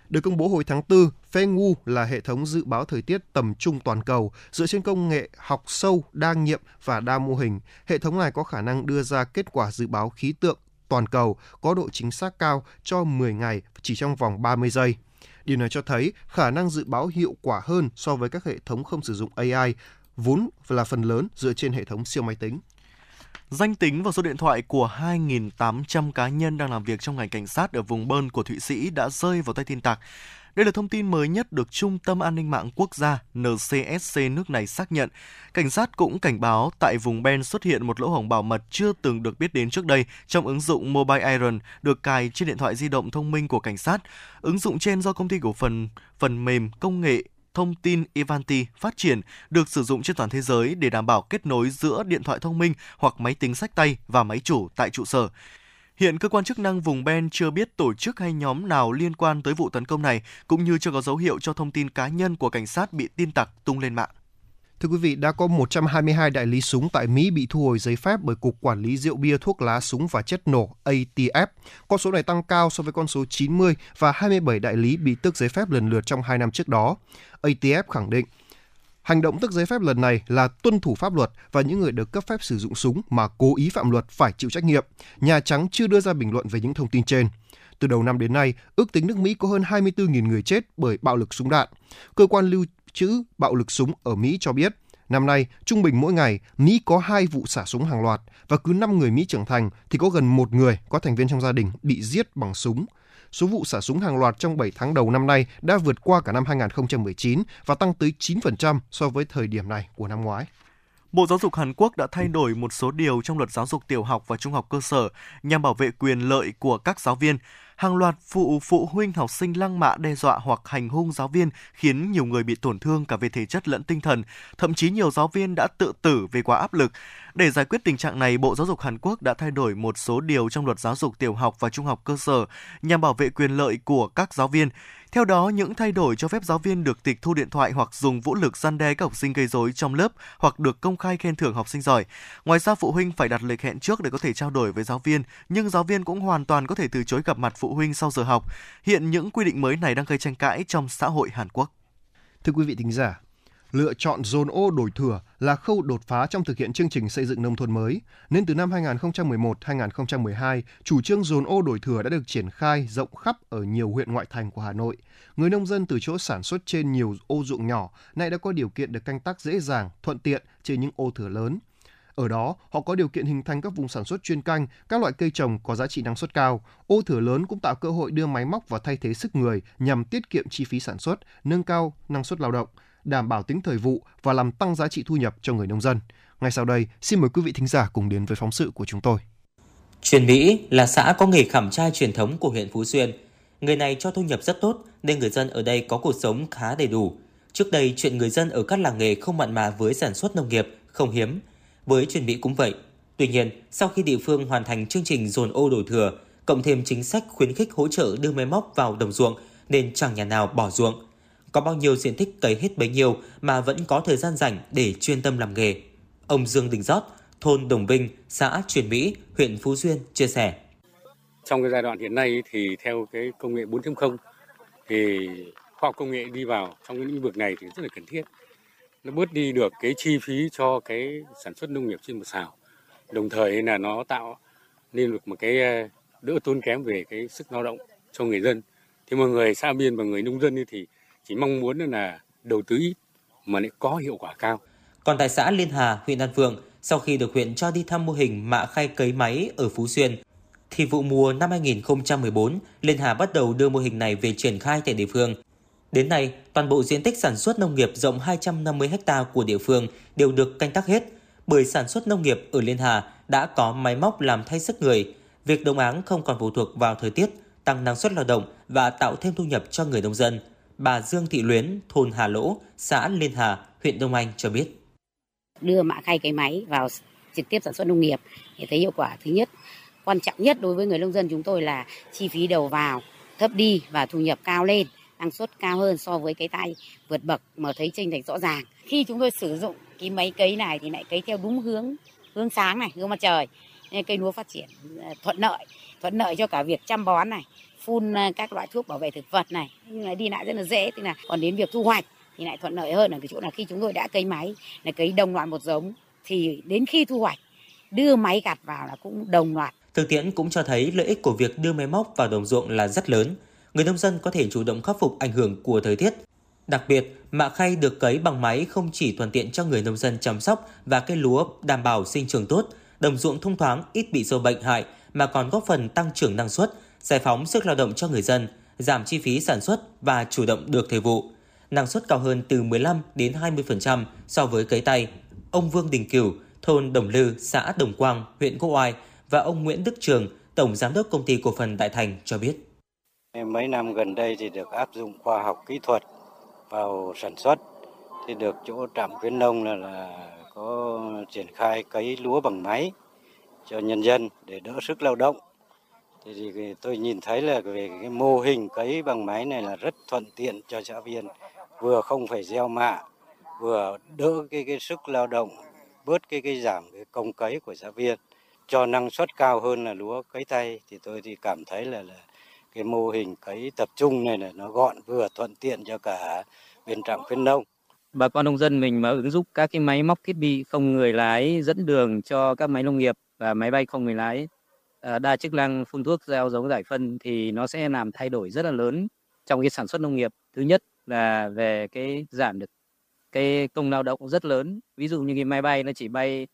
Được công bố hồi tháng 4, Fenghu là hệ thống dự báo thời tiết tầm trung toàn cầu, dựa trên công nghệ học sâu, đa nghiệm và đa mô hình. Hệ thống này có khả năng đưa ra kết quả dự báo khí tượng toàn cầu có độ chính xác cao cho 10 ngày chỉ trong vòng 30 giây. Điều này cho thấy khả năng dự báo hiệu quả hơn so với các hệ thống không sử dụng AI, vốn là phần lớn dựa trên hệ thống siêu máy tính. Danh tính và số điện thoại của 2.800 cá nhân đang làm việc trong ngành cảnh sát ở vùng Bern của Thụy Sĩ đã rơi vào tay tin tặc. Đây là thông tin mới nhất được Trung tâm An ninh mạng Quốc gia NCSC nước này xác nhận. Cảnh sát cũng cảnh báo tại vùng Ben xuất hiện một lỗ hổng bảo mật chưa từng được biết đến trước đây trong ứng dụng Mobile Iron được cài trên điện thoại di động thông minh của cảnh sát. Ứng dụng trên do công ty cổ phần phần mềm công nghệ thông tin Ivanti phát triển, được sử dụng trên toàn thế giới để đảm bảo kết nối giữa điện thoại thông minh hoặc máy tính xách tay và máy chủ tại trụ sở. Hiện cơ quan chức năng vùng Ben chưa biết tổ chức hay nhóm nào liên quan tới vụ tấn công này, cũng như chưa có dấu hiệu cho thông tin cá nhân của cảnh sát bị tin tặc tung lên mạng. Thưa quý vị, đã có 122 đại lý súng tại Mỹ bị thu hồi giấy phép bởi Cục Quản lý Rượu Bia, Thuốc lá, Súng và Chất nổ ATF. Con số này tăng cao so với con số 90 và 27 đại lý bị tước giấy phép lần lượt trong 2 năm trước đó. ATF khẳng định, hành động tước giấy phép lần này là tuân thủ pháp luật và những người được cấp phép sử dụng súng mà cố ý phạm luật phải chịu trách nhiệm. Nhà Trắng chưa đưa ra bình luận về những thông tin trên. Từ đầu năm đến nay, ước tính nước Mỹ có hơn 24.000 người chết bởi bạo lực súng đạn. Cơ quan lưu trữ bạo lực súng ở Mỹ cho biết, năm nay, trung bình mỗi ngày, Mỹ có 2 vụ xả súng hàng loạt và cứ 5 người Mỹ trưởng thành thì có gần 1 người có thành viên trong gia đình bị giết bằng súng. Số vụ xả súng hàng loạt trong 7 tháng đầu năm nay đã vượt qua cả năm 2019 và tăng tới 9% so với thời điểm này của năm ngoái. Bộ Giáo dục Hàn Quốc đã thay đổi một số điều trong luật giáo dục tiểu học và trung học cơ sở nhằm bảo vệ quyền lợi của các giáo viên. Hàng loạt phụ huynh học sinh lăng mạ, đe dọa hoặc hành hung giáo viên khiến nhiều người bị tổn thương cả về thể chất lẫn tinh thần. Thậm chí nhiều giáo viên đã tự tử vì quá áp lực. Để giải quyết tình trạng này, Bộ Giáo dục Hàn Quốc đã thay đổi một số điều trong luật giáo dục tiểu học và trung học cơ sở nhằm bảo vệ quyền lợi của các giáo viên. Theo đó, những thay đổi cho phép giáo viên được tịch thu điện thoại hoặc dùng vũ lực răn đe các học sinh gây rối trong lớp hoặc được công khai khen thưởng học sinh giỏi. Ngoài ra, phụ huynh phải đặt lịch hẹn trước để có thể trao đổi với giáo viên, nhưng giáo viên cũng hoàn toàn có thể từ chối gặp mặt phụ huynh sau giờ học. Hiện những quy định mới này đang gây tranh cãi trong xã hội Hàn Quốc. Thưa quý vị thính giả, lựa chọn dồn ô đổi thửa là khâu đột phá trong thực hiện chương trình xây dựng nông thôn mới, nên từ năm 2011-2012, chủ trương dồn ô đổi thửa đã được triển khai rộng khắp ở nhiều huyện ngoại thành của Hà Nội. Người nông dân từ chỗ sản xuất trên nhiều ô ruộng nhỏ, nay đã có điều kiện được canh tác dễ dàng, thuận tiện trên những ô thửa lớn. Ở đó, họ có điều kiện hình thành các vùng sản xuất chuyên canh, các loại cây trồng có giá trị năng suất cao. Ô thửa lớn cũng tạo cơ hội đưa máy móc vào thay thế sức người nhằm tiết kiệm chi phí sản xuất, nâng cao năng suất lao động, đảm bảo tính thời vụ và làm tăng giá trị thu nhập cho người nông dân. Ngay sau đây, xin mời quý vị thính giả cùng đến với phóng sự của chúng tôi. Truyền Mỹ là xã có nghề khảm trai truyền thống của huyện Phú Xuyên. Nghề này cho thu nhập rất tốt nên người dân ở đây có cuộc sống khá đầy đủ. Trước đây, chuyện người dân ở các làng nghề không mặn mà với sản xuất nông nghiệp không hiếm. Với Truyền Mỹ cũng vậy. Tuy nhiên, sau khi địa phương hoàn thành chương trình dồn ô đổi thừa, cộng thêm chính sách khuyến khích hỗ trợ đưa máy móc vào đồng ruộng nên chẳng nhà nào bỏ ruộng. Có bao nhiêu diện tích cấy hết bấy nhiêu mà vẫn có thời gian rảnh để chuyên tâm làm nghề. Ông Dương Đình Giót, thôn Đồng Vinh, xã Truyền Mỹ, huyện Phú Xuyên chia sẻ. Trong cái giai đoạn hiện nay thì theo cái công nghệ 4.0 thì khoa học công nghệ đi vào trong cái lĩnh vực này thì rất là cần thiết. Nó bớt đi được cái chi phí cho cái sản xuất nông nghiệp trên một sào. Đồng thời là nó tạo nên được một cái đỡ tốn kém về cái sức lao động cho người dân. Thì mọi người xa biên và người nông dân thì chỉ mong muốn là đầu tư ít mà lại có hiệu quả cao. Còn tại xã Liên Hà, huyện An Phượng, sau khi được huyện cho đi thăm mô hình mạ khay cấy máy ở Phú Xuyên, thì vụ mùa năm 2014, Liên Hà bắt đầu đưa mô hình này về triển khai tại địa phương. Đến nay, toàn bộ diện tích sản xuất nông nghiệp rộng 250 ha của địa phương đều được canh tác hết, bởi sản xuất nông nghiệp ở Liên Hà đã có máy móc làm thay sức người. Việc đồng áng không còn phụ thuộc vào thời tiết, tăng năng suất lao động và tạo thêm thu nhập cho người nông dân. Bà Dương Thị Luyến, thôn Hà Lỗ, xã Liên Hà, huyện Đông Anh cho biết. Đưa mạ khay cái máy vào trực tiếp sản xuất nông nghiệp để thấy hiệu quả. Thứ nhất, quan trọng nhất đối với người nông dân chúng tôi là chi phí đầu vào thấp đi và thu nhập cao lên, năng suất cao hơn so với cái tay vượt bậc mà thấy chênh lệch rõ ràng. Khi chúng tôi sử dụng cái máy cấy này thì lại cấy theo đúng hướng sáng này, hướng mặt trời, nên cây lúa phát triển thuận lợi cho cả việc chăm bón này, phun các loại thuốc bảo vệ thực vật này, nhưng lại đi lại rất là dễ, tức là còn đến việc thu hoạch thì lại thuận lợi hơn ở cái chỗ là khi chúng tôi đã cấy máy là cấy đồng loạt một giống thì đến khi thu hoạch đưa máy gặt vào là cũng đồng loạt. Thực tiễn cũng cho thấy lợi ích của việc đưa máy móc vào đồng ruộng là rất lớn. Người nông dân có thể chủ động khắc phục ảnh hưởng của thời tiết. Đặc biệt, mạ khay được cấy bằng máy không chỉ thuận tiện cho người nông dân chăm sóc và cây lúa đảm bảo sinh trưởng tốt, đồng ruộng thông thoáng, ít bị sâu bệnh hại mà còn góp phần tăng trưởng năng suất, giải phóng sức lao động cho người dân, giảm chi phí sản xuất và chủ động được thời vụ. Năng suất cao hơn từ 15 đến 20% so với cấy tay. Ông Vương Đình Cửu, thôn Đồng Lư, xã Đồng Quang, huyện Quốc Oai và ông Nguyễn Đức Trường, tổng giám đốc công ty cổ phần Đại Thành cho biết. Mấy năm gần đây thì được áp dụng khoa học kỹ thuật vào sản xuất thì được chỗ trạm khuyến nông là có triển khai cấy lúa bằng máy cho nhân dân để đỡ sức lao động. Thì tôi nhìn thấy là về cái mô hình cấy bằng máy này là rất thuận tiện cho xã viên, vừa không phải gieo mạ, vừa đỡ cái sức lao động, bớt cái giảm cái công cấy của xã viên, cho năng suất cao hơn là lúa cấy tay. Thì tôi thì cảm thấy là cái mô hình cấy tập trung này là nó gọn, vừa thuận tiện cho cả bên trạm khuyến nông. Bà con nông dân mình mà ứng dụng các cái máy móc thiết bị không người lái dẫn đường cho các máy nông nghiệp và máy bay không người lái đa chức năng phun thuốc, gieo giống, giải phân thì nó sẽ làm thay đổi rất là lớn trong cái sản xuất nông nghiệp. Thứ nhất là về cái giảm được cái công lao động rất lớn. Ví dụ như cái máy bay nó chỉ bay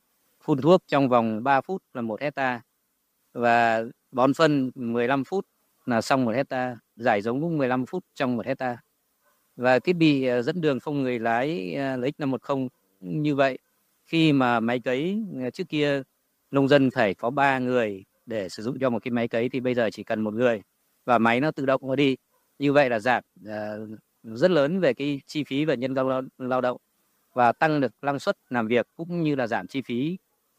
phun thuốc trong vòng 3 phút là 1 hectare và bón phân 15 phút là xong 1 hectare, giải giống cũng 15 phút trong 1 hectare. Và thiết bị dẫn đường không người lái LX510 như vậy, khi mà máy cấy trước kia nông dân phải có 3 người để sử dụng cho một cái máy cấy thì bây giờ chỉ cần một người và máy nó tự động nó đi. Như vậy là giảm rất lớn về cái chi phí về nhân công lao động và tăng được năng suất làm việc cũng như là giảm chi phí,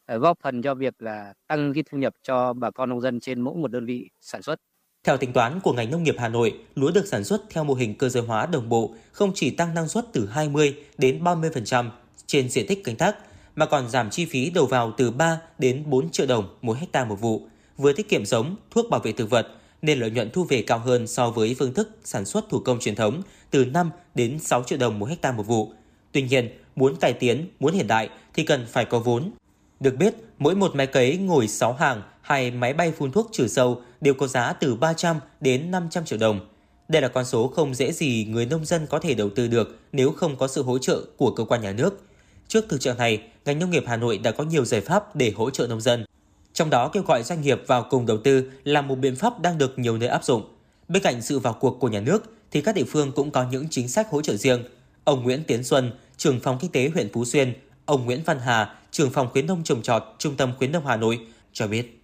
góp phần cho việc là tăng cái thu nhập cho bà con nông dân trên mỗi một đơn vị sản xuất. Theo tính toán của ngành nông nghiệp Hà Nội, lúa được sản xuất theo mô hình cơ giới hóa đồng bộ không chỉ tăng năng suất từ 20 đến 30% trên diện tích canh tác mà còn giảm chi phí đầu vào từ 3 đến 4 triệu đồng mỗi hecta một vụ, vừa tiết kiệm giống, thuốc bảo vệ thực vật nên lợi nhuận thu về cao hơn so với phương thức sản xuất thủ công truyền thống từ 5 đến 6 triệu đồng mỗi hecta một vụ. Tuy nhiên, muốn cải tiến, muốn hiện đại thì cần phải có vốn. Được biết, mỗi một máy cấy ngồi 6 hàng hay máy bay phun thuốc trừ sâu đều có giá từ 300 đến 500 triệu đồng. Đây là con số không dễ gì người nông dân có thể đầu tư được nếu không có sự hỗ trợ của cơ quan nhà nước. Trước thực trạng này, ngành nông nghiệp Hà Nội đã có nhiều giải pháp để hỗ trợ nông dân. Trong đó kêu gọi doanh nghiệp vào cùng đầu tư là một biện pháp đang được nhiều nơi áp dụng. Bên cạnh sự vào cuộc của nhà nước thì các địa phương cũng có những chính sách hỗ trợ riêng. Ông Nguyễn Tiến Xuân, trưởng phòng kinh tế huyện Phú Xuyên, ông Nguyễn Văn Hà, trưởng phòng khuyến nông trồng trọt, Trung tâm khuyến nông Hà Nội cho biết.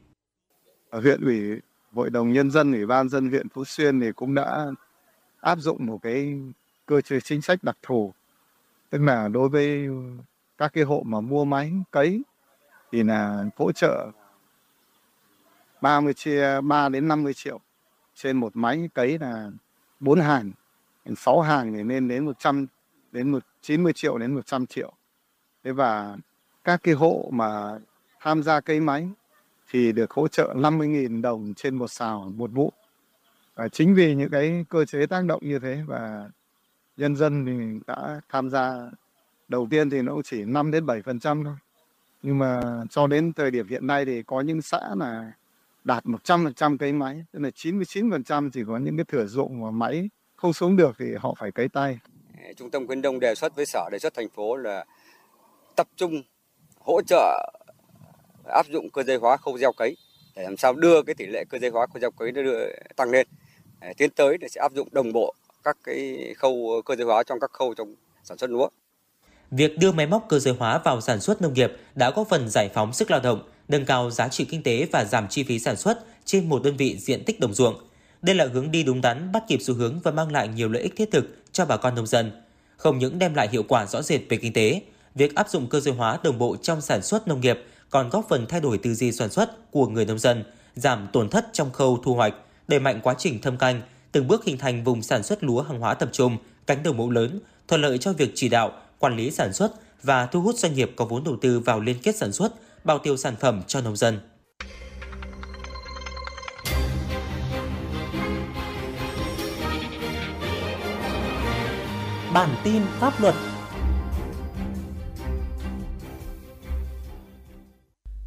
huyện ủy, hội đồng nhân dân, ủy ban dân huyện Phú Xuyên thì cũng đã áp dụng một cái cơ chế chính sách đặc thù, tức là đối với các cái hộ mà mua máy cấy thì là hỗ trợ 3 đến 50 triệu trên một máy cấy, là 4 hàng, 6 hàng thì lên đến 100 đến 90 triệu đến 100 triệu. Thế và các cái hộ mà tham gia cấy máy thì được hỗ trợ 50.000 đồng trên một sào một vụ. Và chính vì những cái cơ chế tác động như thế và nhân dân thì đã tham gia, đầu tiên thì nó chỉ 5 đến 7% thôi. Nhưng mà cho đến thời điểm hiện nay thì có những xã là đạt 100% cấy máy, tức là 99% chỉ có những cái thửa ruộng mà máy không xuống được thì họ phải cấy tay. Trung tâm khuyến nông đề xuất với sở, đề xuất thành phố là tập trung hỗ trợ áp dụng cơ giới hóa khâu gieo cấy để làm sao đưa cái tỷ lệ cơ giới hóa khâu gieo cấy tăng lên. Tiến tới để sẽ áp dụng đồng bộ các cái khâu cơ giới hóa trong các khâu trong sản xuất lúa. Việc đưa máy móc cơ giới hóa vào sản xuất nông nghiệp đã góp phần giải phóng sức lao động, nâng cao giá trị kinh tế và giảm chi phí sản xuất trên một đơn vị diện tích đồng ruộng. Đây là hướng đi đúng đắn, bắt kịp xu hướng và mang lại nhiều lợi ích thiết thực cho bà con nông dân. Không những đem lại hiệu quả rõ rệt về kinh tế, việc áp dụng cơ giới hóa đồng bộ trong sản xuất nông nghiệp còn góp phần thay đổi tư duy sản xuất của người nông dân, giảm tổn thất trong khâu thu hoạch, đẩy mạnh quá trình thâm canh, từng bước hình thành vùng sản xuất lúa hàng hóa tập trung, cánh đồng mẫu lớn, thuận lợi cho việc chỉ đạo, quản lý sản xuất và thu hút doanh nghiệp có vốn đầu tư vào liên kết sản xuất, bao tiêu sản phẩm cho nông dân. Bản tin pháp luật.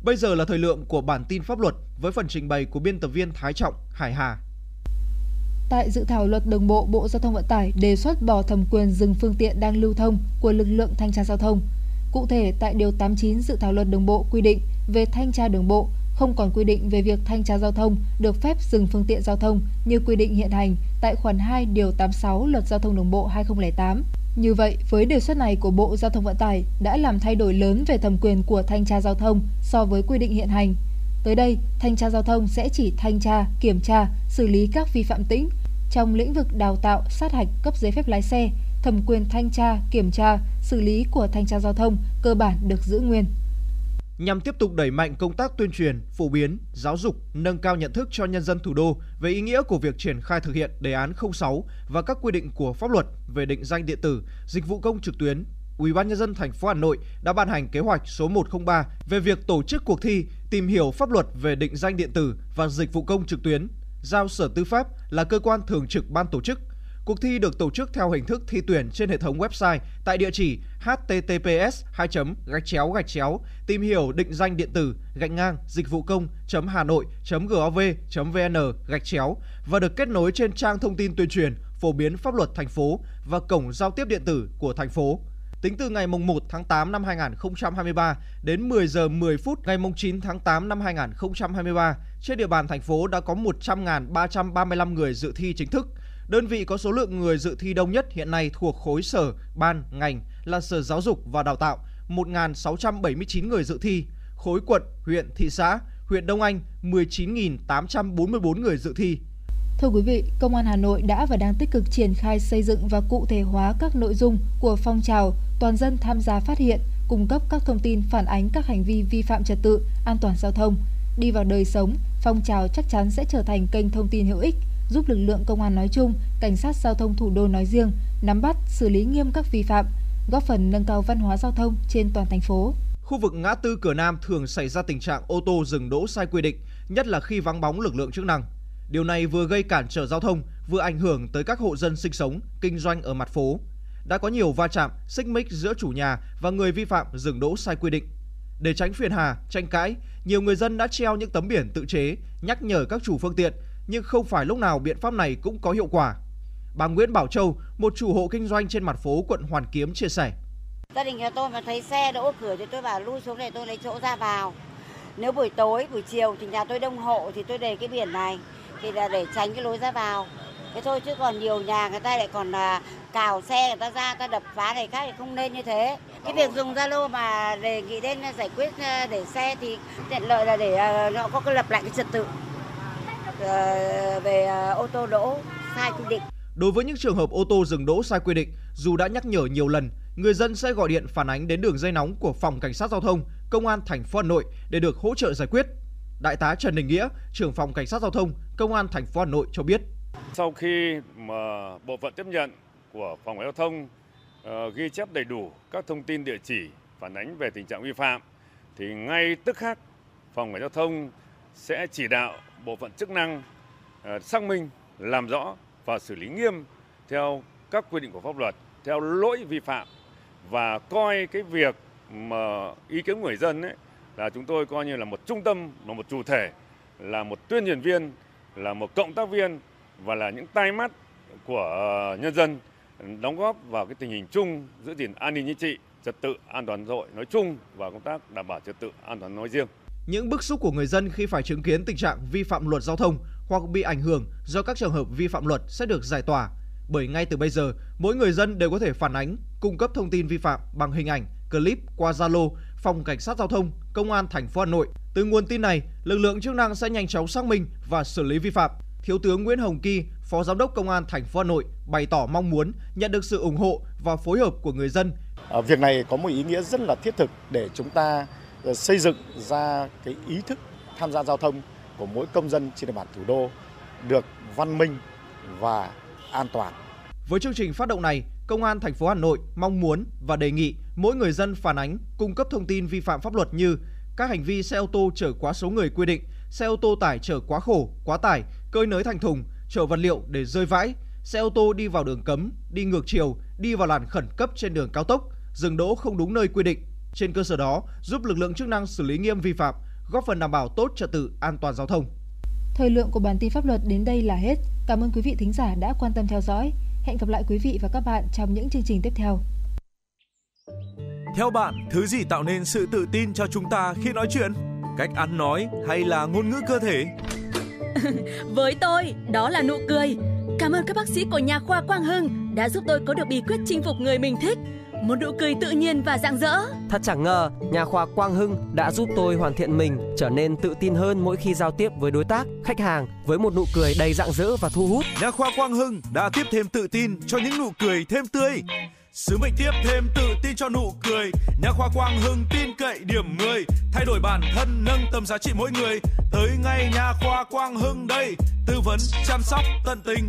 Bây giờ là thời lượng của bản tin pháp luật với phần trình bày của biên tập viên Thái Trọng, Hải Hà. Tại dự thảo luật đường bộ, Bộ Giao thông Vận tải đề xuất bỏ thẩm quyền dừng phương tiện đang lưu thông của lực lượng thanh tra giao thông. Cụ thể, tại Điều 89 dự thảo luật đường bộ quy định về thanh tra đường bộ, không còn quy định về việc thanh tra giao thông được phép dừng phương tiện giao thông như quy định hiện hành tại khoản 2 Điều 86 Luật Giao thông Đường bộ 2008. Như vậy, với đề xuất này của Bộ Giao thông Vận tải đã làm thay đổi lớn về thẩm quyền của thanh tra giao thông so với quy định hiện hành. Tới đây, thanh tra giao thông sẽ chỉ thanh tra, kiểm tra, xử lý các vi phạm tĩnh trong lĩnh vực đào tạo, sát hạch, cấp giấy phép lái xe. Thẩm quyền thanh tra, kiểm tra, xử lý của thanh tra giao thông cơ bản được giữ nguyên. Nhằm tiếp tục đẩy mạnh công tác tuyên truyền, phổ biến, giáo dục, nâng cao nhận thức cho nhân dân thủ đô về ý nghĩa của việc triển khai thực hiện đề án 06 và các quy định của pháp luật về định danh điện tử, dịch vụ công trực tuyến, UBND thành phố Hà Nội đã ban hành kế hoạch số 103 về việc tổ chức cuộc thi tìm hiểu pháp luật về định danh điện tử và dịch vụ công trực tuyến, giao Sở Tư pháp là cơ quan thường trực ban tổ chức. Cuộc thi được tổ chức theo hình thức thi tuyển trên hệ thống website tại địa chỉ https:// tìm hiểu định danh điện tử / dịch vụ công.hanoi.gov.vn/ và được kết nối trên trang thông tin tuyên truyền phổ biến pháp luật thành phố và cổng giao tiếp điện tử của thành phố. Tính từ ngày 1 tháng 8 năm 2023 đến 10 giờ 10 phút ngày 9 tháng 8 năm 2023, trên địa bàn thành phố đã có 100.335 người dự thi chính thức. Đơn vị có số lượng người dự thi đông nhất hiện nay thuộc khối sở, ban, ngành là Sở Giáo dục và Đào tạo 1.679 người dự thi, khối quận, huyện, thị xã, huyện Đông Anh 19.844 người dự thi. Thưa quý vị, Công an Hà Nội đã và đang tích cực triển khai xây dựng và cụ thể hóa các nội dung của phong trào toàn dân tham gia phát hiện, cung cấp các thông tin phản ánh các hành vi vi phạm trật tự, an toàn giao thông. Đi vào đời sống, phong trào chắc chắn sẽ trở thành kênh thông tin hữu ích, giúp lực lượng công an nói chung, cảnh sát giao thông thủ đô nói riêng, nắm bắt, xử lý nghiêm các vi phạm, góp phần nâng cao văn hóa giao thông trên toàn thành phố. Khu vực ngã tư Cửa Nam thường xảy ra tình trạng ô tô dừng đỗ sai quy định, nhất là khi vắng bóng lực lượng chức năng. Điều này vừa gây cản trở giao thông, vừa ảnh hưởng tới các hộ dân sinh sống, kinh doanh ở mặt phố. Đã có nhiều va chạm, xích mích giữa chủ nhà và người vi phạm dừng đỗ sai quy định. Để tránh phiền hà, tranh cãi, nhiều người dân đã treo những tấm biển tự chế nhắc nhở các chủ phương tiện, nhưng không phải lúc nào biện pháp này cũng có hiệu quả. Bà Nguyễn Bảo Châu, một chủ hộ kinh doanh trên mặt phố quận Hoàn Kiếm chia sẻ. Gia đình nhà tôi mà thấy xe đỗ cửa thì tôi bảo lui xuống để tôi lấy chỗ ra vào. Nếu buổi tối, buổi chiều thì nhà tôi đông hộ thì tôi để cái biển này thì là để tránh cái lối ra vào. Thế thôi, chứ còn nhiều nhà người ta lại còn cào xe người ta ra, người ta đập phá này khác thì không nên như thế. Cái việc dùng Zalo mà đề nghị đến giải quyết để xe thì tiện lợi là để họ có lập lại cái trật tự. về ô tô đỗ sai quy định. Đối với những trường hợp ô tô dừng đỗ sai quy định, dù đã nhắc nhở nhiều lần, người dân sẽ gọi điện phản ánh đến đường dây nóng của Phòng Cảnh sát Giao thông, Công an thành phố Hà Nội để được hỗ trợ giải quyết. Đại tá Trần Đình Nghĩa, trưởng Phòng Cảnh sát Giao thông, Công an thành phố Hà Nội cho biết. Sau khi mà bộ phận tiếp nhận của Phòng Cảnh sát Giao thông ghi chép đầy đủ các thông tin địa chỉ phản ánh về tình trạng vi phạm, thì ngay tức khắc Phòng Cảnh sát Giao thông sẽ chỉ đạo bộ phận chức năng xác minh, làm rõ và xử lý nghiêm theo các quy định của pháp luật, theo lỗi vi phạm, và coi cái việc mà ý kiến người dân ấy, là chúng tôi coi như là một trung tâm, là một chủ thể, là một tuyên truyền viên, là một cộng tác viên và là những tai mắt của nhân dân đóng góp vào cái tình hình chung giữ gìn an ninh chính trị, trật tự an toàn xã hội nói chung và công tác đảm bảo trật tự an toàn nói riêng. Những bức xúc của người dân khi phải chứng kiến tình trạng vi phạm luật giao thông hoặc bị ảnh hưởng do các trường hợp vi phạm luật sẽ được giải tỏa. Bởi ngay từ bây giờ, mỗi người dân đều có thể phản ánh, cung cấp thông tin vi phạm bằng hình ảnh, clip qua Zalo, Phòng Cảnh sát Giao thông, Công an thành phố Hà Nội. Từ nguồn tin này, lực lượng chức năng sẽ nhanh chóng xác minh và xử lý vi phạm. Thiếu tướng Nguyễn Hồng Kỳ, Phó Giám đốc Công an thành phố Hà Nội bày tỏ mong muốn nhận được sự ủng hộ và phối hợp của người dân. Việc này có một ý nghĩa rất là thiết thực để chúng ta xây dựng ra cái ý thức tham gia giao thông của mỗi công dân trên địa bàn thủ đô được văn minh và an toàn. Với chương trình phát động này, Công an thành phố Hà Nội mong muốn và đề nghị mỗi người dân phản ánh, cung cấp thông tin vi phạm pháp luật như các hành vi xe ô tô chở quá số người quy định, xe ô tô tải chở quá khổ, quá tải, cơi nới thành thùng, chở vật liệu để rơi vãi, xe ô tô đi vào đường cấm, đi ngược chiều, đi vào làn khẩn cấp trên đường cao tốc, dừng đỗ không đúng nơi quy định. Trên cơ sở đó, giúp lực lượng chức năng xử lý nghiêm vi phạm, góp phần đảm bảo tốt trật tự an toàn giao thông. Thời lượng của bản tin pháp luật đến đây là hết. Cảm ơn quý vị thính giả đã quan tâm theo dõi. Hẹn gặp lại quý vị và các bạn trong những chương trình tiếp theo. Theo bạn, thứ gì tạo nên sự tự tin cho chúng ta khi nói chuyện? Cách ăn nói hay là ngôn ngữ cơ thể? Với tôi, đó là nụ cười. Cảm ơn các bác sĩ của nhà khoa Quang Hưng đã giúp tôi có được bí quyết chinh phục người mình thích. Một nụ cười tự nhiên và rạng rỡ. Thật chẳng ngờ, nhà khoa Quang Hưng đã giúp tôi hoàn thiện mình, trở nên tự tin hơn mỗi khi giao tiếp với đối tác, khách hàng với một nụ cười đầy rạng rỡ và thu hút. Nhà khoa Quang Hưng đã tiếp thêm tự tin cho những nụ cười thêm tươi. Sứ mệnh tiếp thêm tự tin cho nụ cười. Nhà khoa Quang Hưng tin cậy điểm 10, thay đổi bản thân, nâng tầm giá trị mỗi người. Tới ngay nhà khoa Quang Hưng đây, tư vấn chăm sóc tận tình.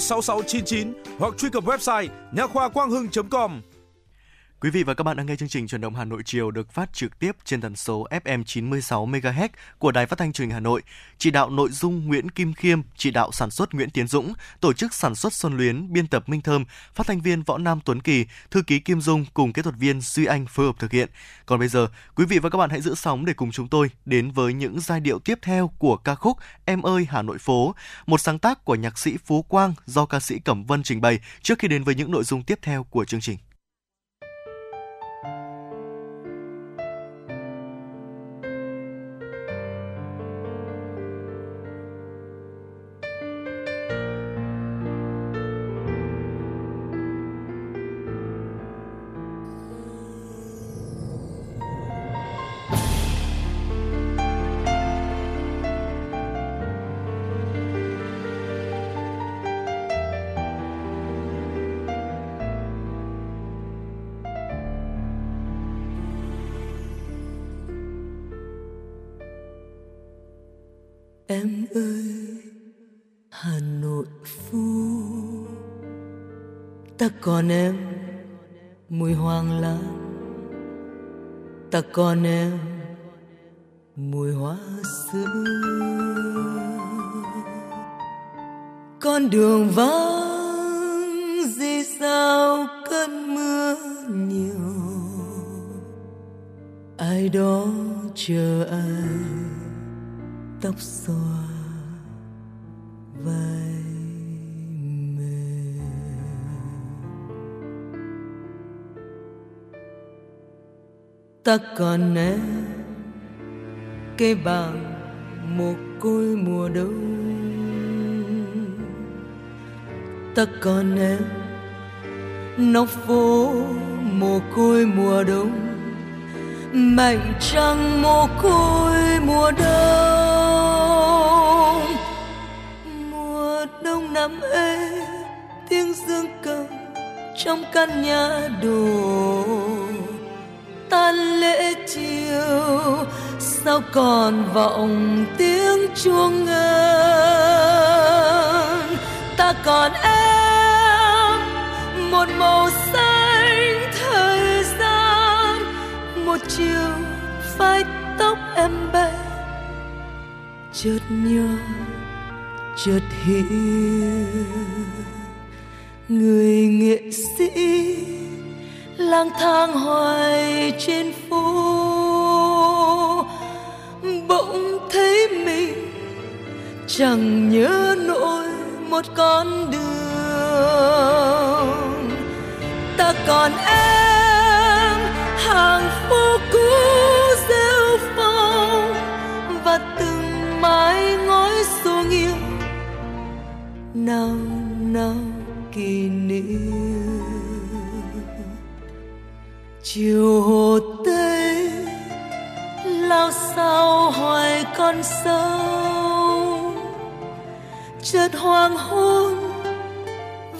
06699 hoặc truy cập website nha khoa quang hưng.com. Quý vị và các bạn đang nghe chương trình Chuyển động Hà Nội chiều được phát trực tiếp trên tần số FM 96 MHz của Đài Phát thanh Truyền hình Hà Nội. Chỉ đạo nội dung Nguyễn Kim Khiêm, chỉ đạo sản xuất Nguyễn Tiến Dũng, tổ chức sản xuất Xuân Luyến, biên tập Minh Thơm, phát thanh viên Võ Nam, Tuấn Kỳ, thư ký Kim Dung cùng kỹ thuật viên Duy Anh phối hợp thực hiện. Còn bây giờ, quý vị và các bạn hãy giữ sóng để cùng chúng tôi đến với những giai điệu tiếp theo của ca khúc Em ơi Hà Nội phố, một sáng tác của nhạc sĩ Phú Quang do ca sĩ Cẩm Vân trình bày trước khi đến với những nội dung tiếp theo của chương trình. Em ơi Hà Nội phố, ta còn em mùi hoang lãng, ta còn em mùi hoa xưa. Con đường vắng vì sao cơn mưa nhiều, ai đó chờ ai tóc xoa Ta còn em cây bàng mồ côi mùa đông, ta còn em nóc phố mồ côi mùa đông, mảnh trăng mồ côi mùa đông. Mùa đông năm ấy tiếng dương cầm trong căn nhà đổ, tan lễ chiều sao còn vọng tiếng chuông ngân. Ta còn em một màu xanh thời gian, một chiều phai tóc em bay, chợt nhớ chợt hiểu người nghệ sĩ lang thang hoài trên phố, bỗng thấy mình chẳng nhớ nổi một con đường. Ta còn em hàng phố cũ rêu phong và từng mái ngói xô nghiêng, nào nào kỷ niệm chiều hồ tây lao sao hoài con sâu. Chợt hoàng hôn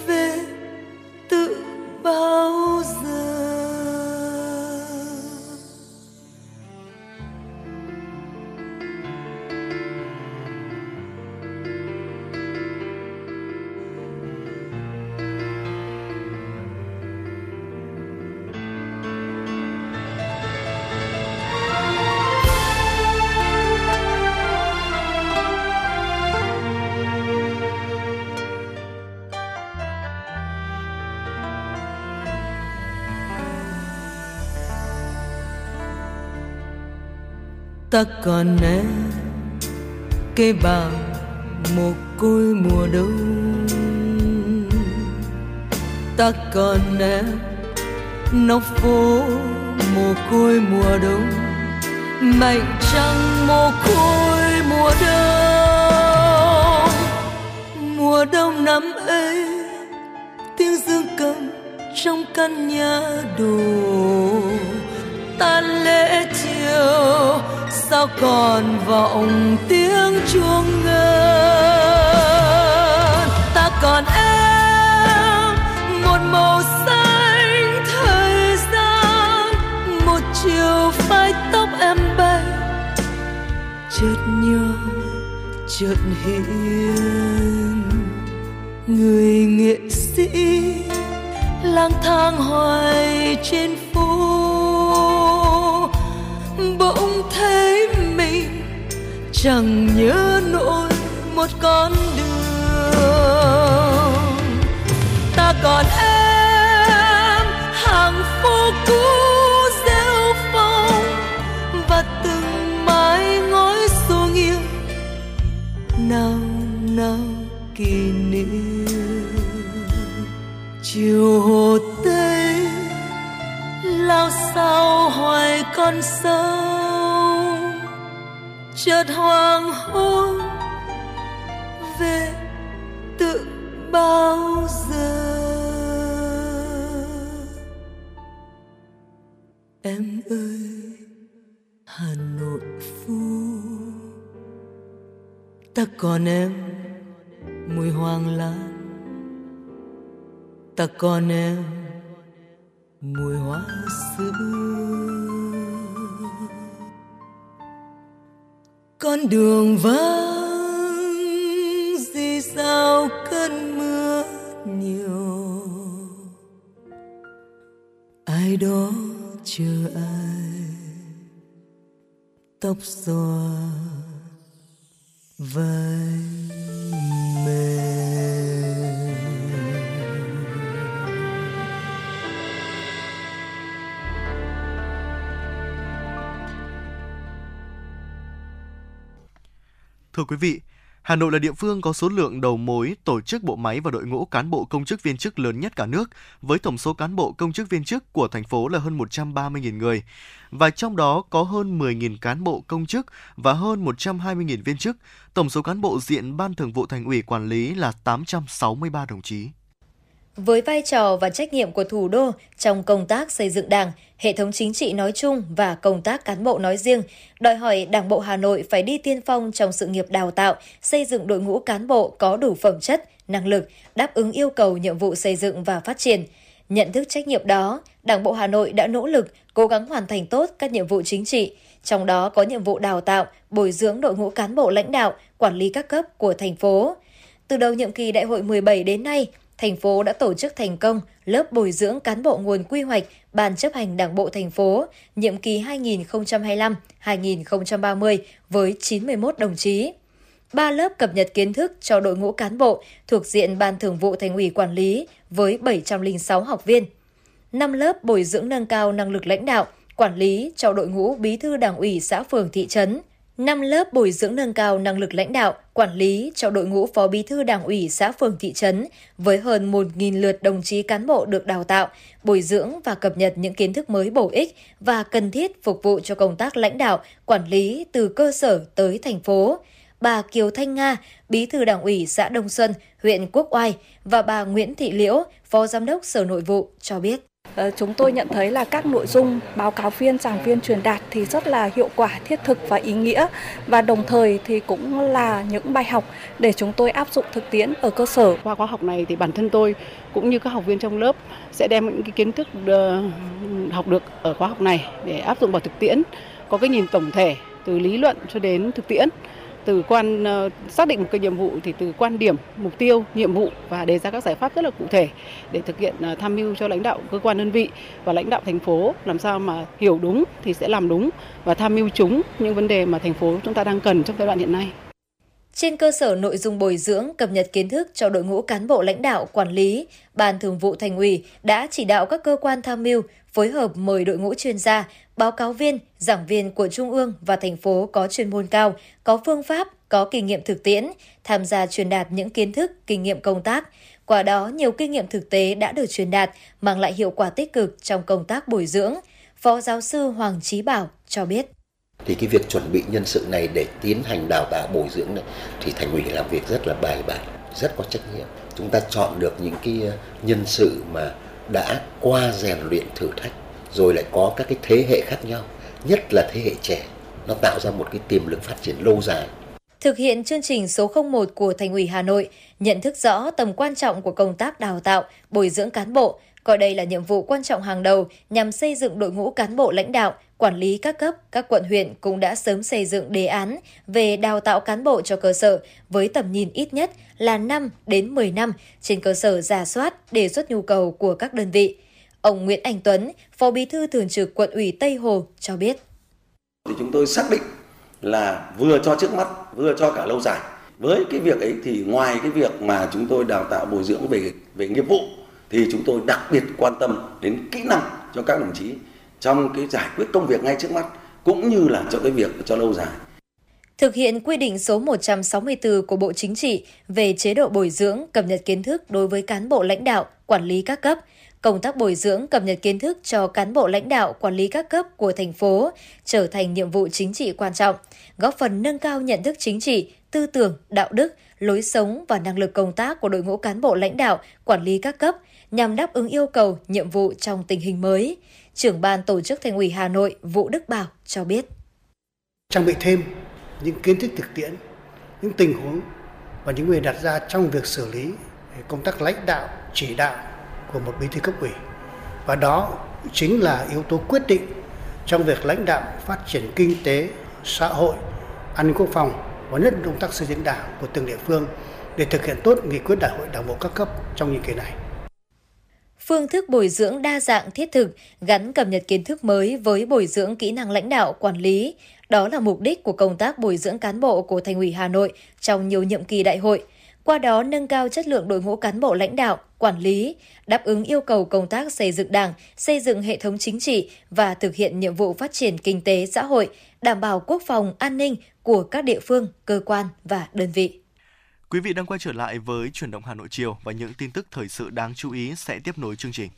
về tự bao giờ ta còn em cây bàng mồ côi mùa đông, ta còn em nóc phố mồ côi mùa đông, mảnh trăng mồ côi mùa đông. Mùa đông năm ấy tiếng dương cầm trong căn nhà đổ, tan lễ chiều sao còn vọng tiếng chuông ngân. Ta còn em một màu xanh thời gian, một chiều phai tóc em bay, chợt nhớ chợt hiền người nghệ sĩ lang thang hoài trên phố, bỗng thấy mình chẳng nhớ nổi một con đường. Ta còn em hàng phố cũ rêu phong và từng mái ngói xô nghiêng, nào nào kỷ niệm chiều hồ tây lao sao hoài con sâu. Chợt hoàng hôn về tự bao giờ em ơi Hà Nội phố. Ta còn em mùi hoang lan, ta còn em mùi hoa xưa. Con đường vắng gì sao cơn mưa nhiều, ai đó chờ ai, tóc xòa vai mềm. Thưa quý vị, Hà Nội là địa phương có số lượng đầu mối, tổ chức bộ máy và đội ngũ cán bộ công chức viên chức lớn nhất cả nước, với tổng số cán bộ công chức viên chức của thành phố là hơn 130.000 người. Và trong đó có hơn 10.000 cán bộ công chức và hơn 120.000 viên chức. Tổng số cán bộ diện Ban Thường vụ Thành ủy quản lý là 863 đồng chí. Với vai trò và trách nhiệm của thủ đô trong công tác xây dựng Đảng, hệ thống chính trị nói chung và công tác cán bộ nói riêng, đòi hỏi Đảng bộ Hà Nội phải đi tiên phong trong sự nghiệp đào tạo, xây dựng đội ngũ cán bộ có đủ phẩm chất, năng lực, đáp ứng yêu cầu nhiệm vụ xây dựng và phát triển. Nhận thức trách nhiệm đó, Đảng bộ Hà Nội đã nỗ lực, cố gắng hoàn thành tốt các nhiệm vụ chính trị, trong đó có nhiệm vụ đào tạo, bồi dưỡng đội ngũ cán bộ lãnh đạo, quản lý các cấp của thành phố. Từ đầu nhiệm kỳ Đại hội 17 đến nay, thành phố đã tổ chức thành công lớp bồi dưỡng cán bộ nguồn quy hoạch Ban chấp hành Đảng bộ thành phố nhiệm kỳ 2025-2030 với 91 đồng chí. 3 lớp cập nhật kiến thức cho đội ngũ cán bộ thuộc diện Ban Thường vụ Thành ủy quản lý với 706 học viên. 5 lớp bồi dưỡng nâng cao năng lực lãnh đạo, quản lý cho đội ngũ bí thư Đảng ủy xã phường thị trấn. 5 lớp bồi dưỡng nâng cao năng lực lãnh đạo, quản lý cho đội ngũ phó bí thư Đảng ủy xã phường thị trấn với hơn 1.000 lượt đồng chí cán bộ được đào tạo, bồi dưỡng và cập nhật những kiến thức mới bổ ích và cần thiết phục vụ cho công tác lãnh đạo, quản lý từ cơ sở tới thành phố. Bà Kiều Thanh Nga, bí thư Đảng ủy xã Đông Xuân, huyện Quốc Oai và bà Nguyễn Thị Liễu, phó giám đốc Sở Nội vụ cho biết. Chúng tôi nhận thấy là các nội dung báo cáo viên, giảng viên truyền đạt thì rất là hiệu quả, thiết thực và ý nghĩa, và đồng thời thì cũng là những bài học để chúng tôi áp dụng thực tiễn ở cơ sở. Qua khóa học này thì bản thân tôi cũng như các học viên trong lớp sẽ đem những cái kiến thức học được ở khóa học này để áp dụng vào thực tiễn, có cái nhìn tổng thể từ lý luận cho đến thực tiễn, từ xác định một cái nhiệm vụ thì từ quan điểm, mục tiêu, nhiệm vụ và đề ra các giải pháp rất là cụ thể để thực hiện tham mưu cho lãnh đạo cơ quan đơn vị và lãnh đạo thành phố, làm sao mà hiểu đúng thì sẽ làm đúng và tham mưu trúng những vấn đề mà thành phố chúng ta đang cần trong giai đoạn hiện nay. Trên cơ sở nội dung bồi dưỡng, cập nhật kiến thức cho đội ngũ cán bộ lãnh đạo, quản lý, Ban Thường vụ Thành ủy đã chỉ đạo các cơ quan tham mưu phối hợp mời đội ngũ chuyên gia, báo cáo viên, giảng viên của Trung ương và thành phố có chuyên môn cao, có phương pháp, có kinh nghiệm thực tiễn, tham gia truyền đạt những kiến thức, kinh nghiệm công tác. Qua đó, nhiều kinh nghiệm thực tế đã được truyền đạt, mang lại hiệu quả tích cực trong công tác bồi dưỡng. Phó giáo sư Hoàng Chí Bảo cho biết. Thì cái việc chuẩn bị nhân sự này để tiến hành đào tạo bồi dưỡng này thì Thành ủy làm việc rất là bài bản, rất có trách nhiệm. Chúng ta chọn được những cái nhân sự mà đã qua rèn luyện thử thách, rồi lại có các cái thế hệ khác nhau, nhất là thế hệ trẻ, nó tạo ra một cái tiềm lực phát triển lâu dài. Thực hiện chương trình số 01 của Thành ủy Hà Nội, nhận thức rõ tầm quan trọng của công tác đào tạo, bồi dưỡng cán bộ, coi đây là nhiệm vụ quan trọng hàng đầu nhằm xây dựng đội ngũ cán bộ lãnh đạo, quản lý các cấp, các quận huyện cũng đã sớm xây dựng đề án về đào tạo cán bộ cho cơ sở với tầm nhìn ít nhất là 5 đến 10 năm trên cơ sở rà soát, đề xuất nhu cầu của các đơn vị. Ông Nguyễn Anh Tuấn, Phó Bí thư Thường trực Quận ủy Tây Hồ cho biết. Thì chúng tôi xác định là vừa cho trước mắt, vừa cho cả lâu dài. Với cái việc ấy thì ngoài cái việc mà chúng tôi đào tạo bồi dưỡng về nghiệp vụ thì chúng tôi đặc biệt quan tâm đến kỹ năng cho các đồng chí trong cái giải quyết công việc ngay trước mắt cũng như là cho cái việc cho lâu dài. Thực hiện quy định số 164 của Bộ Chính trị về chế độ bồi dưỡng, cập nhật kiến thức đối với cán bộ lãnh đạo, quản lý các cấp, công tác bồi dưỡng cập nhật kiến thức cho cán bộ lãnh đạo quản lý các cấp của thành phố trở thành nhiệm vụ chính trị quan trọng, góp phần nâng cao nhận thức chính trị, tư tưởng, đạo đức, lối sống và năng lực công tác của đội ngũ cán bộ lãnh đạo, quản lý các cấp nhằm đáp ứng yêu cầu, nhiệm vụ trong tình hình mới. Trưởng ban tổ chức Thành ủy Hà Nội Vũ Đức Bảo cho biết. Trang bị thêm những kiến thức thực tiễn, những tình huống và những người đặt ra trong việc xử lý công tác lãnh đạo, chỉ đạo của một bí thư cấp ủy. Và đó chính là yếu tố quyết định trong việc lãnh đạo phát triển kinh tế, xã hội, an ninh quốc phòng và nhất là công tác xây dựng Đảng của từng địa phương để thực hiện tốt nghị quyết Đại hội Đảng bộ các cấp trong nhiệm kỳ này. Phương thức bồi dưỡng đa dạng thiết thực, gắn cập nhật kiến thức mới với bồi dưỡng kỹ năng lãnh đạo, quản lý. Đó là mục đích của công tác bồi dưỡng cán bộ của Thành ủy Hà Nội trong nhiều nhiệm kỳ đại hội. Qua đó nâng cao chất lượng đội ngũ cán bộ lãnh đạo, quản lý, đáp ứng yêu cầu công tác xây dựng Đảng, xây dựng hệ thống chính trị và thực hiện nhiệm vụ phát triển kinh tế xã hội, đảm bảo quốc phòng, an ninh của các địa phương, cơ quan và đơn vị. Quý vị đang quay trở lại với Chuyển động Hà Nội chiều và những tin tức thời sự đáng chú ý sẽ tiếp nối chương trình.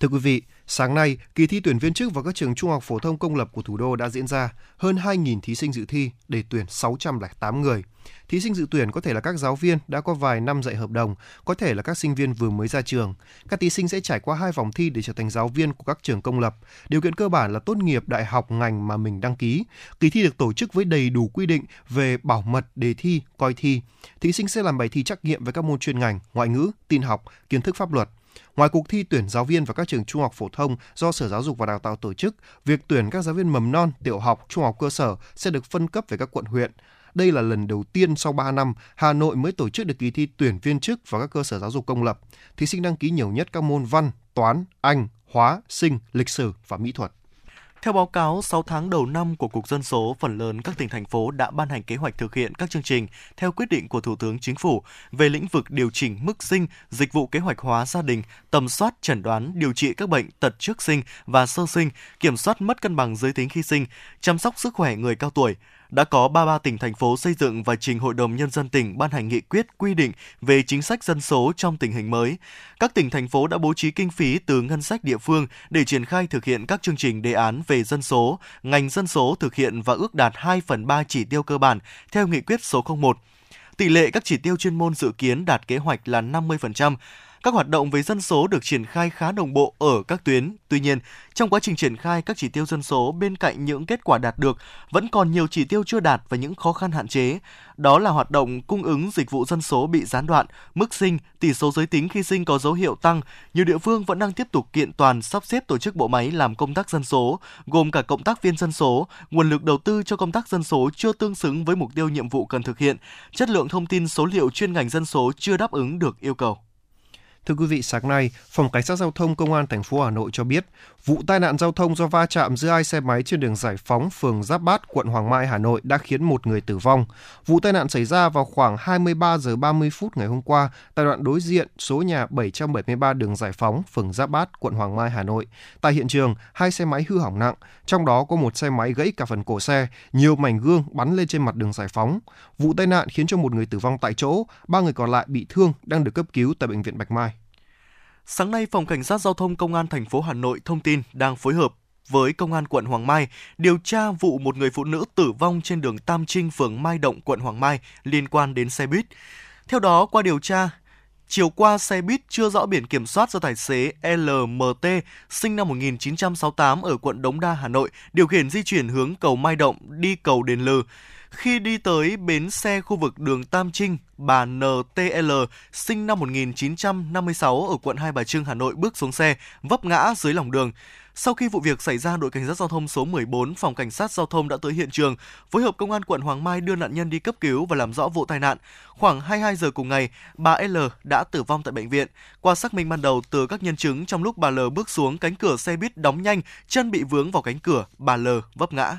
Thưa quý vị, sáng nay, kỳ thi tuyển viên chức vào các trường trung học phổ thông công lập của thủ đô đã diễn ra. Hơn 2.000 thí sinh dự thi để tuyển 608 người. Thí sinh dự tuyển có thể là các giáo viên đã có vài năm dạy hợp đồng, có thể là các sinh viên vừa mới ra trường. Các thí sinh sẽ trải qua 2 vòng thi để trở thành giáo viên của các trường công lập. Điều kiện cơ bản là tốt nghiệp đại học ngành mà mình đăng ký. Kỳ thi được tổ chức với đầy đủ quy định về bảo mật đề thi, coi thi. Thí sinh sẽ làm bài thi trắc nghiệm về các môn chuyên ngành, ngoại ngữ, tin học, kiến thức pháp luật. Ngoài cuộc thi tuyển giáo viên vào các trường trung học phổ thông do Sở Giáo dục và Đào tạo tổ chức, việc tuyển các giáo viên mầm non, tiểu học, trung học cơ sở sẽ được phân cấp về các quận huyện. Đây là lần đầu tiên sau 3 năm, Hà Nội mới tổ chức được kỳ thi tuyển viên chức vào các cơ sở giáo dục công lập. Thí sinh đăng ký nhiều nhất các môn văn, toán, Anh, hóa, sinh, lịch sử và mỹ thuật. Theo báo cáo 6 tháng đầu năm của Cục Dân số, phần lớn các tỉnh, thành phố đã ban hành kế hoạch thực hiện các chương trình theo quyết định của Thủ tướng Chính phủ về lĩnh vực điều chỉnh mức sinh, dịch vụ kế hoạch hóa gia đình, tầm soát, chẩn đoán, điều trị các bệnh tật trước sinh và sơ sinh, kiểm soát mất cân bằng giới tính khi sinh, chăm sóc sức khỏe người cao tuổi. Đã có 33 tỉnh, thành phố xây dựng và trình Hội đồng Nhân dân tỉnh ban hành nghị quyết quy định về chính sách dân số trong tình hình mới. Các tỉnh, thành phố đã bố trí kinh phí từ ngân sách địa phương để triển khai thực hiện các chương trình đề án về dân số, ngành dân số thực hiện và ước đạt 2/3 chỉ tiêu cơ bản theo nghị quyết số 01. Tỷ lệ các chỉ tiêu chuyên môn dự kiến đạt kế hoạch là 50%. Các hoạt động về dân số được triển khai khá đồng bộ ở các tuyến. Tuy nhiên, trong quá trình triển khai các chỉ tiêu dân số, bên cạnh những kết quả đạt được, vẫn còn nhiều chỉ tiêu chưa đạt và những khó khăn hạn chế. Đó là hoạt động cung ứng dịch vụ dân số bị gián đoạn, mức sinh, tỷ số giới tính khi sinh có dấu hiệu tăng. Nhiều địa phương vẫn đang tiếp tục kiện toàn, sắp xếp tổ chức bộ máy làm công tác dân số, gồm cả cộng tác viên dân số. Nguồn lực đầu tư cho công tác dân số chưa tương xứng với mục tiêu nhiệm vụ cần thực hiện. Chất lượng thông tin số liệu chuyên ngành dân số chưa đáp ứng được yêu cầu. Thưa quý vị, sáng nay, Phòng Cảnh sát Giao thông Công an thành phố Hà Nội cho biết, vụ tai nạn giao thông do va chạm giữa hai xe máy trên đường Giải Phóng, phường Giáp Bát, quận Hoàng Mai, Hà Nội đã khiến một người tử vong. Vụ tai nạn xảy ra vào khoảng 23 giờ 30 phút ngày hôm qua tại đoạn đối diện số nhà 773 đường Giải Phóng, phường Giáp Bát, quận Hoàng Mai, Hà Nội. Tại hiện trường, hai xe máy hư hỏng nặng, trong đó có một xe máy gãy cả phần cổ xe, nhiều mảnh gương bắn lên trên mặt đường Giải Phóng. Vụ tai nạn khiến cho một người tử vong tại chỗ, 3 người còn lại bị thương đang được cấp cứu tại bệnh viện Bạch Mai. Sáng nay, Phòng Cảnh sát Giao thông Công an thành phố Hà Nội thông tin đang phối hợp với Công an quận Hoàng Mai điều tra vụ một người phụ nữ tử vong trên đường Tam Trinh, phường Mai Động, quận Hoàng Mai liên quan đến xe buýt. Theo đó, qua điều tra, chiều qua xe buýt chưa rõ biển kiểm soát do tài xế LMT sinh năm 1968 ở quận Đống Đa, Hà Nội điều khiển di chuyển hướng cầu Mai Động đi cầu Đền Lừ. Khi đi tới bến xe khu vực đường Tam Trinh, bà NTL sinh năm 1956 ở quận Hai Bà Trưng, Hà Nội bước xuống xe, vấp ngã dưới lòng đường. Sau khi vụ việc xảy ra, đội cảnh sát giao thông số 14, Phòng Cảnh sát Giao thông đã tới hiện trường, phối hợp Công an quận Hoàng Mai đưa nạn nhân đi cấp cứu và làm rõ vụ tai nạn. Khoảng 22 giờ cùng ngày, bà L đã tử vong tại bệnh viện. Qua xác minh ban đầu từ các nhân chứng, trong lúc bà L bước xuống, cánh cửa xe buýt đóng nhanh, chân bị vướng vào cánh cửa, bà L vấp ngã.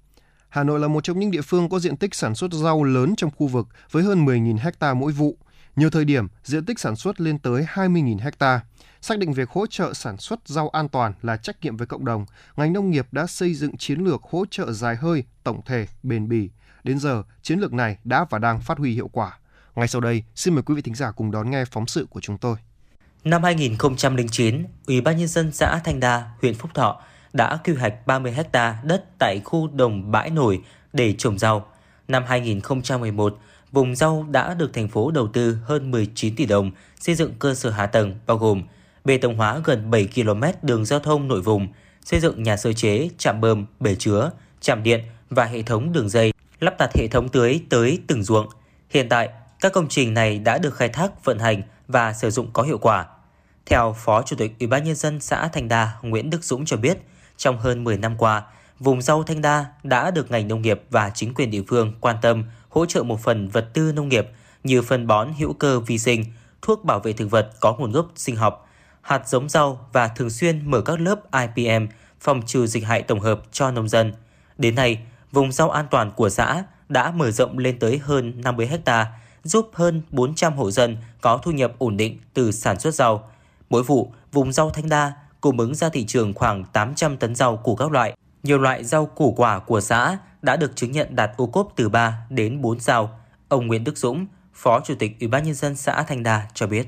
Hà Nội là một trong những địa phương có diện tích sản xuất rau lớn trong khu vực với hơn 10.000 ha mỗi vụ. Nhiều thời điểm, diện tích sản xuất lên tới 20.000 ha. Xác định việc hỗ trợ sản xuất rau an toàn là trách nhiệm với cộng đồng, ngành nông nghiệp đã xây dựng chiến lược hỗ trợ dài hơi, tổng thể, bền bỉ. Đến giờ, chiến lược này đã và đang phát huy hiệu quả. Ngay sau đây, xin mời quý vị thính giả cùng đón nghe phóng sự của chúng tôi. Năm 2009, Ủy ban Nhân dân xã Thanh Đa, huyện Phúc Thọ đã quy hoạch 30 ha đất tại khu đồng Bãi Nổi để trồng rau. Năm 2011, vùng rau đã được thành phố đầu tư hơn 19 tỷ đồng xây dựng cơ sở hạ tầng bao gồm bê tông hóa gần 7 km đường giao thông nội vùng, xây dựng nhà sơ chế, trạm bơm, bể chứa, trạm điện và hệ thống đường dây, lắp đặt hệ thống tưới tới từng ruộng. Hiện tại, các công trình này đã được khai thác, vận hành và sử dụng có hiệu quả. Theo Phó Chủ tịch Ủy ban Nhân dân xã Thành Đà Nguyễn Đức Dũng cho biết, trong hơn 10 năm qua, vùng rau Thanh Đa đã được ngành nông nghiệp và chính quyền địa phương quan tâm hỗ trợ một phần vật tư nông nghiệp như phân bón hữu cơ vi sinh, thuốc bảo vệ thực vật có nguồn gốc sinh học, hạt giống rau và thường xuyên mở các lớp IPM phòng trừ dịch hại tổng hợp cho nông dân. Đến nay, vùng rau an toàn của xã đã mở rộng lên tới hơn 50 ha, giúp hơn 400 hộ dân có thu nhập ổn định từ sản xuất rau. Mỗi vụ, vùng rau Thanh Đa cung ứng ra thị trường khoảng 800 tấn rau củ các loại. Nhiều loại rau củ quả của xã đã được chứng nhận đạt ô cốp từ 3 đến 4 sao. Ông Nguyễn Đức Dũng, Phó Chủ tịch Ủy ban Nhân dân xã Thanh Đa cho biết.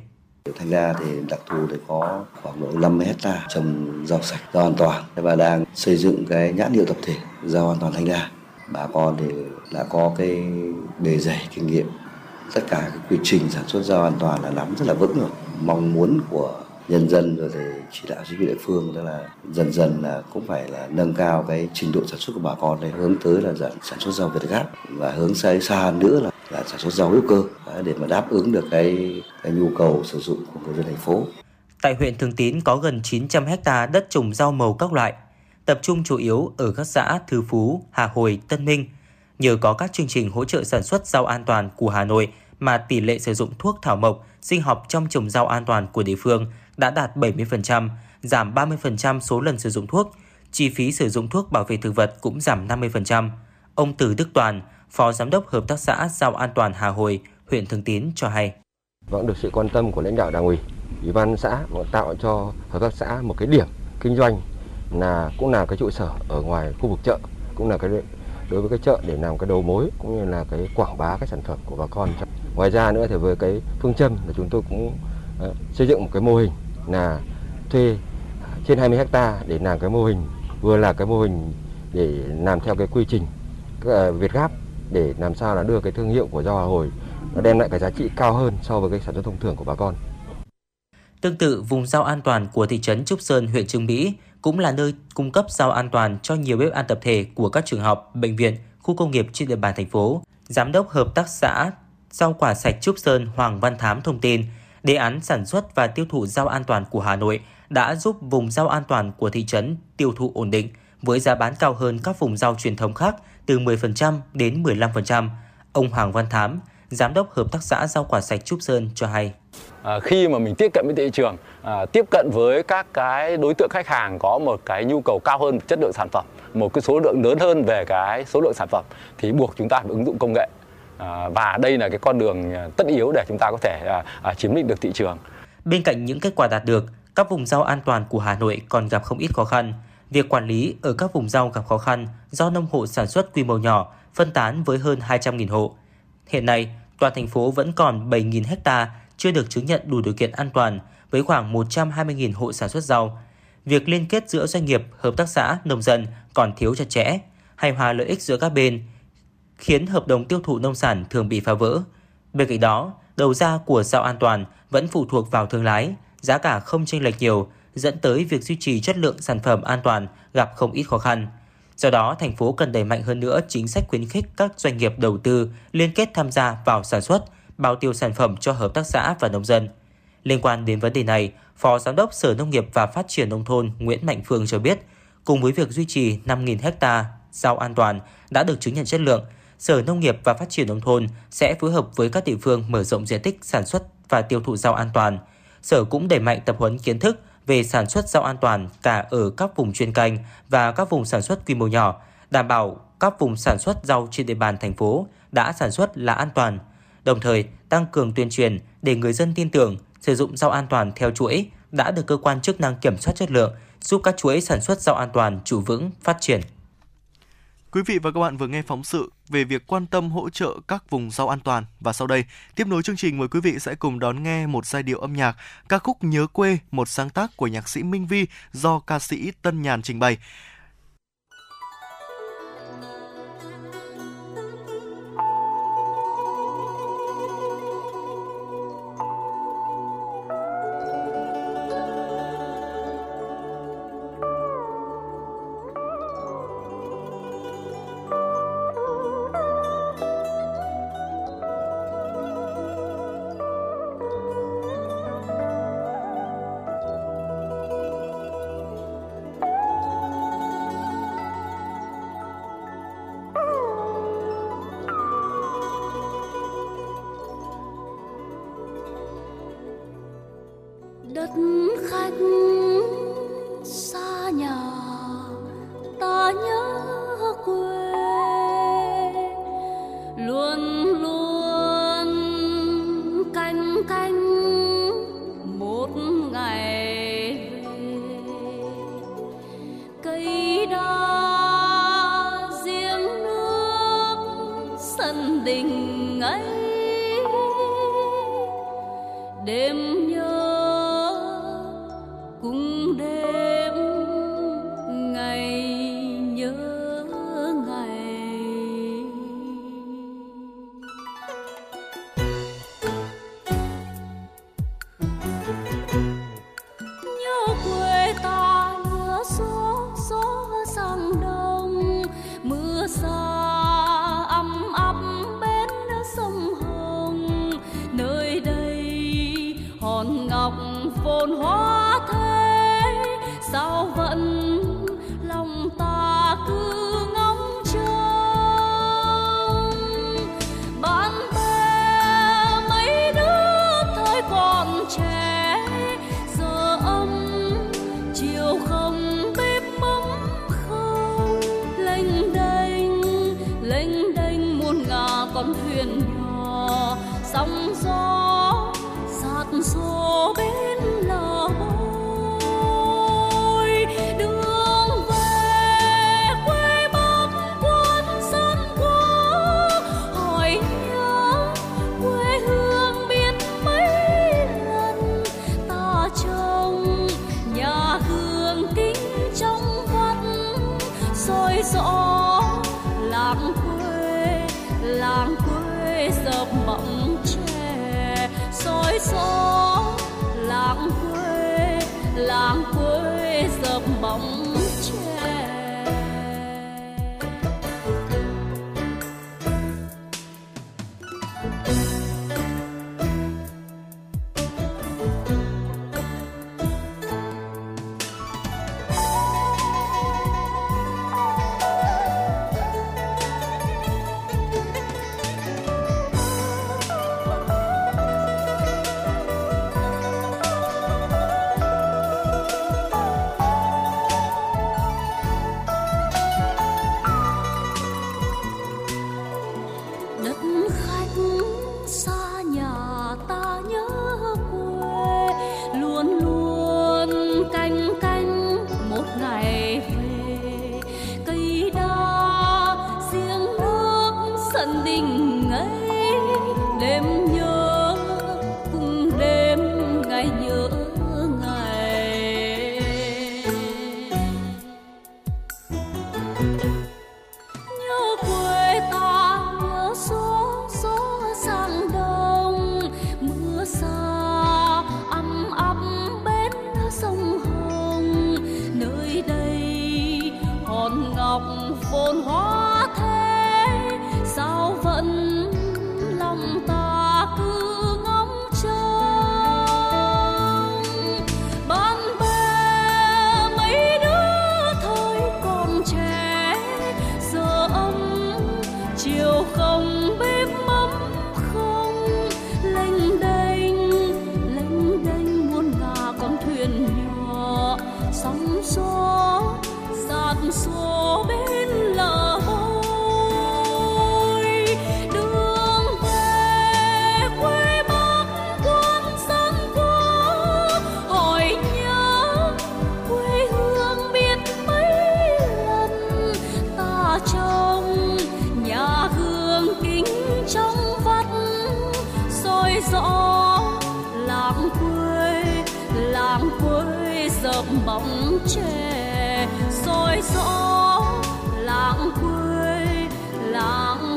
Thanh Đa thì đặc thù thì có khoảng độ 50 hectare trồng rau sạch, rau an toàn và đang xây dựng cái nhãn hiệu tập thể rau an toàn Thanh Đa. Bà con thì đã có cái bề dày kinh nghiệm, tất cả cái quy trình sản xuất rau an toàn là nắm rất là vững rồi. Mong muốn của nhân dân rồi thì chỉ đạo chính quyền địa phương, tức là dần là cũng phải là nâng cao cái trình độ sản xuất của bà con để hướng tới là sản xuất rau Việt Gáp và hướng xa nữa là sản xuất rau hữu cơ để mà đáp ứng được cái nhu cầu sử dụng của người dân thành phố. Tại huyện Thường Tín có gần 900 ha đất trồng rau màu các loại, tập trung chủ yếu ở các xã Thư Phú, Hà Hồi, Tân Minh. Nhờ có các chương trình hỗ trợ sản xuất rau an toàn của Hà Nội mà tỷ lệ sử dụng thuốc thảo mộc, sinh học trong trồng rau an toàn của địa phương đã đạt 70%, giảm 30% số lần sử dụng thuốc, chi phí sử dụng thuốc bảo vệ thực vật cũng giảm 50%. Ông Từ Đức Toàn, Phó Giám đốc Hợp tác xã Rau An Toàn Hà Hồi, huyện Thường Tín cho hay. Vẫn được sự quan tâm của lãnh đạo Đảng ủy, Ủy ban xã tạo cho hợp tác xã một cái điểm kinh doanh là cũng là cái trụ sở ở ngoài khu vực chợ, cũng là cái đối với cái chợ để làm cái đầu mối cũng như là cái quảng bá cái sản phẩm của bà con. Ngoài ra nữa thì với cái phương châm là chúng tôi cũng xây dựng một cái mô hình là thuê trên 20 ha để làm cái mô hình, vừa là cái mô hình để làm theo cái quy trình Việt Gáp để làm sao là đưa cái thương hiệu của rau Hà Hồi nó đem lại cái giá trị cao hơn so với cái sản xuất thông thường của bà con. Tương tự, vùng rau an toàn của thị trấn Trúc Sơn, huyện Chương Mỹ cũng là nơi cung cấp rau an toàn cho nhiều bếp ăn tập thể của các trường học, bệnh viện, khu công nghiệp trên địa bàn thành phố. Giám đốc Hợp tác xã Rau Quả Sạch Trúc Sơn Hoàng Văn Thám thông tin, đề án sản xuất và tiêu thụ rau an toàn của Hà Nội đã giúp vùng rau an toàn của thị trấn tiêu thụ ổn định với giá bán cao hơn các vùng rau truyền thống khác từ 10% đến 15%. Ông Hoàng Văn Thám, Giám đốc Hợp tác xã Rau Quả Sạch Trúc Sơn cho hay. Khi mà mình tiếp cận với thị trường, tiếp cận với các cái đối tượng khách hàng có một cái nhu cầu cao hơn chất lượng sản phẩm, một cái số lượng lớn hơn về cái số lượng sản phẩm thì buộc chúng ta phải ứng dụng công nghệ. Và đây là cái con đường tất yếu để chúng ta có thể chiếm lĩnh được thị trường. Bên cạnh những kết quả đạt được, các vùng rau an toàn của Hà Nội còn gặp không ít khó khăn. Việc quản lý ở các vùng rau gặp khó khăn do nông hộ sản xuất quy mô nhỏ, phân tán với hơn 200.000 hộ. Hiện nay, toàn thành phố vẫn còn 7.000 ha chưa được chứng nhận đủ điều kiện an toàn với khoảng 120.000 hộ sản xuất rau. Việc liên kết giữa doanh nghiệp, hợp tác xã, nông dân còn thiếu chặt chẽ, hài hòa lợi ích giữa các bên khiến hợp đồng tiêu thụ nông sản thường bị phá vỡ. Bên cạnh đó, đầu ra của rau an toàn vẫn phụ thuộc vào thương lái, giá cả không chênh lệch nhiều, dẫn tới việc duy trì chất lượng sản phẩm an toàn gặp không ít khó khăn. Do đó, thành phố cần đẩy mạnh hơn nữa chính sách khuyến khích các doanh nghiệp đầu tư liên kết tham gia vào sản xuất, bao tiêu sản phẩm cho hợp tác xã và nông dân. Liên quan đến vấn đề này, Phó Giám đốc Sở Nông nghiệp và Phát triển Nông thôn Nguyễn Mạnh Phương cho biết, cùng với việc duy trì 5.000 ha rau an toàn đã được chứng nhận chất lượng, Sở Nông nghiệp và Phát triển Nông thôn sẽ phối hợp với các địa phương mở rộng diện tích sản xuất và tiêu thụ rau an toàn. Sở cũng đẩy mạnh tập huấn kiến thức về sản xuất rau an toàn cả ở các vùng chuyên canh và các vùng sản xuất quy mô nhỏ, đảm bảo các vùng sản xuất rau trên địa bàn thành phố đã sản xuất là an toàn, đồng thời tăng cường tuyên truyền để người dân tin tưởng sử dụng rau an toàn theo chuỗi đã được cơ quan chức năng kiểm soát chất lượng, giúp các chuỗi sản xuất rau an toàn trụ vững, phát triển. Quý vị và các bạn vừa nghe phóng sự về việc quan tâm hỗ trợ các vùng rau an toàn. Và sau đây, tiếp nối chương trình mời quý vị sẽ cùng đón nghe một giai điệu âm nhạc, ca khúc Nhớ Quê, một sáng tác của nhạc sĩ Minh Vi do ca sĩ Tân Nhàn trình bày. Đất khách xa nhà ta nhớ quê, luôn luôn canh canh một ngày về. Cây đa giếng nước sân đình ấy, đêm nhớ cùng đêm ngày nhớ ngày. Nhớ quê ta lúa xố xố sang đông, mưa xa ấm ấm bên sông Hồng. Nơi đây hòn ngọc phồn hoa, sao vẫn lòng ta cứ ngóng trông. Bạn bè mấy đứa thời còn trẻ, giờ âm chiều không bếp bấm không. Lênh đênh muôn ngả con thuyền nhỏ, sóng gió sát xô bên lò. Làng quê dập mộng tre xôi xó, làng quê dập mộng tre. Làng quê dập bóng tre xôi xó, làng quê làng